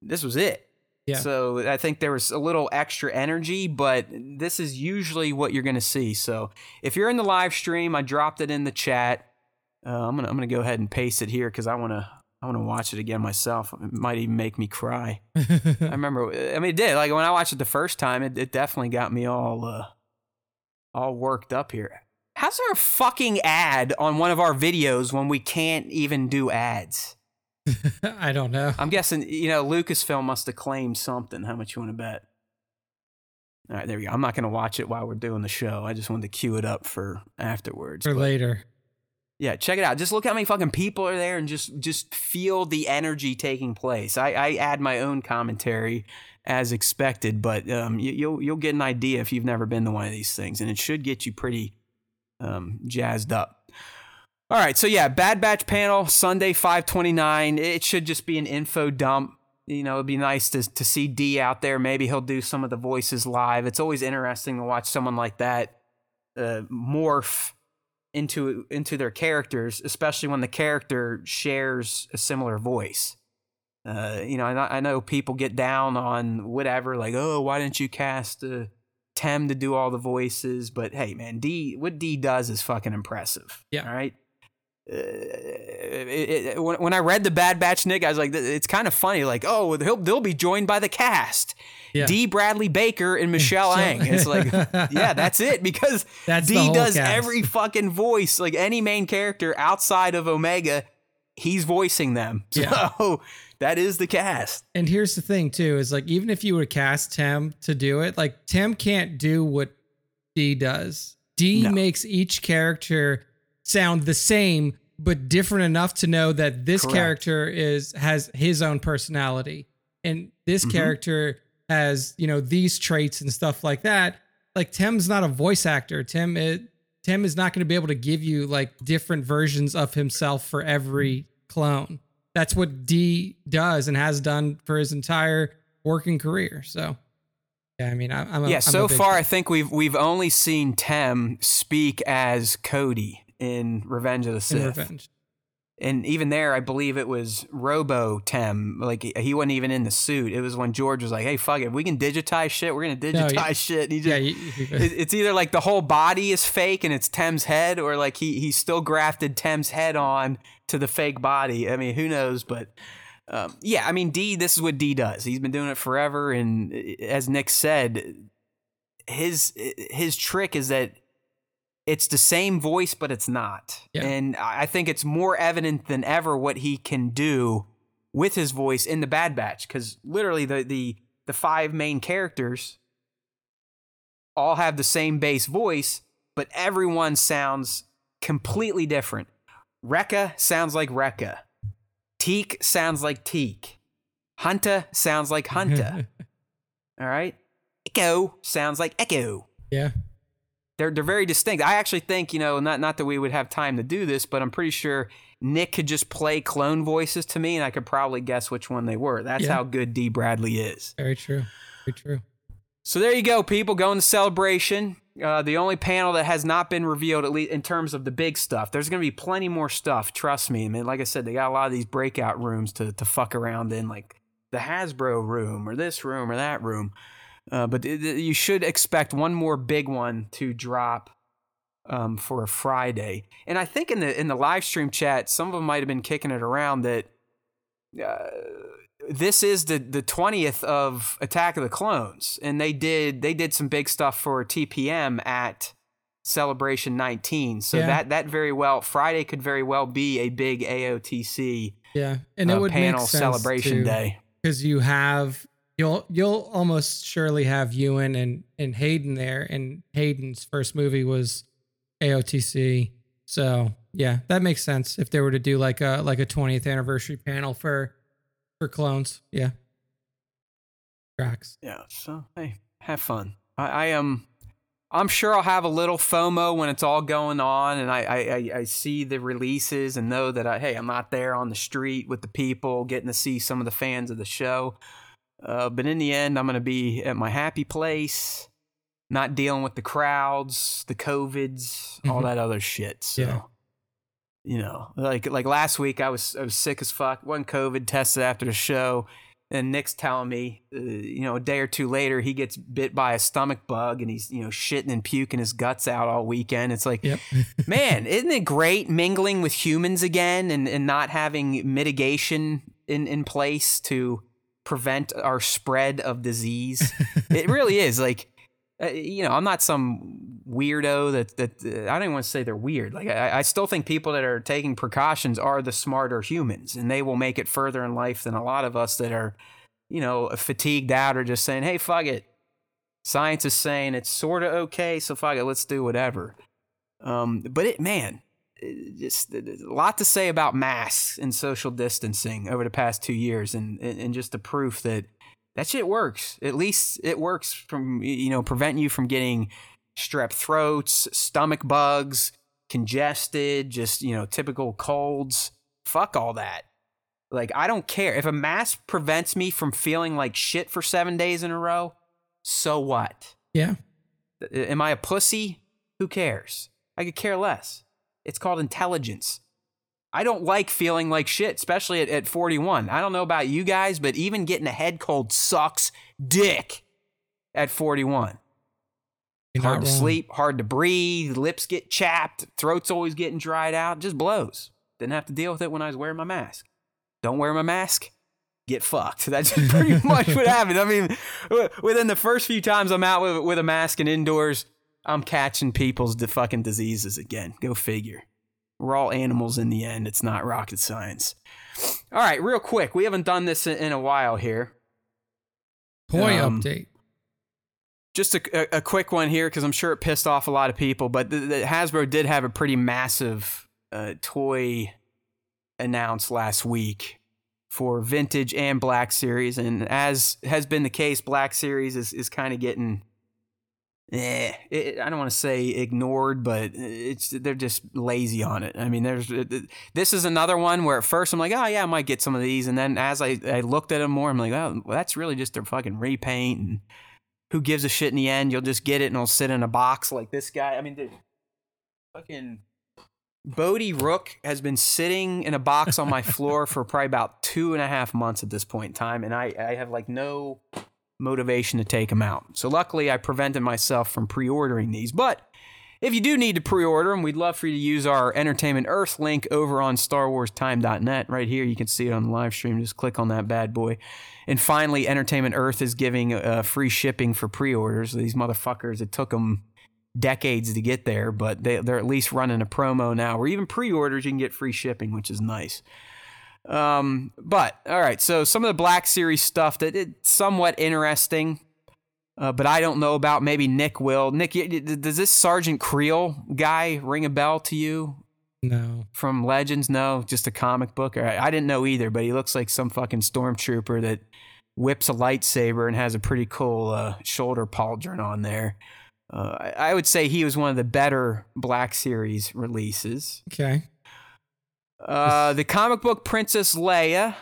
This was it. Yeah. So I think there was a little extra energy, but this is usually what you're going to see. So if you're in the live stream, I dropped it in the chat. I'm gonna go ahead and paste it here because I wanna watch it again myself. It might even make me cry. I remember. I mean, it did. Like when I watched it the first time, it definitely got me all worked up here. How's there a fucking ad on one of our videos when we can't even do ads? I don't know. I'm guessing, you know, Lucasfilm must have claimed something. How much you want to bet? All right, there we go. I'm not going to watch it while we're doing the show. I just wanted to queue it up for afterwards. Or later. Yeah, check it out. Just look how many fucking people are there and just feel the energy taking place. I add my own commentary as expected, but you'll get an idea if you've never been to one of these things, and it should get you pretty jazzed up. All right, so yeah, Bad Batch panel, Sunday, 5/29. It should just be an info dump. You know, it'd be nice to see D out there. Maybe he'll do some of the voices live. It's always interesting to watch someone like that morph into their characters, especially when the character shares a similar voice. You know, I know people get down on whatever, like, oh, why didn't you cast Tem to do all the voices? But hey, man, what D does is fucking impressive. Yeah. All right. When I read the Bad Batch Nick, I was like, it's kind of funny. Like, oh, they'll be joined by the cast, yeah. D. Bradley Baker and Michelle Ang. It's like, yeah, that's it, because that's D does cast. Every fucking voice, like any main character outside of Omega, he's voicing them. So yeah. That is the cast. And here's the thing too, is like, even if you would cast Tim to do it, like Tim can't do what D does. D makes each character sound the same, but different enough to know that this Correct. Character has his own personality, and this mm-hmm. character has, you know, these traits and stuff like that. Like Tim's not a voice actor. Tim is not going to be able to give you like different versions of himself for every clone. That's what D does and has done for his entire working career. So. Yeah, I mean, I think we've only seen Tem speak as Cody in Revenge of the Sith. And even there, I believe it was Robo Tem. Like, he wasn't even in the suit. It was when George was like, hey, fuck it. If we can digitize shit, we're going to digitize shit. And he just, it's either like the whole body is fake and it's Tem's head, or like he still grafted Tem's head on to the fake body. I mean, who knows? But yeah, I mean, D, this is what D does. He's been doing it forever. And as Nick said, his trick is that it's the same voice, but it's not. Yeah. And I think it's more evident than ever what he can do with his voice in the Bad Batch, because literally the five main characters all have the same bass voice, but everyone sounds completely different. Rekka sounds like Rekka. Teak sounds like Teak. Hunta sounds like Hunta. All right. Echo sounds like Echo. Yeah. They're very distinct. I actually think, you know, not that we would have time to do this, but I'm pretty sure Nick could just play clone voices to me and I could probably guess which one they were. That's how good D. Bradley is. Very true. Very true. So there you go, people. Going to Celebration. The only panel that has not been revealed, at least in terms of the big stuff. There's going to be plenty more stuff. Trust me. I mean, like I said, they got a lot of these breakout rooms to fuck around in, like the Hasbro room or this room or that room. But you should expect one more big one to drop for a Friday. And I think in the live stream chat, some of them might have been kicking it around that this is the 20th of Attack of the Clones, and they did some big stuff for TPM at Celebration 19. So that very well, Friday could very well be a big AOTC. Yeah, and it would panel make sense celebration too, day, because you have you'll almost surely have Ewan and Hayden there, and Hayden's first movie was AOTC. So yeah, that makes sense if they were to do like a 20th anniversary panel for Clones. Yeah. Tracks. Yeah. So hey, have fun. I'm sure I'll have a little FOMO when it's all going on, and I see the releases and know that I'm not there on the street with the people getting to see some of the fans of the show. But in the end, I'm going to be at my happy place, not dealing with the crowds, the COVIDs, all that other shit. So, you know, like last week I was sick as fuck. Wasn't COVID, tested after the show. And Nick's telling me, a day or two later, he gets bit by a stomach bug and he's, shitting and puking his guts out all weekend. It's like, man, isn't it great mingling with humans again and not having mitigation in place to prevent our spread of disease? It really is. Like, I'm not some weirdo that I don't even want to say they're weird. Like, I still think people that are taking precautions are the smarter humans, and they will make it further in life than a lot of us that are, fatigued out or just saying, hey, fuck it. Science is saying it's sort of okay, so fuck it, let's do whatever. Just a lot to say about masks and social distancing over the past 2 years, and just the proof that shit works. At least it works from, prevent you from getting strep throats, stomach bugs, congested, just, typical colds. Fuck all that. Like, I don't care. If a mask prevents me from feeling like shit for 7 days in a row, so what? Yeah. Am I a pussy? Who cares? I could care less. It's called intelligence. I don't like feeling like shit, especially at 41. I don't know about you guys, but even getting a head cold sucks dick at 41. Hard to sleep, hard to breathe, lips get chapped, throat's always getting dried out, just blows. Didn't have to deal with it when I was wearing my mask. Don't wear my mask, get fucked. That's pretty much what happened. I mean, within the first few times I'm out with a mask and indoors, I'm catching people's fucking diseases again. Go figure. We're all animals in the end. It's not rocket science. All right, real quick. We haven't done this in a while here. Toy update. Just a quick one here, because I'm sure it pissed off a lot of people, but the Hasbro did have a pretty massive toy announced last week for Vintage and Black Series. And as has been the case, Black Series is kind of getting... I don't want to say ignored, but they're just lazy on it. I mean, this is another one where at first I'm like, oh yeah, I might get some of these, and then as I looked at them more, I'm like, oh, well, that's really just their fucking repaint, and who gives a shit in the end? You'll just get it and it'll sit in a box like this guy. I mean, dude, fucking Bodhi Rook has been sitting in a box on my floor for probably about 2.5 months at this point in time, and I have like no motivation to take them out. So luckily I prevented myself from pre-ordering these, but if you do need to pre-order them, we'd love for you to use our Entertainment Earth link over on StarWarsTime.net. Right here, you can see it on the live stream. Just click on that bad boy. And finally, Entertainment Earth is giving free shipping for pre-orders. These motherfuckers, it took them decades to get there, but they're at least running a promo now, or even pre-orders, you can get free shipping, which is nice. But all right, so some of the Black Series stuff that it's somewhat interesting, but I don't know about. Maybe Nick will. Nick, does this Sergeant Creel guy ring a bell to you? No. From Legends? No, just a comic book. All right, I didn't know either, but he looks like some fucking stormtrooper that whips a lightsaber and has a pretty cool shoulder pauldron on there. I would say he was one of the better Black Series releases. Okay. The comic book Princess Leia,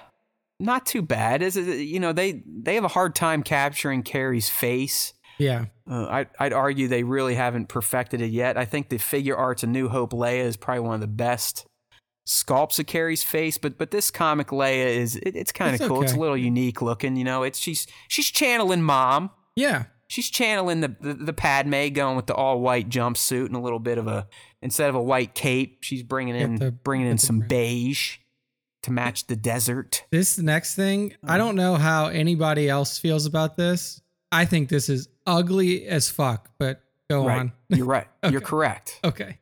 not too bad. Is it, they have a hard time capturing Carrie's face. Yeah. I'd argue they really haven't perfected it yet. I think the figure arts of New Hope Leia is probably one of the best sculpts of Carrie's face, but this comic Leia is it's kind of cool. Okay. It's a little unique looking, It's she's channeling Mom. Yeah. She's channeling the Padme, going with the all white jumpsuit and a little bit of instead of a white cape, she's bringing in some beige. to match the desert. This next thing, I don't know how anybody else feels about this. I think this is ugly as fuck, but go on. You're right. Okay. You're correct. Okay.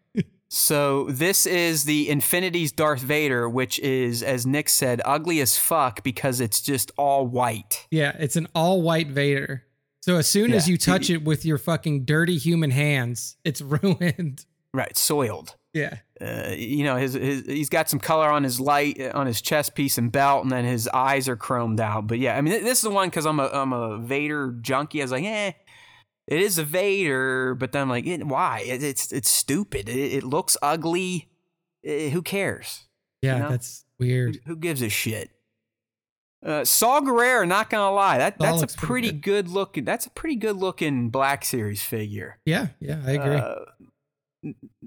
So this is the Infinity's Darth Vader, which is, as Nick said, ugly as fuck because it's just all white. Yeah, it's an all white Vader. So as soon as you touch it with your fucking dirty human hands, it's ruined. Right, soiled. Yeah. You know, his he's got some color on his light on his chest piece and belt, and then his eyes are chromed out. But yeah, I mean, this is the one because I'm a Vader junkie. I was like, it is a Vader, but then I'm like, why? It's stupid. It looks ugly. Who cares? Yeah, you know? That's weird. Who gives a shit? Saw Gerrera, not gonna lie, that's a pretty good looking. That's a pretty good looking Black Series figure. Yeah, I agree.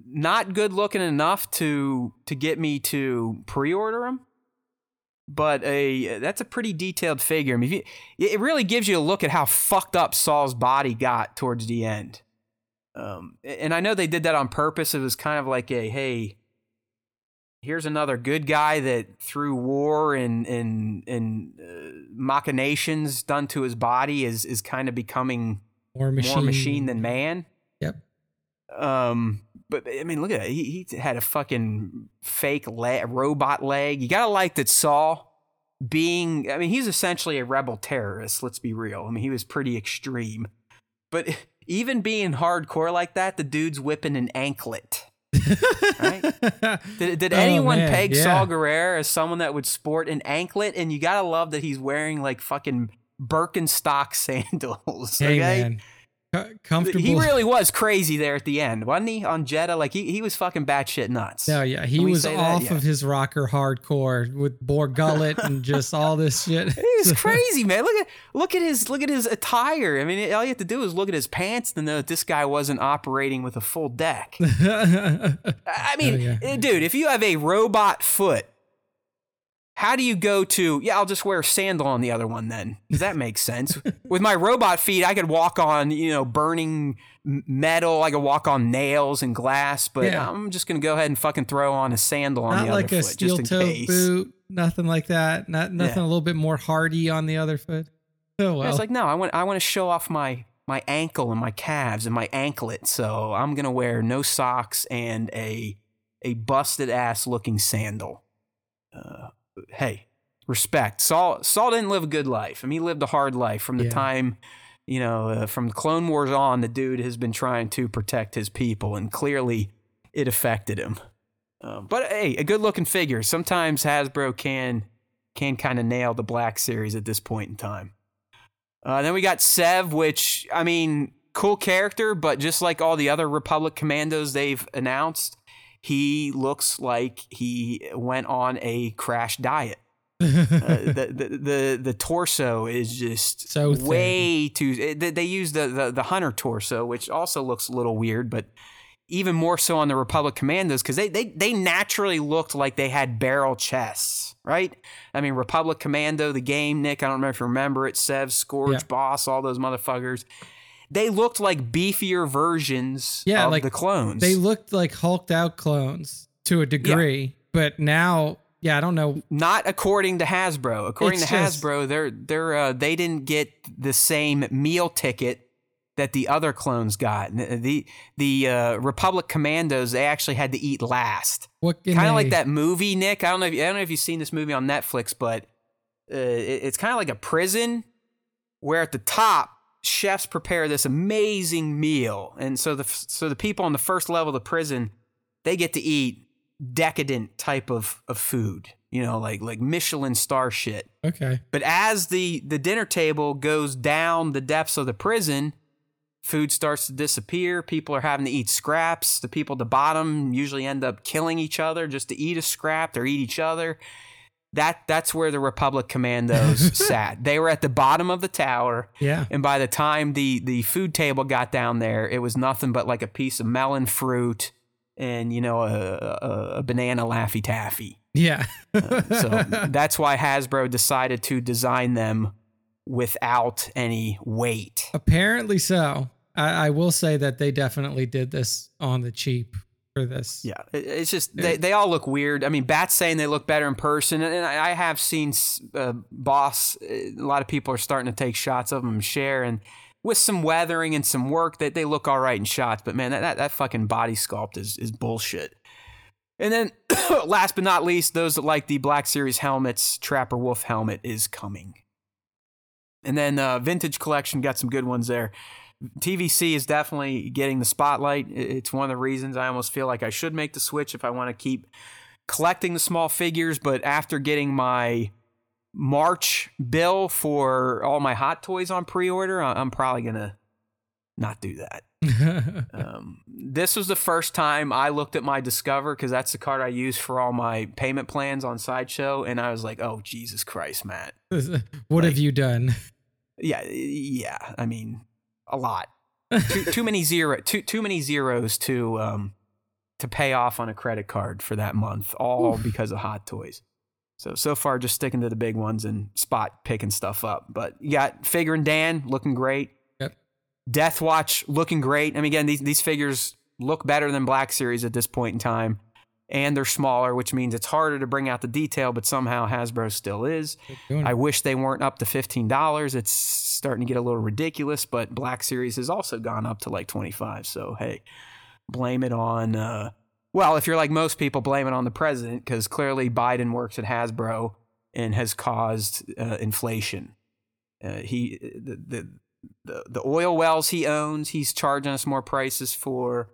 Not good looking enough to get me to pre-order him, but that's a pretty detailed figure. I mean, it really gives you a look at how fucked up Saul's body got towards the end. And I know they did that on purpose. It was kind of like here's another good guy that through war and machinations done to his body is kind of becoming more machine than man. Yep. But I mean, look at that. He had a fucking fake robot leg. You gotta like that Saul being, I mean, he's essentially a rebel terrorist. Let's be real. I mean, he was pretty extreme, but even being hardcore like that, the dude's whipping an anklet. Right? Did anyone peg Saw Gerrera as someone that would sport an anklet? And you gotta love that he's wearing like fucking Birkenstock sandals. Okay. Hey, man. Comfortable. He really was crazy there at the end, wasn't he? On Jedha, like he was fucking batshit nuts. No, yeah, he was off of his rocker hardcore with boar gullet and just all this shit. He was crazy, man. Look at his attire. I mean, all you have to do is look at his pants to know that this guy wasn't operating with a full deck. I mean, dude, if you have a robot foot, how do you go to, I'll just wear a sandal on the other one then. Does that make sense? With my robot feet, I could walk on, burning metal. I could walk on nails and glass, but I'm just going to go ahead and fucking throw on a sandal on the other foot. Not like a steel toe boot, nothing like that. Nothing a little bit more hardy on the other foot. Oh, well. It's like, no, I want to show off my ankle and my calves and my anklet. So I'm going to wear no socks and a busted ass looking sandal. Hey, respect. Saul didn't live a good life. I mean, he lived a hard life from the time, from Clone Wars on, the dude has been trying to protect his people, and clearly it affected him. But hey, a good looking figure. Sometimes Hasbro can kind of nail the Black Series at this point in time. Then we got Sev, which, I mean, cool character, but just like all the other Republic commandos they've announced, he looks like he went on a crash diet. The torso is just so way too. They use the hunter torso, which also looks a little weird, but even more so on the Republic commandos because they naturally looked like they had barrel chests, right? I mean, Republic Commando, the game, Nick. I don't know if you remember it. Sev, Scourge, Boss, all those motherfuckers. They looked like beefier versions of the clones. They looked like hulked out clones to a degree, but now, I don't know. Not according to Hasbro. According to Hasbro, they didn't get the same meal ticket that the other clones got. The Republic Commandos, they actually had to eat last. Kind of like that movie, Nick. I don't know if you've seen this movie on Netflix, but it's kind of like a prison where at the top, chefs prepare this amazing meal, and so the people on the first level of the prison, they get to eat decadent type of food, like Michelin star shit. Okay. But as the dinner table goes down the depths of the prison, food starts to disappear. People are having to eat scraps. The people at the bottom usually end up killing each other just to eat a scrap or eat each other. That's where the Republic Commandos sat. They were at the bottom of the tower. Yeah. And by the time the food table got down there, it was nothing but like a piece of melon fruit and, a banana Laffy Taffy. Yeah. So that's why Hasbro decided to design them without any weight. Apparently so. I will say that they definitely did this on the cheap. for this. Yeah, it's just they all look weird. I mean, Bat's saying they look better in person, and I have seen Boss. A lot of people are starting to take shots of him and share, and with some weathering and some work, that they look all right in shots. But man, that fucking body sculpt is bullshit. And then, last but not least, those that like the Black Series helmets, Trapper Wolf helmet is coming. And then Vintage Collection got some good ones there. TVC is definitely getting the spotlight. It's one of the reasons I almost feel like I should make the switch if I want to keep collecting the small figures. But after getting my March bill for all my Hot Toys on pre-order, I'm probably going to not do that. This was the first time I looked at my Discover, because that's the card I use for all my payment plans on Sideshow, and I was like, oh, Jesus Christ, Matt. What have you done? Yeah. I mean, a lot. Too many zeros to pay off on a credit card for that month, all because of Hot Toys. So far, just sticking to the big ones and spot picking stuff up. But you got Figure and Dan looking great. Death Watch looking great. I mean, again, these figures look better than Black Series at this point in time, and they're smaller, which means it's harder to bring out the detail, but somehow Hasbro still is. I wish they weren't up to $15. It's starting to get a little ridiculous, but Black Series has also gone up to like $25. So, hey, blame it on, well, if you're like most people, blame it on the president, because clearly Biden works at Hasbro and has caused inflation. The oil wells he owns, he's charging us more prices for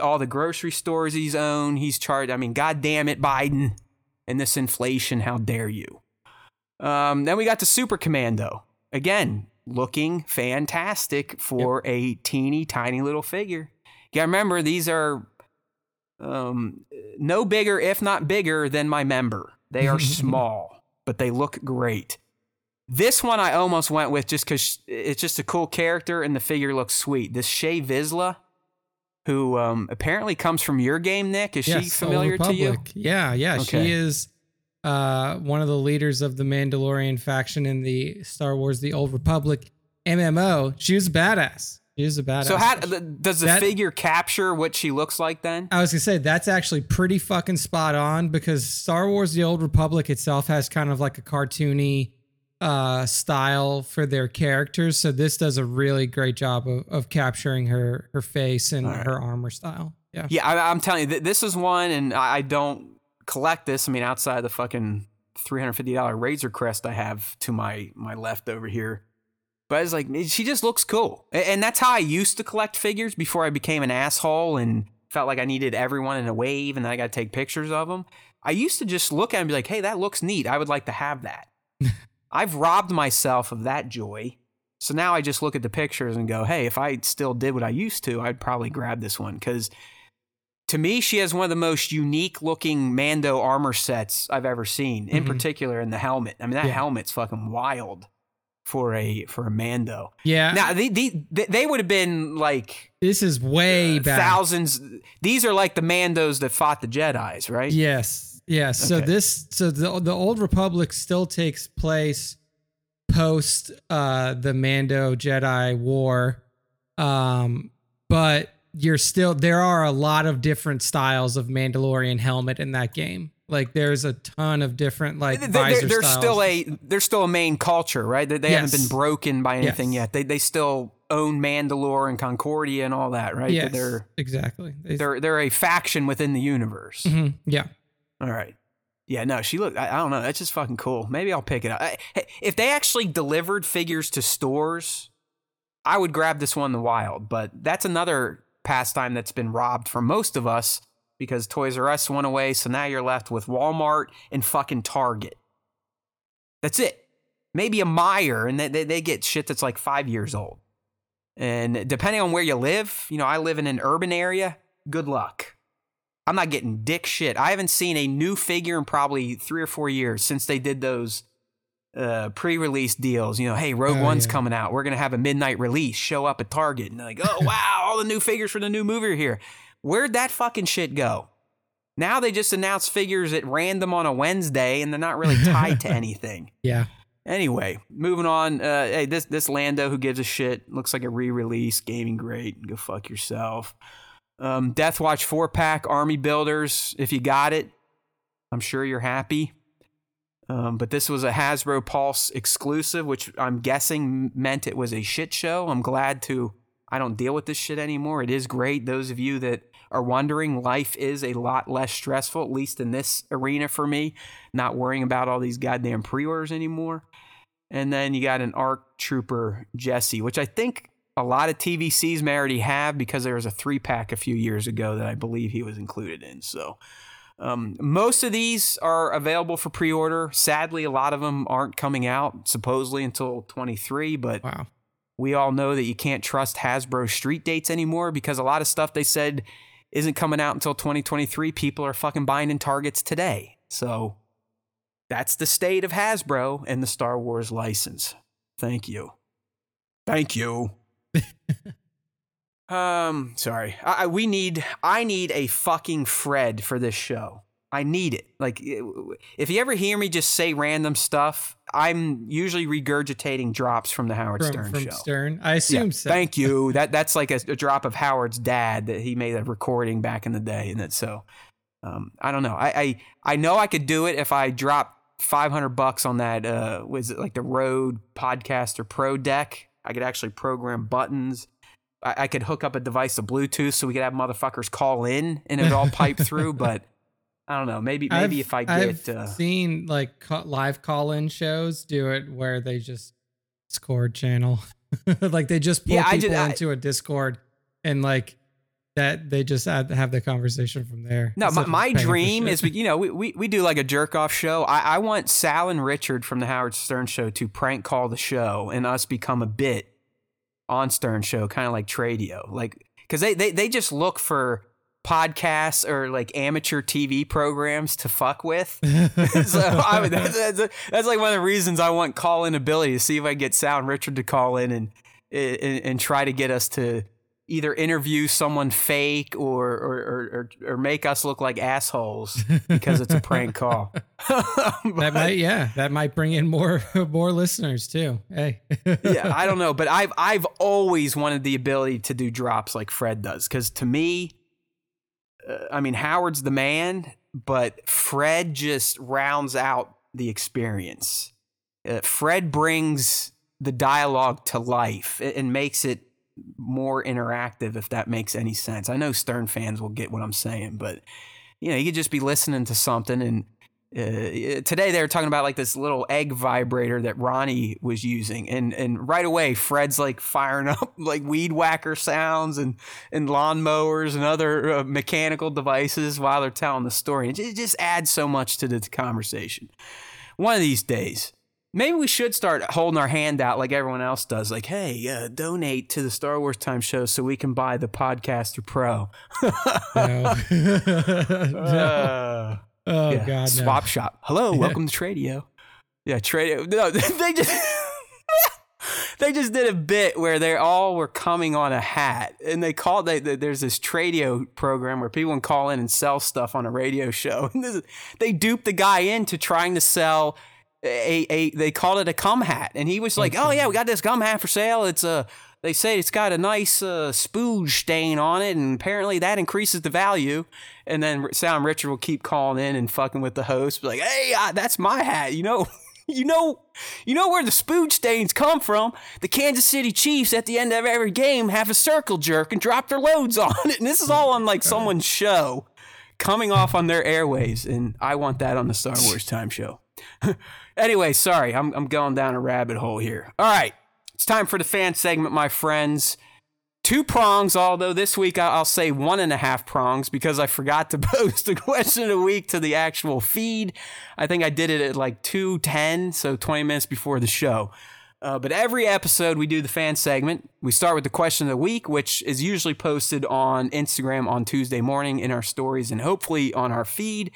all the grocery stores he's owned. He's charged. I mean, God damn it, Biden and this inflation. How dare you? Then we got the Super Commando again, looking fantastic for a teeny tiny little figure. You gotta remember, these are no bigger, if not bigger than my member. They are small, but they look great. This one I almost went with just because it's just a cool character and the figure looks sweet. This Shea Vizsla, who apparently comes from your game, Nick. Is she familiar to you? Yeah. Okay. She is one of the leaders of the Mandalorian faction in the Star Wars The Old Republic MMO. She was a badass. So how does the figure capture what she looks like then? I was going to say, that's actually pretty fucking spot on, because Star Wars The Old Republic itself has kind of like a cartoony style for their characters, so this does a really great job of capturing her face and her armor style. I'm telling you, this is one, and I don't collect this, I mean, outside the fucking $350 Razor Crest I have to my left over here, but it's like, she just looks cool, and that's how I used to collect figures before I became an asshole and felt like I needed everyone in a wave and I got to take pictures of them. I used to just look at them and be like, hey, that looks neat, I would like to have that. I've robbed myself of that joy. So now I just look at the pictures and go, hey, if I still did what I used to, I'd probably grab this one. Because to me, she has one of the most unique looking Mando armor sets I've ever seen, in particular in the helmet. I mean, that helmet's fucking wild for a Mando. Yeah. Now, they would have been like... This is way back. Thousands. These are like the Mandos that fought the Jedis, right? Yes. Yeah, so the Old Republic still takes place post the Mando Jedi War, but there are a lot of different styles of Mandalorian helmet in that game. Like, there's a ton of different visor styles. There's still a main culture, right? They haven't been broken by anything yet. They still own Mandalore and Concordia and all that, right? Yes, exactly. They're a faction within the universe. Mm-hmm, yeah. All right. Yeah, no, she looked, I don't know. That's just fucking cool. Maybe I'll pick it up. If they actually delivered figures to stores, I would grab this one in the wild. But that's another pastime that's been robbed from most of us, because Toys R Us went away. So now you're left with Walmart and fucking Target. That's it. Maybe a Meijer, and they get shit that's like 5 years old. And depending on where you live, you know, I live in an urban area. Good luck. I'm not getting dick shit. I haven't seen a new figure in probably 3 or 4 years since they did those pre-release deals. You know, hey, Rogue One's coming out. We're going to have a midnight release. Show up at Target. And they're like, oh, wow, all the new figures for the new movie are here. Where'd that fucking shit go? Now they just announce figures at random on a Wednesday, and they're not really tied to anything. Yeah. Anyway, moving on. Hey, this Lando, who gives a shit, looks like a re-release, gaming great, go fuck yourself. Death Watch 4-pack, Army Builders, if you got it, I'm sure you're happy. But this was a Hasbro Pulse exclusive, which I'm guessing meant it was a shit show. I'm glad I don't deal with this shit anymore. It is great. Those of you that are wondering, life is a lot less stressful, at least in this arena for me, not worrying about all these goddamn pre-orders anymore. And then you got an ARC Trooper Jesse, which I think a lot of TVCs may already have because there was a 3-pack a few years ago that I believe he was included in, so... most of these are available for pre-order. Sadly, a lot of them aren't coming out supposedly until 23, but wow. We all know that you can't trust Hasbro street dates anymore because a lot of stuff they said isn't coming out until 2023. People are fucking buying in Targets today. So that's the state of Hasbro and the Star Wars license. Thank you. Thank you. Sorry. I need a fucking Fred for this show. I need it. Like, if you ever hear me just say random stuff, I'm usually regurgitating drops from the Howard Stern show. From Stern? I assume so. Thank you. That's like a drop of Howard's dad that he made a recording back in the day. And that, so, I don't know. I know I could do it if I dropped $500 on that, was it like the Rode Podcaster Pro deck? I could actually program buttons. I could hook up a device to Bluetooth so we could have motherfuckers call in and it would all pipe through. But I don't know. Maybe if I get... I've seen like live call-in shows do it where they just Discord channel. Like they just pull people into a Discord and like that they just have the conversation from there. No, my dream is, we do like a jerk-off show. I want Sal and Richard from the Howard Stern show to prank call the show and us become a bit on Stern show, kind of like Tradio, like, because they just look for podcasts or like amateur TV programs to fuck with. So that's like one of the reasons I want call in ability, to see if I get Sal and Richard to call in and try to get us to either interview someone fake or make us look like assholes because it's a prank call. That might bring in more listeners too. Hey. Yeah, I don't know, but I've always wanted the ability to do drops like Fred does, because to me, I mean, Howard's the man, but Fred just rounds out the experience. Fred brings the dialogue to life and makes it more interactive, if that makes any sense. I know Stern fans will get what I'm saying, but you could just be listening to something. And today they were talking about like this little egg vibrator that Ronnie was using, and right away Fred's like firing up like weed whacker sounds and lawnmowers and other mechanical devices while they're telling the story. It just adds so much to the conversation. One of these days, maybe we should start holding our hand out like everyone else does. Like, hey, donate to the Star Wars Time Show so we can buy the Podcaster Pro. No. Oh, yeah. God. Swap shop. Hello, welcome to Tradio. Yeah, Tradio. No, they just did a bit where they all were coming on a hat. And they called there's this Tradio program where people can call in and sell stuff on a radio show. And they duped the guy into trying to sell... they called it a cum hat, and he was like, oh yeah, we got this cum hat for sale. It's they say it's got a nice spooge stain on it, and apparently that increases the value. And then Sal and Richard will keep calling in and fucking with the host, be like, hey, that's my hat. You know where the spooge stains come from? The Kansas City Chiefs at the end of every game have a circle jerk and drop their loads on it. And this is all on like someone's show coming off on their airwaves, and I want that on the Star Wars Time Show. Anyway, sorry, I'm going down a rabbit hole here. All right, it's time for the fan segment, my friends. 2 prongs, although this week I'll say 1.5 prongs because I forgot to post a question of the week to the actual feed. I think I did it at like 2:10, so 20 minutes before the show. But every episode we do the fan segment. We start with the question of the week, which is usually posted on Instagram on Tuesday morning in our stories and hopefully on our feed.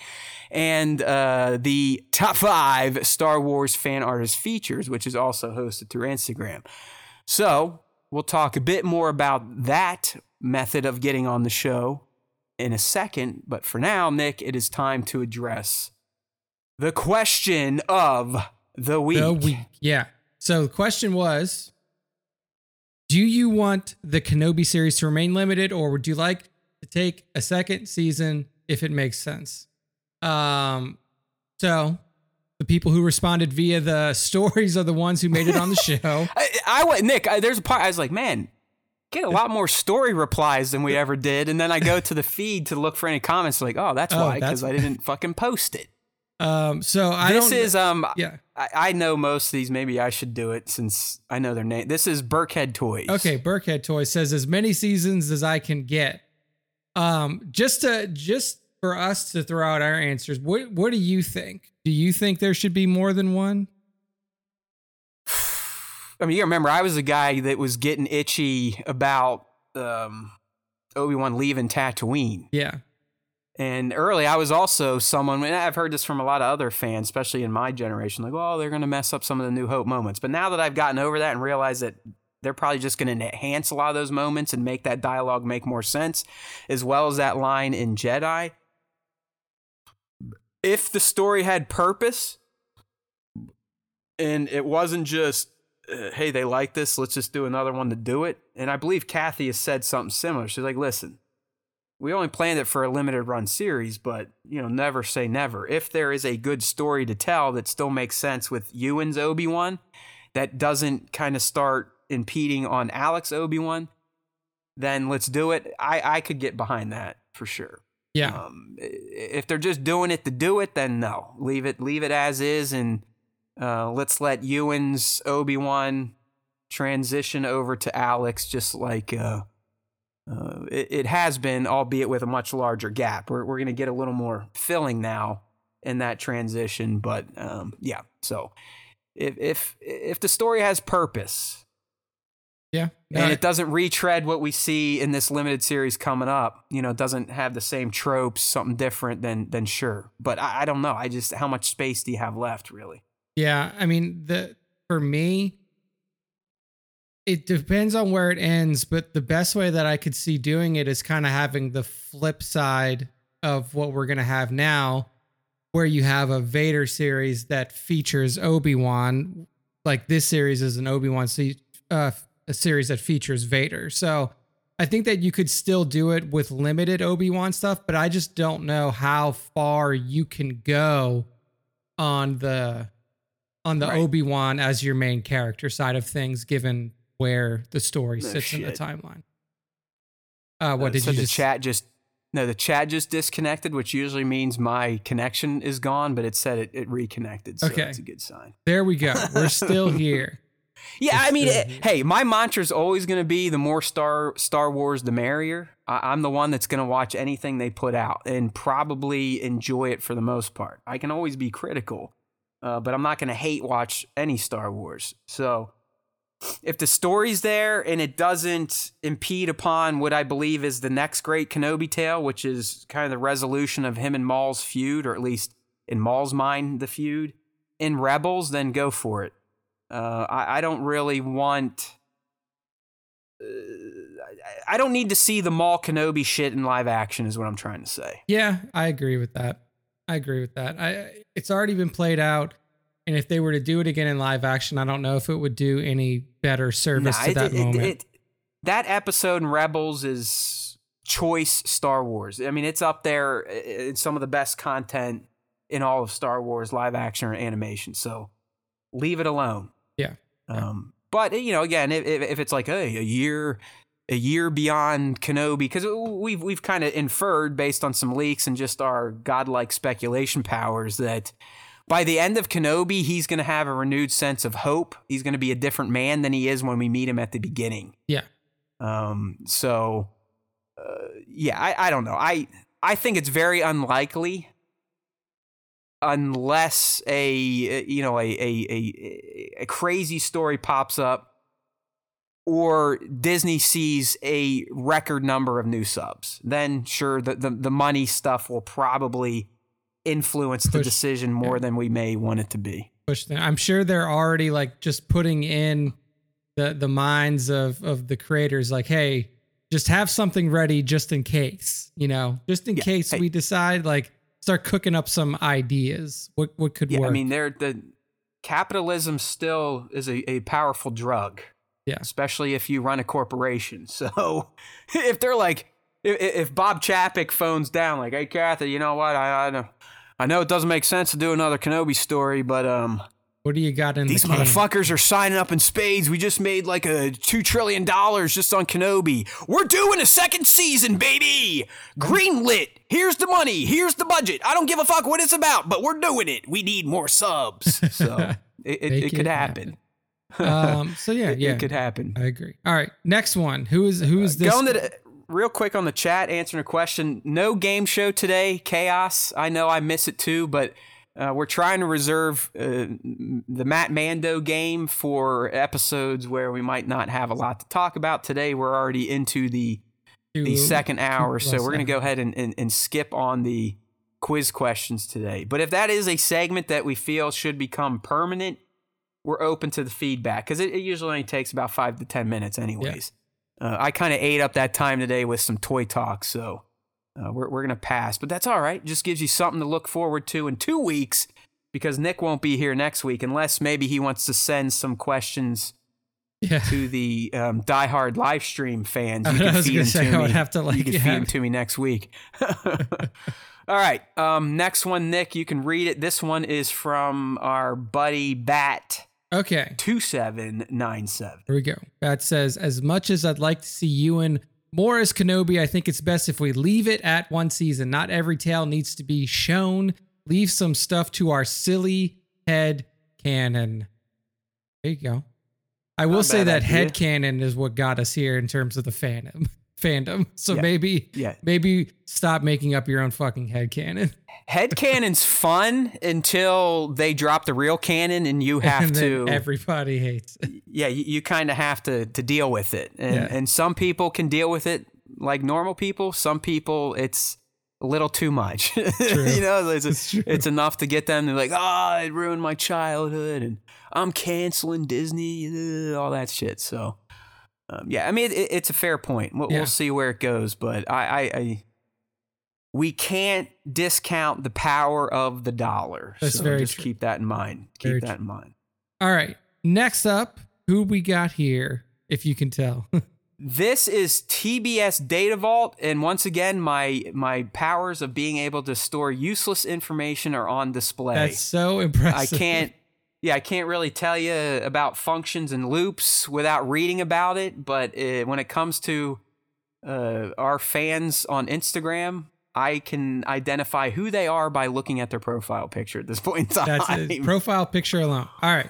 And the top 5 Star Wars fan artist features, which is also hosted through Instagram. So we'll talk a bit more about that method of getting on the show in a second. But for now, Nick, it is time to address the question of the week. The week, yeah. So the question was, do you want the Kenobi series to remain limited, or would you like to take a second season if it makes sense. So the people who responded via the stories are the ones who made it on the show. Nick, there's a part I was like, man, get a lot more story replies than we ever did. And then I go to the feed to look for any comments like, oh, that's why, because I didn't fucking post it. Yeah. I know most of these. Maybe I should do it since I know their name. This is Burkhead Toys. Okay, Burkhead Toys says as many seasons as I can get. Just for us to throw out our answers, what do you think? Do you think there should be more than one? I mean, you remember I was the guy that was getting itchy about Obi-Wan leaving Tatooine. Yeah. And early, I was also someone, and I've heard this from a lot of other fans, especially in my generation, like, oh, they're going to mess up some of the New Hope moments. But now that I've gotten over that and realized that they're probably just going to enhance a lot of those moments and make that dialogue make more sense, as well as that line in Jedi. If the story had purpose and it wasn't just, hey, they like this, let's just do another one to do it. And I believe Kathy has said something similar. She's like, listen, we only planned it for a limited run series, but, you know, never say never. If there is a good story to tell that still makes sense with Ewan's Obi-Wan, that doesn't kind of start impeding on Alex Obi-Wan, then let's do it. I could get behind that for sure. Yeah. If they're just doing it to do it, then no. Leave it as is, and let's let Ewan's Obi-Wan transition over to Alex just like... it has been, albeit with a much larger gap. We're going to get a little more filling now in that transition. But yeah, so if the story has purpose, yeah, and it doesn't retread what we see in this limited series coming up, you know, it doesn't have the same tropes, something different, then sure. But I don't know. I just, how much space do you have left, really? Yeah, I mean, for me, it depends on where it ends, but the best way that I could see doing it is kind of having the flip side of what we're going to have now, where you have a Vader series that features Obi-Wan. Like this series is an Obi-Wan a series that features Vader. So I think that you could still do it with limited Obi-Wan stuff, but I just don't know how far you can go on the right. Obi-Wan as your main character side of things, given where the story sits in the timeline. The chat just disconnected, which usually means my connection is gone, but it said it reconnected. So okay. That's a good sign. There we go. We're still here. Yeah. We're hey, my mantra is always going to be the more Star Wars, the merrier. I'm the one that's going to watch anything they put out and probably enjoy it for the most part. I can always be critical, but I'm not going to hate watch any Star Wars. So, if the story's there and it doesn't impede upon what I believe is the next great Kenobi tale, which is kind of the resolution of him and Maul's feud, or at least in Maul's mind, the feud in Rebels, then go for it. I don't really want... I don't need to see the Maul Kenobi shit in live action is what I'm trying to say. Yeah, I agree with that. It's already been played out. And if they were to do it again in live action, I don't know if it would do any better service to that moment. That episode in Rebels is choice Star Wars. I mean, it's up there in some of the best content in all of Star Wars, live action or animation. So leave it alone. Yeah. But, you know, again, if it's like, hey, a year beyond Kenobi, because we've kind of inferred based on some leaks and just our godlike speculation powers that... by the end of Kenobi, he's going to have a renewed sense of hope. He's going to be a different man than he is when we meet him at the beginning. Yeah. I don't know. I think it's very unlikely unless a crazy story pops up or Disney sees a record number of new subs. Then sure, the money stuff will probably influence the decision more than we may want it to be. I'm sure they're already like just putting in the minds of the creators, like, hey, just have something ready just in case, you know, just in case we decide, like, start cooking up some ideas. What could work? I mean, capitalism still is a powerful drug. Yeah. Especially if you run a corporation. So if they're like, If Bob Chapek phones down, like, hey, Kathy, you know what? I know it doesn't make sense to do another Kenobi story, but what do you got in these the motherfuckers are signing up in spades. We just made like a $2 trillion just on Kenobi. We're doing a second season, baby. Greenlit. Here's the money. Here's the budget. I don't give a fuck what it's about, but we're doing it. We need more subs, so it could happen. So yeah, it could happen. I agree. All right, next one. Who is this? Going to the, real quick on the chat, answering a question. No game show today. Chaos. I know I miss it too, but we're trying to reserve the Matt Mando game for episodes where we might not have a lot to talk about today. We're already into the second hour, so we're going to go ahead and skip on the quiz questions today. But if that is a segment that we feel should become permanent, we're open to the feedback because it usually only takes about 5 to 10 minutes anyways. Yeah. I kind of ate up that time today with some toy talk, so we're going to pass. But that's all right. Just gives you something to look forward to in 2 weeks because Nick won't be here next week unless maybe he wants to send some questions to the diehard live stream fans. You can feed them to me next week. All right. Next one, Nick, you can read it. This one is from our buddy Bat. Okay. 2797. Here we go. Bat says, as much as I'd like to see Ewan more as Kenobi, I think it's best if we leave it at one season. Not every tale needs to be shown. Leave some stuff to our silly head canon. There you go. I will say that headcanon is what got us here in terms of the fandom. So maybe stop making up your own fucking headcanon. Headcanon's fun until they drop the real canon and you have to. Everybody hates it. Yeah, you kind of have to deal with it. And some people can deal with it like normal people. Some people, it's a little too much. You know, it's enough to get them to like, oh, it ruined my childhood and I'm canceling Disney, all that shit. So, I mean, it's a fair point. We'll see where it goes, but we can't discount the power of the dollar. That's so very just true. Keep that in mind. All right. Next up, who we got here, if you can tell. This is TBS Data Vault, and once again, my powers of being able to store useless information are on display. That's so impressive. I can't really tell you about functions and loops without reading about it, but when it comes to our fans on Instagram, I can identify who they are by looking at their profile picture at this point in time. That's it. Profile picture alone. All right.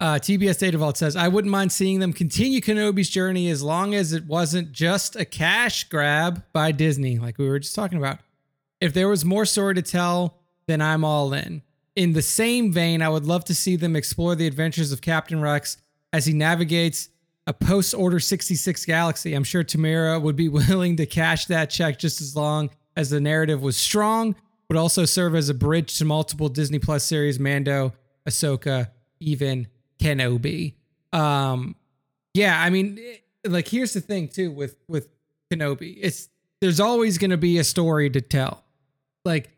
TBS Data Vault says, I wouldn't mind seeing them continue Kenobi's journey as long as it wasn't just a cash grab by Disney, like we were just talking about. If there was more story to tell, then I'm all in. In the same vein, I would love to see them explore the adventures of Captain Rex as he navigates a post-Order 66 galaxy. I'm sure Tamira would be willing to cash that check just as long as the narrative was strong, but also serve as a bridge to multiple Disney Plus series, Mando, Ahsoka, even Kenobi. I mean, like, here's the thing too with Kenobi. There's always going to be a story to tell. Like,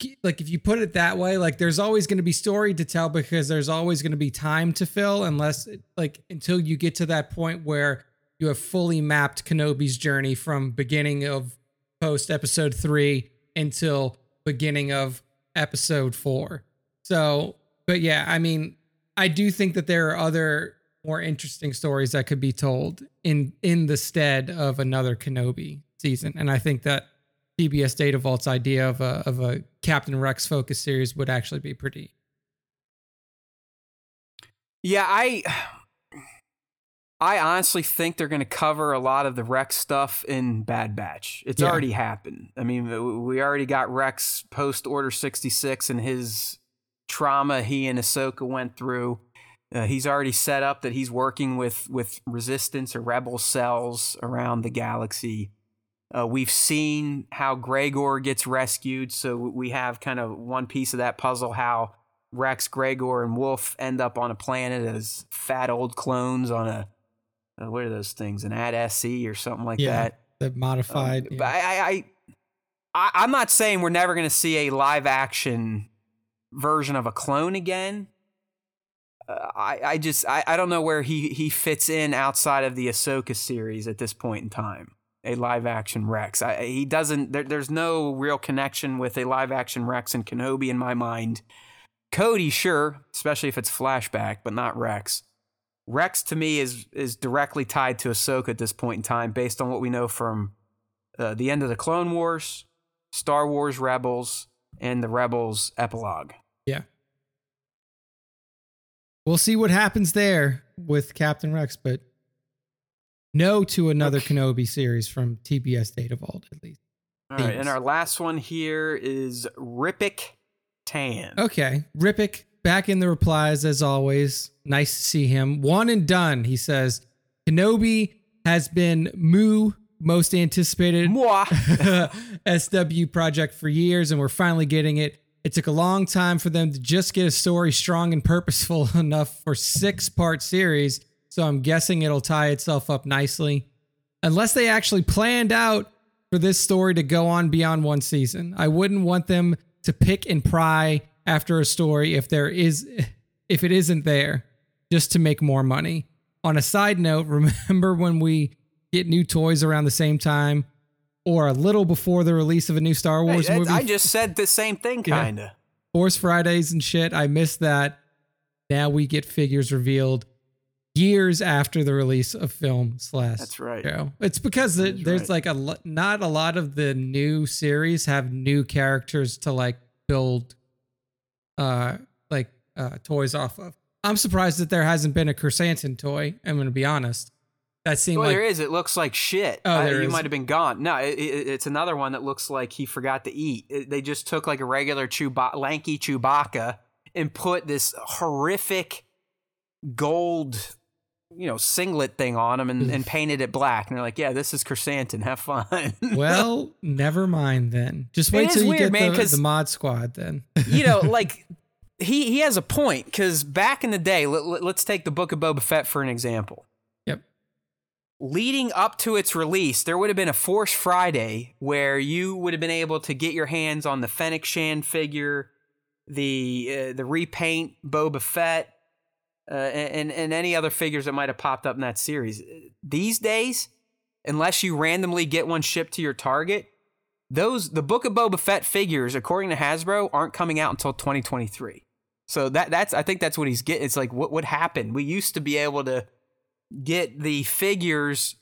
if you put it that way, like, there's always going to be story to tell because there's always going to be time to fill until you get to that point where you have fully mapped Kenobi's journey from beginning of post episode 3 until beginning of episode 4. So, but yeah, I mean, I do think that there are other more interesting stories that could be told in the stead of another Kenobi season. And I think that TBS Data Vault's idea of a Captain Rex focus series would actually be pretty. Yeah, I honestly think they're going to cover a lot of the Rex stuff in Bad Batch. It's already happened. I mean, we already got Rex post Order 66 and his trauma he and Ahsoka went through. He's already set up that he's working with resistance or rebel cells around the galaxy. We've seen how Gregor gets rescued, so we have kind of one piece of that puzzle, how Rex, Gregor, and Wolf end up on a planet as fat old clones on a, what are those things, an AT-SE or something like that. The modified. But I'm not saying we're never going to see a live-action version of a clone again. I don't know where he fits in outside of the Ahsoka series at this point in time. A live action Rex. He doesn't. There's no real connection with a live action Rex and Kenobi in my mind. Cody, sure, especially if it's flashback, but not Rex. Rex to me is directly tied to Ahsoka at this point in time, based on what we know from the end of the Clone Wars, Star Wars Rebels, and the Rebels epilogue. Yeah. We'll see what happens there with Captain Rex, but no to another Kenobi series from TBS Data Vault, at least. All right, and our last one here is Ripik Tan. Okay, Ripik, back in the replies, as always. Nice to see him. One and done, he says. Kenobi has been most anticipated SW project for years, and we're finally getting it. It took a long time for them to just get a story strong and purposeful enough for 6-part series, so I'm guessing it'll tie itself up nicely. Unless they actually planned out for this story to go on beyond one season. I wouldn't want them to pick and pry after a story if it isn't there, just to make more money. On a side note, remember when we get new toys around the same time or a little before the release of a new Star Wars movie? I just said the same thing, kinda. Yeah. Force Fridays and shit, I missed that. Now we get figures revealed years after the release of film / That's right. Show. It's because there's like not a lot of the new series have new characters to like build toys off of. I'm surprised that there hasn't been a Chrysanthemum toy. I'm going to be honest. That seemed there is. It looks like shit. Oh, you might have been gone. No, it's another one that looks like he forgot to eat. They just took like a regular lanky Chewbacca and put this horrific gold singlet thing on him and painted it black, and they're like, yeah, this is Chrysanthemum, have fun. Well, never mind then. Just wait till you get the mod squad then. He has a point, because back in the day, let's take the Book of Boba Fett for an example. Yep. Leading up to its release, there would have been a Force Friday where you would have been able to get your hands on the Fennec Shan figure, the repaint Boba Fett, and any other figures that might have popped up in that series. These days, unless you randomly get one shipped to your Target, the Book of Boba Fett figures, according to Hasbro, aren't coming out until 2023. So I think that's what he's getting. It's like, what happened? We used to be able to get the figures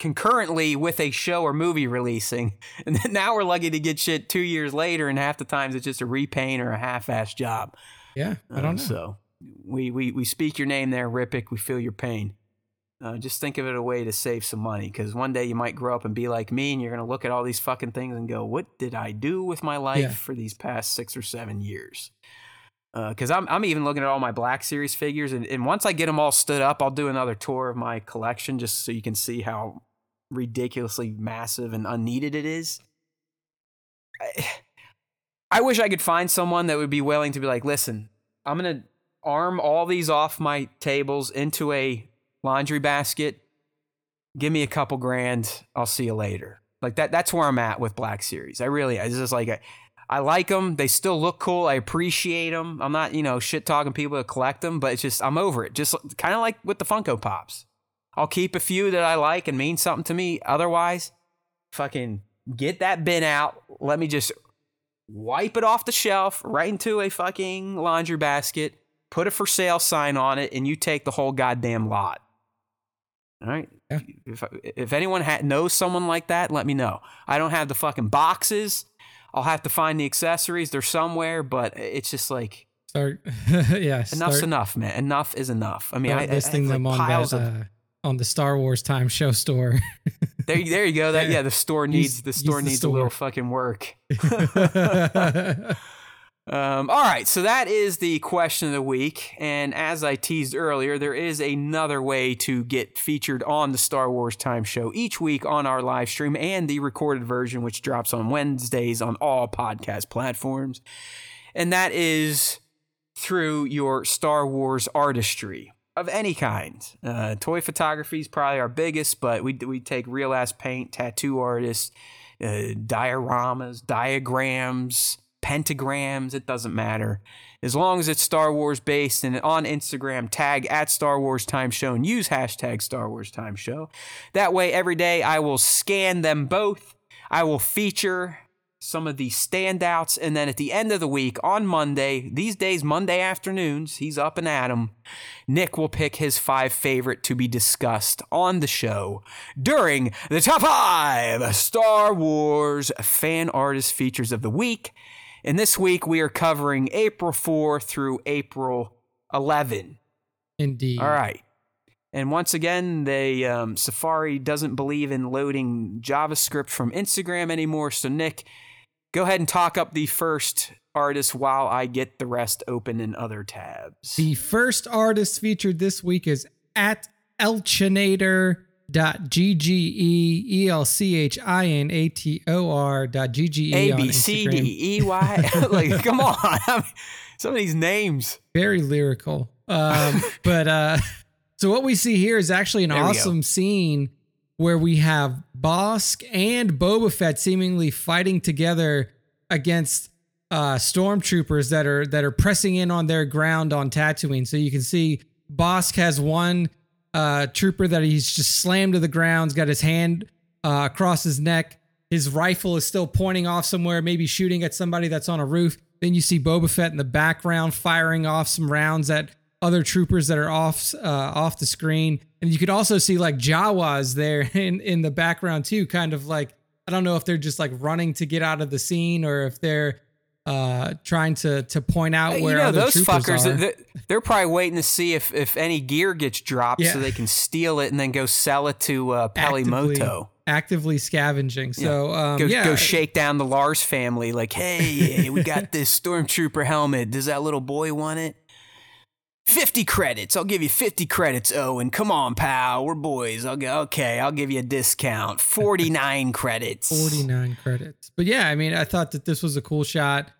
concurrently with a show or movie releasing, and then now we're lucky to get shit 2 years later, and half the times it's just a repaint or a half-assed job. Yeah, I don't know. So we speak your name there, Ripik. We feel your pain. Just think of it a way to save some money, because one day you might grow up and be like me, and you're going to look at all these fucking things and go, what did I do with my life for these past 6 or 7 years? Because I'm even looking at all my Black Series figures, and once I get them all stood up, I'll do another tour of my collection just so you can see how ridiculously massive and unneeded it is. I wish I could find someone that would be willing to be like, listen, I'm going to arm all these off my tables into a laundry basket. Give me a couple grand. I'll see you later. Like that's where I'm at with Black Series. It's just like, I like them. They still look cool. I appreciate them. I'm not, shit talking people to collect them, but it's just, I'm over it. Just kind of like with the Funko Pops. I'll keep a few that I like and mean something to me. Otherwise, fucking get that bin out. Let me just wipe it off the shelf right into a fucking laundry basket. Put a for sale sign on it, and you take the whole goddamn lot. All right. Yeah. If anyone knows someone like that, let me know. I don't have the fucking boxes. I'll have to find the accessories. They're somewhere, but it's just like enough's enough, man. Enough is enough. I mean, I listing them like piles on the Star Wars Time Show store. There you go. That the store needs a little fucking work. All right, so that is the question of the week, and as I teased earlier, there is another way to get featured on the Star Wars Time Show each week on our live stream and the recorded version, which drops on Wednesdays on all podcast platforms, and that is through your Star Wars artistry of any kind. Toy photography is probably our biggest, but we take real-ass paint, tattoo artists, dioramas, diagrams, pentagrams, it doesn't matter. As long as it's Star Wars based and on Instagram, tag at Star Wars Time Show and use hashtag Star Wars Time Show. That way every day I will scan them both. I will feature some of the standouts, and then at the end of the week on Monday, these days Monday afternoons, he's up and at 'em, Nick will pick his 5 favorite to be discussed on the show during the Top 5 Star Wars Fan Artist Features of the Week. And this week we are covering April 4 through April 11. Indeed. All right. And once again, they Safari doesn't believe in loading JavaScript from Instagram anymore, so Nick, go ahead and talk up the first artist while I get the rest open in other tabs. The first artist featured this week is at elchinator.gge, elchinator.gge. ABCDEY. Like, come on. I mean, some of these names. Very lyrical. So what we see here is actually an awesome scene where we have Bosk and Boba Fett seemingly fighting together against stormtroopers that are pressing in on their ground on Tatooine. So you can see Bosk has one trooper that he's just slammed to the ground. He's got his hand across his neck. His rifle is still pointing off somewhere, maybe shooting at somebody that's on a roof. Then you see Boba Fett in the background firing off some rounds at other troopers that are off the screen. And you could also see like Jawas there in the background too, kind of like, I don't know if they're just like running to get out of the scene or if they're trying to point out where other those fuckers are. They're probably waiting to see if any gear gets dropped so they can steal it and then go sell it to Pelimoto. Actively scavenging. So go shake down the Lars family like, hey, we got this stormtrooper helmet. Does that little boy want it? 50 credits. I'll give you 50 credits, Owen. Come on, pal. We're boys. I'll go. Okay, I'll give you a discount. 49 credits. 49 credits. But yeah, I mean, I thought that this was a cool shot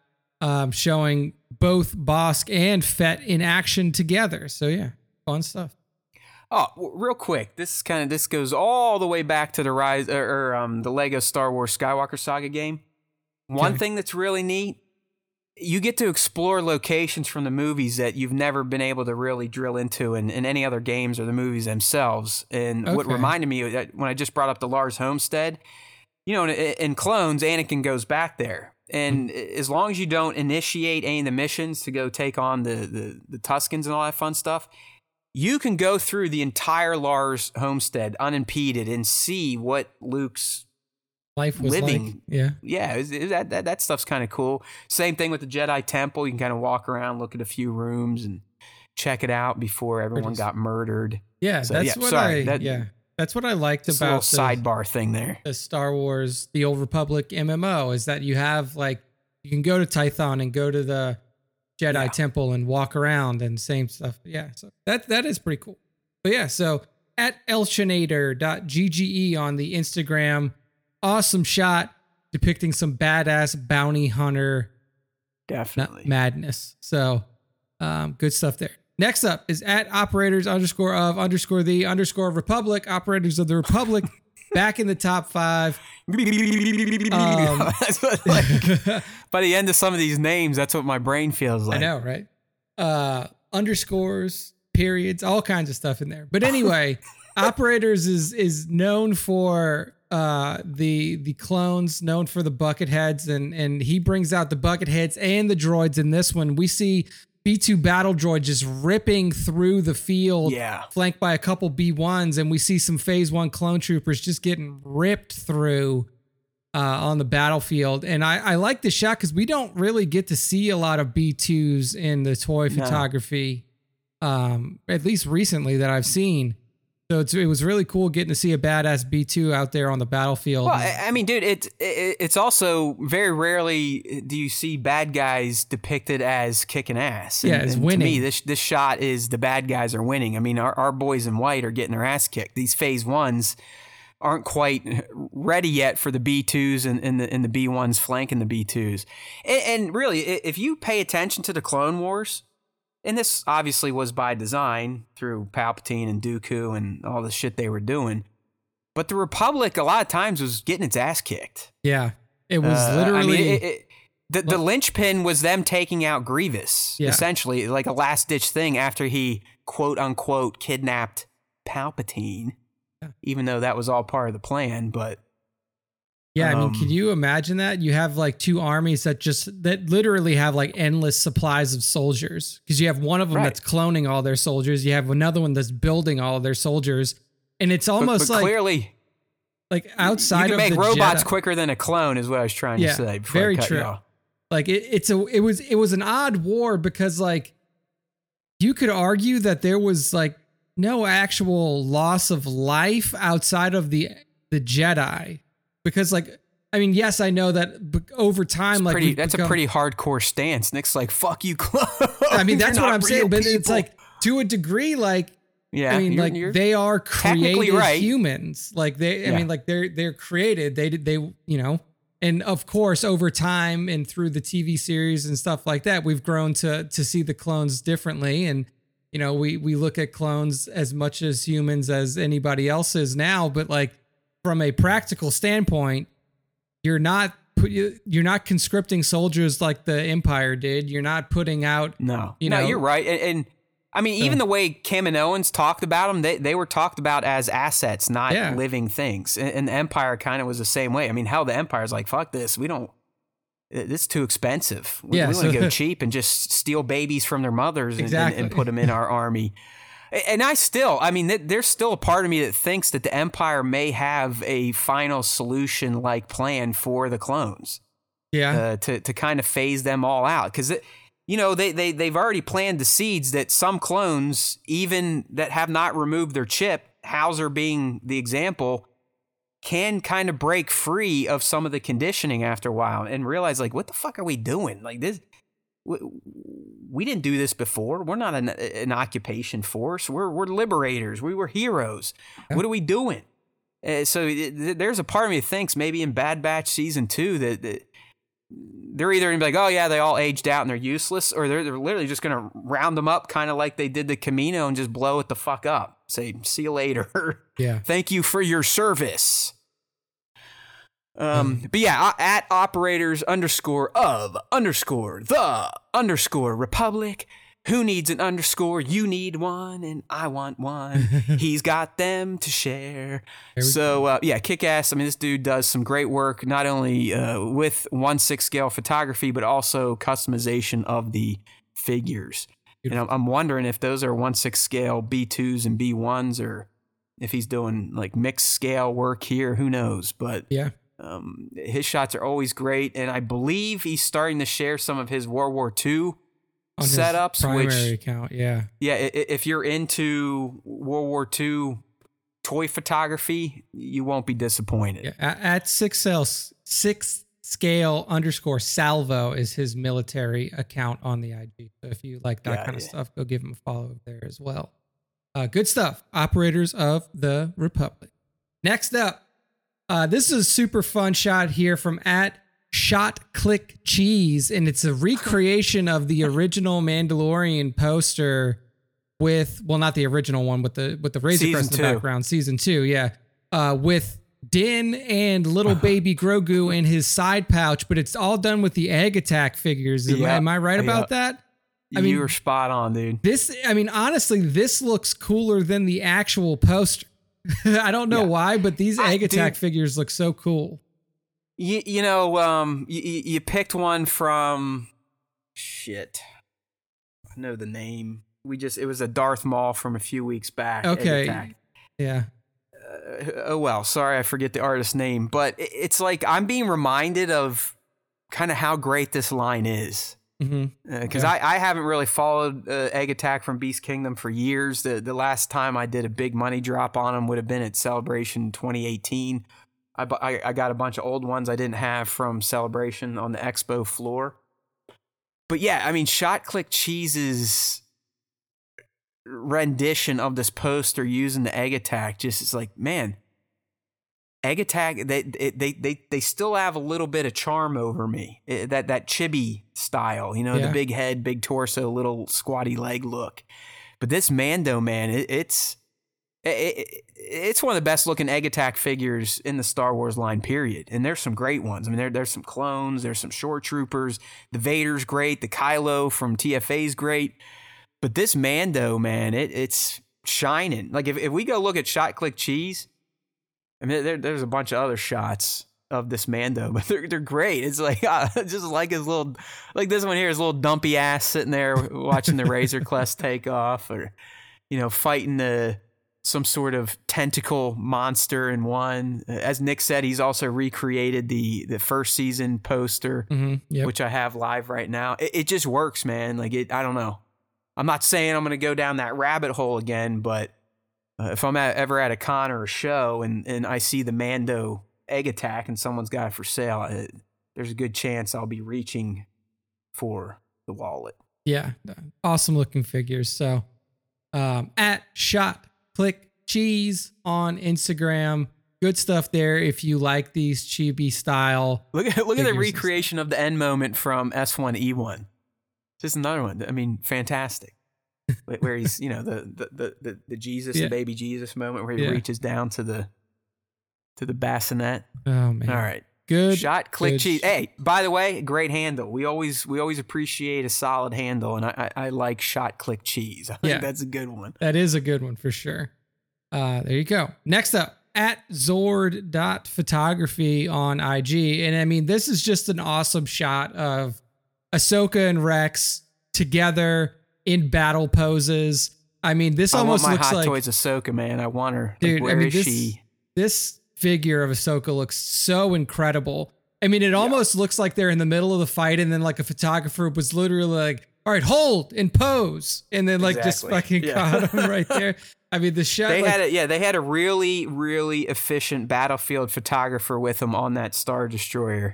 showing both Bosk and Fett in action together. So yeah, fun stuff. Oh, real quick. This goes all the way back to the rise the Lego Star Wars Skywalker Saga game. One thing that's really neat. You get to explore locations from the movies that you've never been able to really drill into in any other games or the movies themselves. And what reminded me that when I just brought up the Lars Homestead, in Clones, Anakin goes back there. And as long as you don't initiate any of the missions to go take on the Tuskens and all that fun stuff, you can go through the entire Lars Homestead unimpeded and see what Luke's life was living like. Yeah. That stuff's kind of cool. Same thing with the Jedi Temple. You can kind of walk around, look at a few rooms, and check it out before everyone got murdered. Yeah, so, that's what I liked about the sidebar thing there. The Star Wars, the Old Republic MMO is that you have like you can go to Tython and go to the Jedi Temple and walk around and same stuff. Yeah, so that is pretty cool. But yeah, so at elchinator.gge on the Instagram. Awesome shot depicting some badass bounty hunter madness. So good stuff there. Next up is at operators_of_the_republic, operators of the republic, back in the top 5. That's what, like, by the end of some of these names, that's what my brain feels like. I know, right? Underscores, periods, all kinds of stuff in there. But anyway, operators is known for the clones, known for the Bucketheads, and he brings out the Bucketheads and the droids in this one. We see B2 battle droid just ripping through the field, flanked by a couple B1s, and we see some Phase 1 clone troopers just getting ripped through on the battlefield. And I like this shot because we don't really get to see a lot of B2s in the toy photography, at least recently that I've seen. So it was really cool getting to see a badass B2 out there on the battlefield. Well, I mean, dude, it's also very rarely do you see bad guys depicted as kicking ass. Yeah, it's winning. To me, this shot is the bad guys are winning. I mean, our boys in white are getting their ass kicked. These Phase 1s aren't quite ready yet for the B2s and the B1s flanking the B2s. And really, if you pay attention to the Clone Wars, and this obviously was by design through Palpatine and Dooku and all the shit they were doing. But the Republic, a lot of times, was getting its ass kicked. Yeah. It was literally... I mean, The linchpin was them taking out Grievous, essentially, like a last-ditch thing after he, quote-unquote, kidnapped Palpatine, even though that was all part of the plan, but... Yeah, I mean, can you imagine that? You have like two armies that that literally have like endless supplies of soldiers, because you have one of them that's cloning all their soldiers. You have another one that's building all of their soldiers. And it's almost but like clearly like outside you can of make the robots Jedi. Quicker than a clone is what I was trying to say. Before very I cut true. You off. Like it was an odd war because like you could argue that there was like no actual loss of life outside of the Jedi. Because, like, I mean, yes, I know that over time, it's like pretty, that's become a pretty hardcore stance. Nick's like, "Fuck you, clones." I mean, that's what I'm saying, but people. It's like to a degree, like, yeah, I mean, you're they are created humans. Like they, I mean, like they're created. They, you know, and of course, over time and through the TV series and stuff like that, we've grown to see the clones differently, and you know, we look at clones as much as humans as anybody else is now, but like. From a practical standpoint, you're not conscripting soldiers like the Empire did. You're not putting out. No, you know, you're right. And I mean, even the way Kaminoans talked about them, they were talked about as assets, not living things. And the Empire kind of was the same way. I mean, hell, the Empire's like, fuck this. This is too expensive. We want to go cheap and just steal babies from their mothers and put them in our army. And there's still a part of me that thinks that the Empire may have a final solution like plan for the clones. To kind of phase them all out. Because, you know, they've already planted the seeds that some clones, even that have not removed their chip, Hauser being the example, can kind of break free of some of the conditioning after a while and realize, like, what the fuck are we doing? Like, this... We didn't do this before. We're not an occupation force. We're liberators. We were heroes. Yeah. What are we doing? So there's a part of me that thinks maybe in Bad Batch season 2 that they're either going to be like, oh yeah, they all aged out and they're useless, or they're literally just going to round them up kind of like they did the Camino and just blow it the fuck up. Say, see you later. Yeah. Thank you for your service. But yeah, at @operators_of_the_republic, who needs an underscore? You need one and I want one. He's got them to share. So, yeah, kick ass. I mean, this dude does some great work, not only, with 1/6 scale photography, but also customization of the figures. Beautiful. And I'm wondering if those are 1/6 scale B2s and B1s, or if he's doing like mixed scale work here, who knows? But yeah. His shots are always great, and I believe he's starting to share some of his World War II on setups. Yeah, if you're into World War II toy photography, you won't be disappointed. Yeah, at 6scale_salvo is his military account on the IG. So if you like that kind of stuff, go give him a follow there as well. Good stuff. Operators of the Republic. Next up. This is a super fun shot here from @ShotClickCheese, and it's a recreation of the original Mandalorian poster with, well, not the original one, but with the Razor Crest in the background, season 2, with Din and little baby Grogu in his side pouch, but it's all done with the Egg Attack figures. Am I right about that? I mean, you were spot on, dude. Honestly, this looks cooler than the actual poster. I don't know why, but these Egg Attack figures look so cool. You picked one from shit. I know the name. It was a Darth Maul from a few weeks back. Okay. Egg Attack. Yeah. Sorry, I forget the artist's name, but it's like I'm being reminded of kind of how great this line is. Because I haven't really followed Egg Attack from Beast Kingdom for years. The last time I did a big money drop on them would have been at Celebration 2018. I got a bunch of old ones I didn't have from Celebration on the expo floor. But yeah, I mean, ShotClickCheese's rendition of this poster using the Egg Attack just is like, man, Egg Attack, they still have a little bit of charm over me. That chibi style, the big head, big torso, little squatty leg look. But this Mando, man, it's It's one of the best looking Egg Attack figures in the Star Wars line, period. And there's some great ones. I mean, there's some clones, there's some shore troopers. The Vader's great. The Kylo from TFA's great. But this Mando, man, it's shining. Like if we go look at Shot Click Cheese, I mean, there's a bunch of other shots of this Mando, but they're great. It's like just like his little, like this one here, his little dumpy ass sitting there watching the Razor Crest take off, or you know, fighting some sort of tentacle monster in one. As Nick said, he's also recreated the first season poster, which I have live right now. It just works, man. Like I don't know. I'm not saying I'm going to go down that rabbit hole again, but if I'm ever at a con or a show and I see the Mando Egg Attack and someone's got it for sale, there's a good chance I'll be reaching for the wallet. Yeah. Awesome looking figures. So at Shot Click Cheese on Instagram. Good stuff there if you like these chibi style. Look at the recreation of the end moment from S1E1. Just another one. I mean, fantastic. Where he's, you know, the Jesus, the baby Jesus moment where he reaches down to the bassinet. Oh man! All right, good shot. Click cheese. Hey, by the way, great handle. We always appreciate a solid handle, and I like Shot Click Cheese. I think that's a good one. That is a good one for sure. There you go. Next up, at Zord.photography on IG, and I mean, this is just an awesome shot of Ahsoka and Rex together in battle poses. I mean, this almost looks like... I want my Hot Toys Ahsoka, man. I want her. Dude, like, is she? This figure of Ahsoka looks so incredible. I mean, it almost looks like they're in the middle of the fight and then like a photographer was literally like, all right, hold and pose. And then like just fucking caught him right there. I mean, the shot... They had a really, really efficient battlefield photographer with them on that Star Destroyer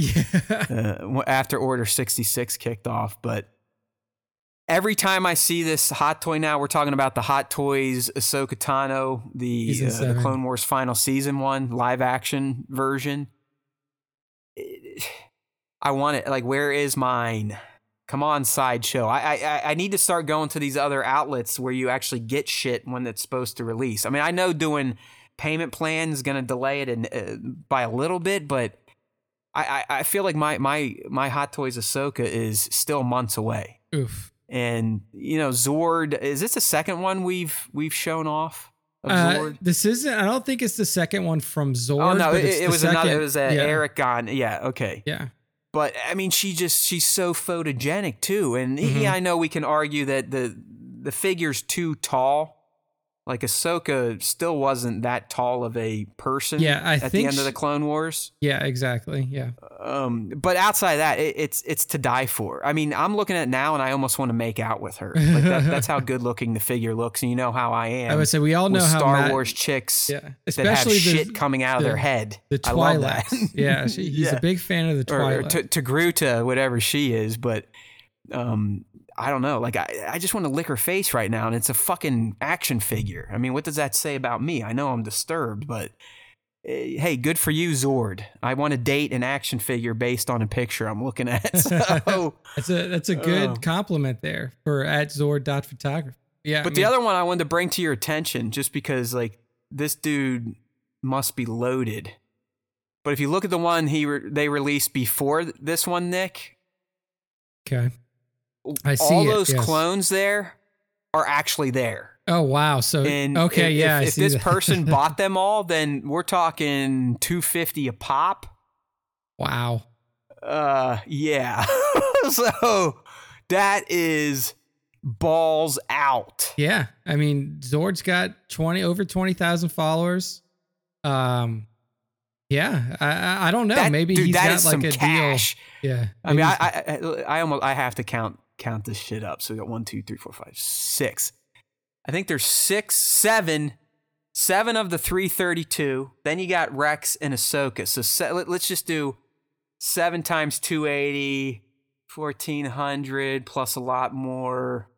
after Order 66 kicked off. But every time I see this hot toy now, we're talking about the Hot Toys Ahsoka Tano, the Clone Wars Final Season 1 live action version. I want it. Like, where is mine? Come on, Sideshow. I need to start going to these other outlets where you actually get shit when it's supposed to release. I mean, I know doing payment plans is going to delay it by a little bit, but I feel like my Hot Toys Ahsoka is still months away. Oof. And, you know, Zord, is this the second one we've shown off of Zord? This isn't, I don't think it's the second one from Zord. Oh, no, it was second. Another, it was Eric Gon. Yeah, okay. Yeah. But I mean, she's so photogenic too, and I know we can argue that the figure's too tall. Like Ahsoka still wasn't that tall of a person. Yeah, at the end of the Clone Wars. Yeah, exactly. Yeah. But outside of that, it's to die for. I mean, I'm looking at it now, and I almost want to make out with her. Like that's how good looking the figure looks, and you know how I am. I would say we all know how Star Wars chicks, especially that have shit coming out of their head. The Twi'lek. Yeah, he's a big fan of the Twi'lek. Or Togruta, whatever she is, but. I don't know. Like, I just want to lick her face right now, and it's a fucking action figure. I mean, what does that say about me? I know I'm disturbed, but hey, good for you, Zord. I want to date an action figure based on a picture I'm looking at. So, that's a good compliment there for at Zord.photography. Yeah. But the other one I wanted to bring to your attention, just because like this dude must be loaded. But if you look at the one they released before this one, Nick. Okay. I see all those clones there are actually there. Oh, wow. So, and okay. If this person bought them all, then we're talking $250 a pop. Wow. Yeah. So that is balls out. Yeah. I mean, Zord's got over 20,000 followers. Yeah, I don't know. Maybe he's got like a cash deal. Yeah, I mean, I have to count this shit up. So we got 1, 2, 3, 4, 5, 6. I think there's 6, 7 of the 332. Then you got Rex and Ahsoka. So let's just do 7 times 280, 1,400 plus a lot more.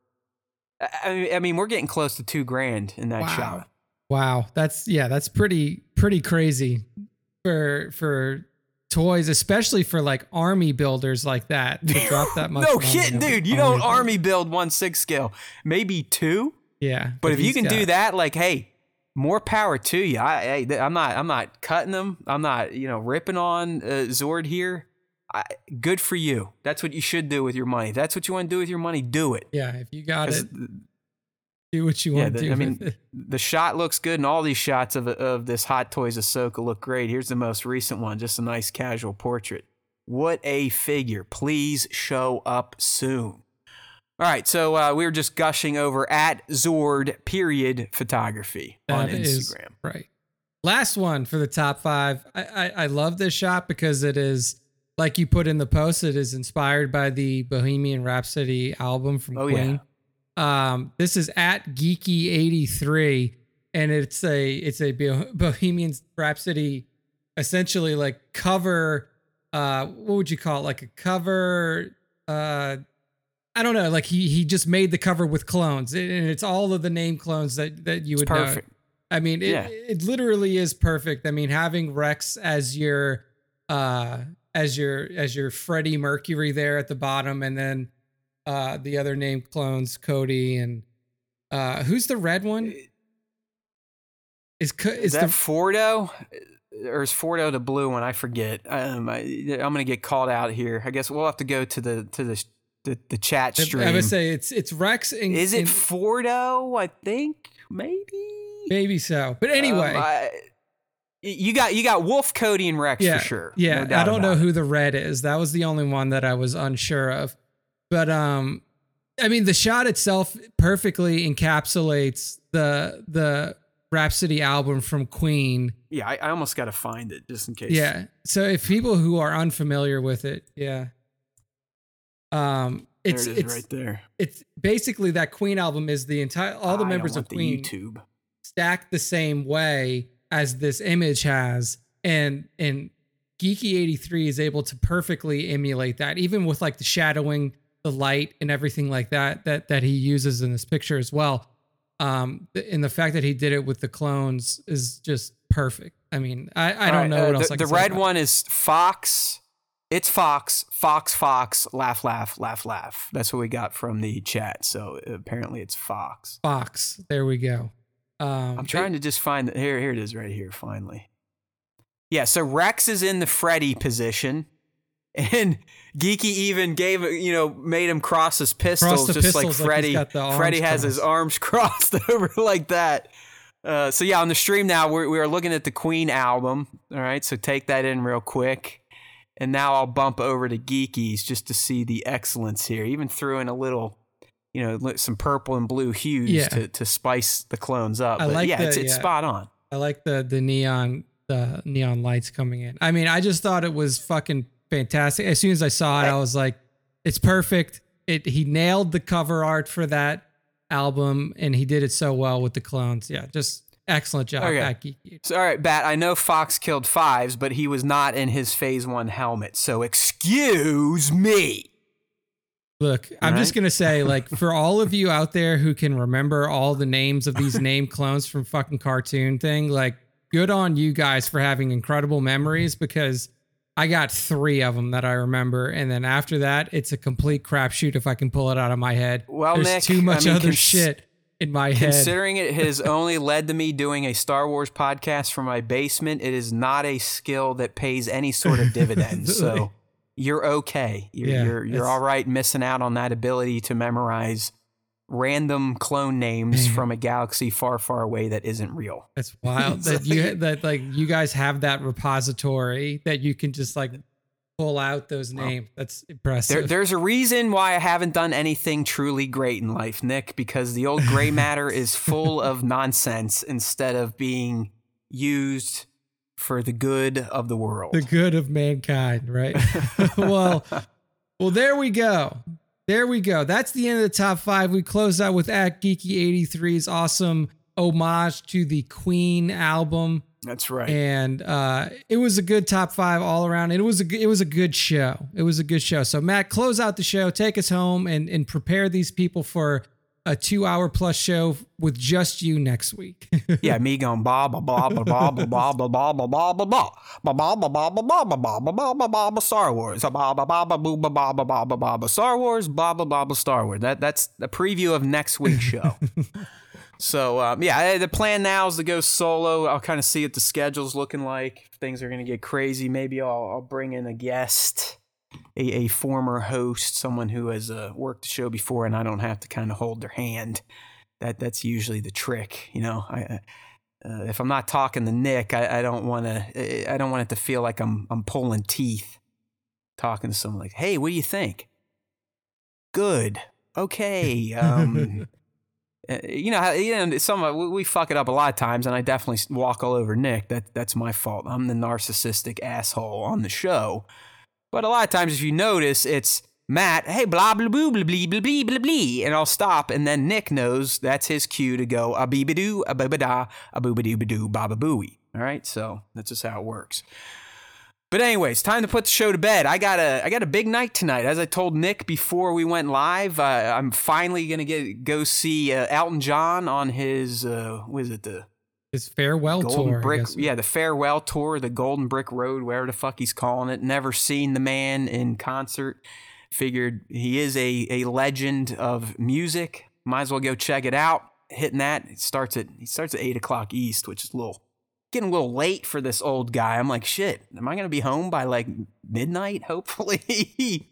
I mean, we're getting close to $2,000 in that shop. Wow, that's pretty crazy. For toys, especially for like army builders like that, to drop that much. No shit, dude. You don't army build 1/6 scale, maybe 2. Yeah, but if you can do that, like, hey, more power to you. I'm not cutting them. I'm not, ripping on Zord here. Good for you. That's what you should do with your money. That's what you want to do with your money. Do it. Yeah, if you got it, do what you want to do. I mean, the shot looks good, and all these shots of this Hot Toys Ahsoka look great. Here's the most recent one, just a nice casual portrait. What a figure. Please show up soon. All right, so we were just gushing over at Zord period photography on Instagram. Is right. Last one for the top five. I love this shot because it is, like you put in the post, it is inspired by the Bohemian Rhapsody album from Queen. Yeah. This is at Geeky83, and it's a Bohemian Rhapsody, essentially like cover. What would you call it? Like a cover. I don't know. Like he just made the cover with clones, and it's all of the name clones that you would know. Perfect. I mean, it literally is perfect. I mean, having Rex as your Freddie Mercury there at the bottom, and then the other named clones, Cody and who's the red one? Is that Fordo? Or is Fordo the blue one? I forget. I'm gonna get called out here. I guess we'll have to go to the chat stream. I would say it's Rex. Is it Fordo? I think maybe so. But anyway. You got Wolf, Cody, and Rex for sure. Yeah, no, I don't know who the red is. That was the only one that I was unsure of. But I mean, the shot itself perfectly encapsulates the Rhapsody album from Queen. Yeah, I almost got to find it just in case. Yeah, so if people who are unfamiliar with it, it's right there. It's basically that Queen album is the entire all the members of Queen YouTube stacked the same way as this image has, and Geeky83 is able to perfectly emulate that, even with like the shadowing, the light, and everything like that he uses in this picture as well. And the fact that he did it with the clones is just perfect. I mean, I don't know what else I can say. The red one is Fox. It's Fox, laugh, laugh, laugh, laugh. That's what we got from the chat. So apparently it's Fox. Fox. There we go. I'm trying to just find it. Here it is right here, finally. Yeah, so Rex is in the Freddy position, and Geeky even made him cross his pistols, just like Freddy. Freddy has his arms crossed over like that. So yeah, on the stream now, we are looking at the Queen album. All right, so take that in real quick. And now I'll bump over to Geeky's just to see the excellence here. Even threw in a little... some purple and blue hues to spice the clones up. But it's spot on. I like the neon lights coming in. I mean, I just thought it was fucking fantastic. As soon as I saw it, I was like, it's perfect. He nailed the cover art for that album, and he did it so well with the clones. Yeah, just excellent job. Okay. So, all right, Bat, I know Fox killed Fives, but he was not in his Phase 1 helmet. So excuse me. Look, I'm just going to say, like, for all of you out there who can remember all the names of these name clones from fucking cartoon thing, like, good on you guys for having incredible memories, because I got 3 of them that I remember. And then after that, it's a complete crapshoot if I can pull it out of my head. Well, there's Nick, too much other shit in my head. Considering it has only led to me doing a Star Wars podcast from my basement, it is not a skill that pays any sort of dividends. So... You're okay. You're all right missing out on that ability to memorize random clone names from a galaxy far, far away that isn't real. That's wild. You guys have that repository that you can just like pull out those names. That's impressive. There's a reason why I haven't done anything truly great in life, Nick, because the old gray matter is full of nonsense instead of being used for the good of the world. The good of mankind, right? well, there we go. There we go. That's the end of the top 5. We close out with at Geeky83's awesome homage to the Queen album. That's right. And it was a good top 5 all around. It was a good show. It was a good show. So Matt, close out the show. Take us home and prepare these people for a 2-hour plus show with just you next week. Yeah, me going blah blah blah blah blah blah blah blah blah blah blah blah blah blah blah blah blah blah blah Star Wars. Blah blah blah blah blah blah blah blah blah Star Wars. Blah blah blah blah Star Wars. That's a preview of next week's show. So, yeah, the plan now is to go solo. I'll kind of see what the schedule's looking like. If things are going to get crazy, maybe I'll bring in a guest, a former host, someone who has worked the show before, and I don't have to kind of hold their hand. That's usually the trick, you know. I if I'm not talking to Nick, I don't want it to feel like I'm pulling teeth talking to someone like, "Hey, what do you think?" Good. Okay. You know, some we fuck it up a lot of times, and I definitely walk all over Nick. That's my fault. I'm the narcissistic asshole on the show. But a lot of times, if you notice, it's Matt, hey, blah, blah, blah, blah, blah, blah, blah, blah, blah, and I'll stop, and then Nick knows that's his cue to go, a-bee-ba-doo, a-ba-ba-da, a-boo-ba-doo-ba-doo, ba-ba-booey. All right? So that's just how it works. But anyways, time to put the show to bed. I got a big night tonight. As I told Nick before we went live, I'm finally going to go see Elton John on his, what is it, his farewell tour. The farewell tour, the Golden Brick Road, wherever the fuck he's calling it. Never seen the man in concert. Figured he is a legend of music. Might as well go check it out. Hitting that. It starts at 8 o'clock East, which is getting a little late for this old guy. I'm like, shit, am I going to be home by like midnight? Hopefully.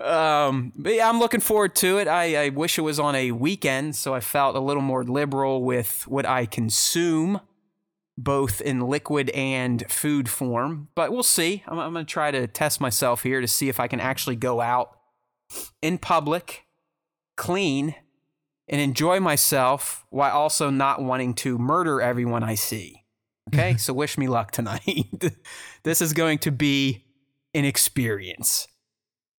But yeah, I'm looking forward to it. I wish it was on a weekend, so I felt a little more liberal with what I consume, both in liquid and food form. But we'll see. I'm going to try to test myself here to see if I can actually go out in public, clean, and enjoy myself while also not wanting to murder everyone I see. Okay, so wish me luck tonight. This is going to be an experience.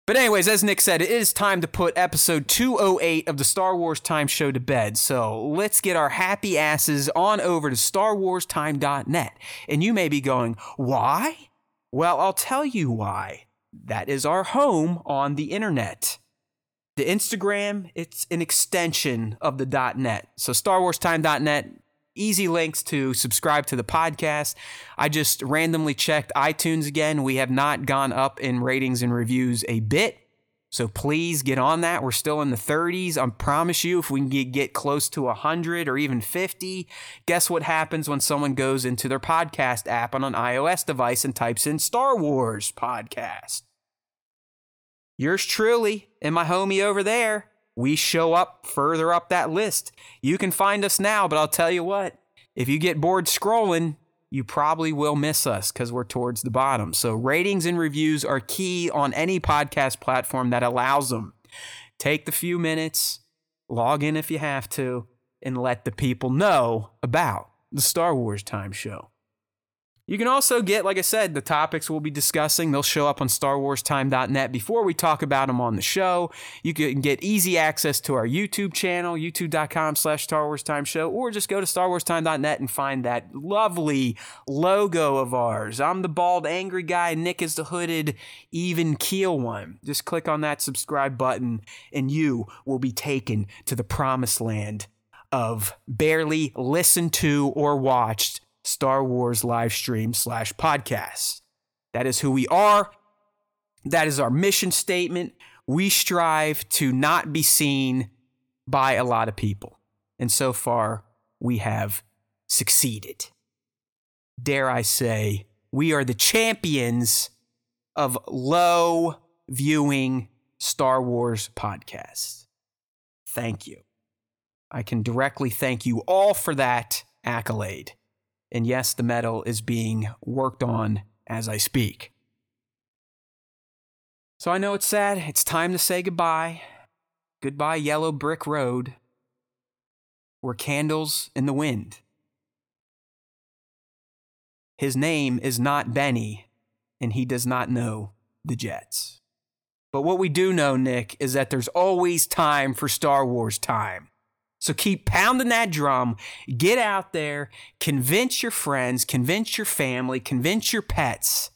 But anyways, as Nick said, it is time to put episode 208 of the Star Wars Time Show to bed. So let's get our happy asses on over to StarWarsTime.net. And you may be going, why? Well, I'll tell you why. That is our home on the internet. The Instagram, it's an extension of the .net. So StarWarsTime.net. Easy links to subscribe to the podcast. I just randomly checked iTunes again. We have not gone up in ratings and reviews a bit. So please get on that. We're still in the 30s. I promise you, if we can get close to 100 or even 50, guess what happens when someone goes into their podcast app on an iOS device and types in Star Wars podcast? Yours truly and my homie over there. We show up further up that list. You can find us now, but I'll tell you what, if you get bored scrolling, you probably will miss us because we're towards the bottom. So ratings and reviews are key on any podcast platform that allows them. Take the few minutes, log in if you have to, and let the people know about the Star Wars Time Show. You can also get, like I said, the topics we'll be discussing. They'll show up on StarWarsTime.net before we talk about them on the show. You can get easy access to our YouTube channel, youtube.com/StarWarsTimeShow, or just go to StarWarsTime.net and find that lovely logo of ours. I'm the bald, angry guy. Nick is the hooded, even keel one. Just click on that subscribe button, and you will be taken to the promised land of barely listened to or watched Star Wars live stream /podcast. That is who we are. That is our mission statement. We strive to not be seen by a lot of people. And so far, we have succeeded. Dare I say, we are the champions of low viewing Star Wars podcasts. Thank you. I can directly thank you all for that accolade. And yes, the metal is being worked on as I speak. So I know it's sad. It's time to say goodbye. Goodbye, Yellow Brick Road. We're candles in the wind. His name is not Benny, and he does not know the Jets. But what we do know, Nick, is that there's always time for Star Wars time. So keep pounding that drum, get out there, convince your friends, convince your family, convince your pets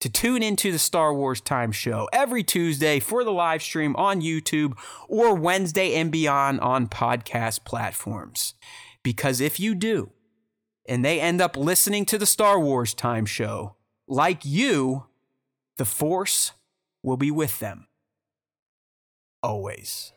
to tune into the Star Wars Time Show every Tuesday for the live stream on YouTube or Wednesday and beyond on podcast platforms. Because if you do, and they end up listening to the Star Wars Time Show, like you, the Force will be with them. Always.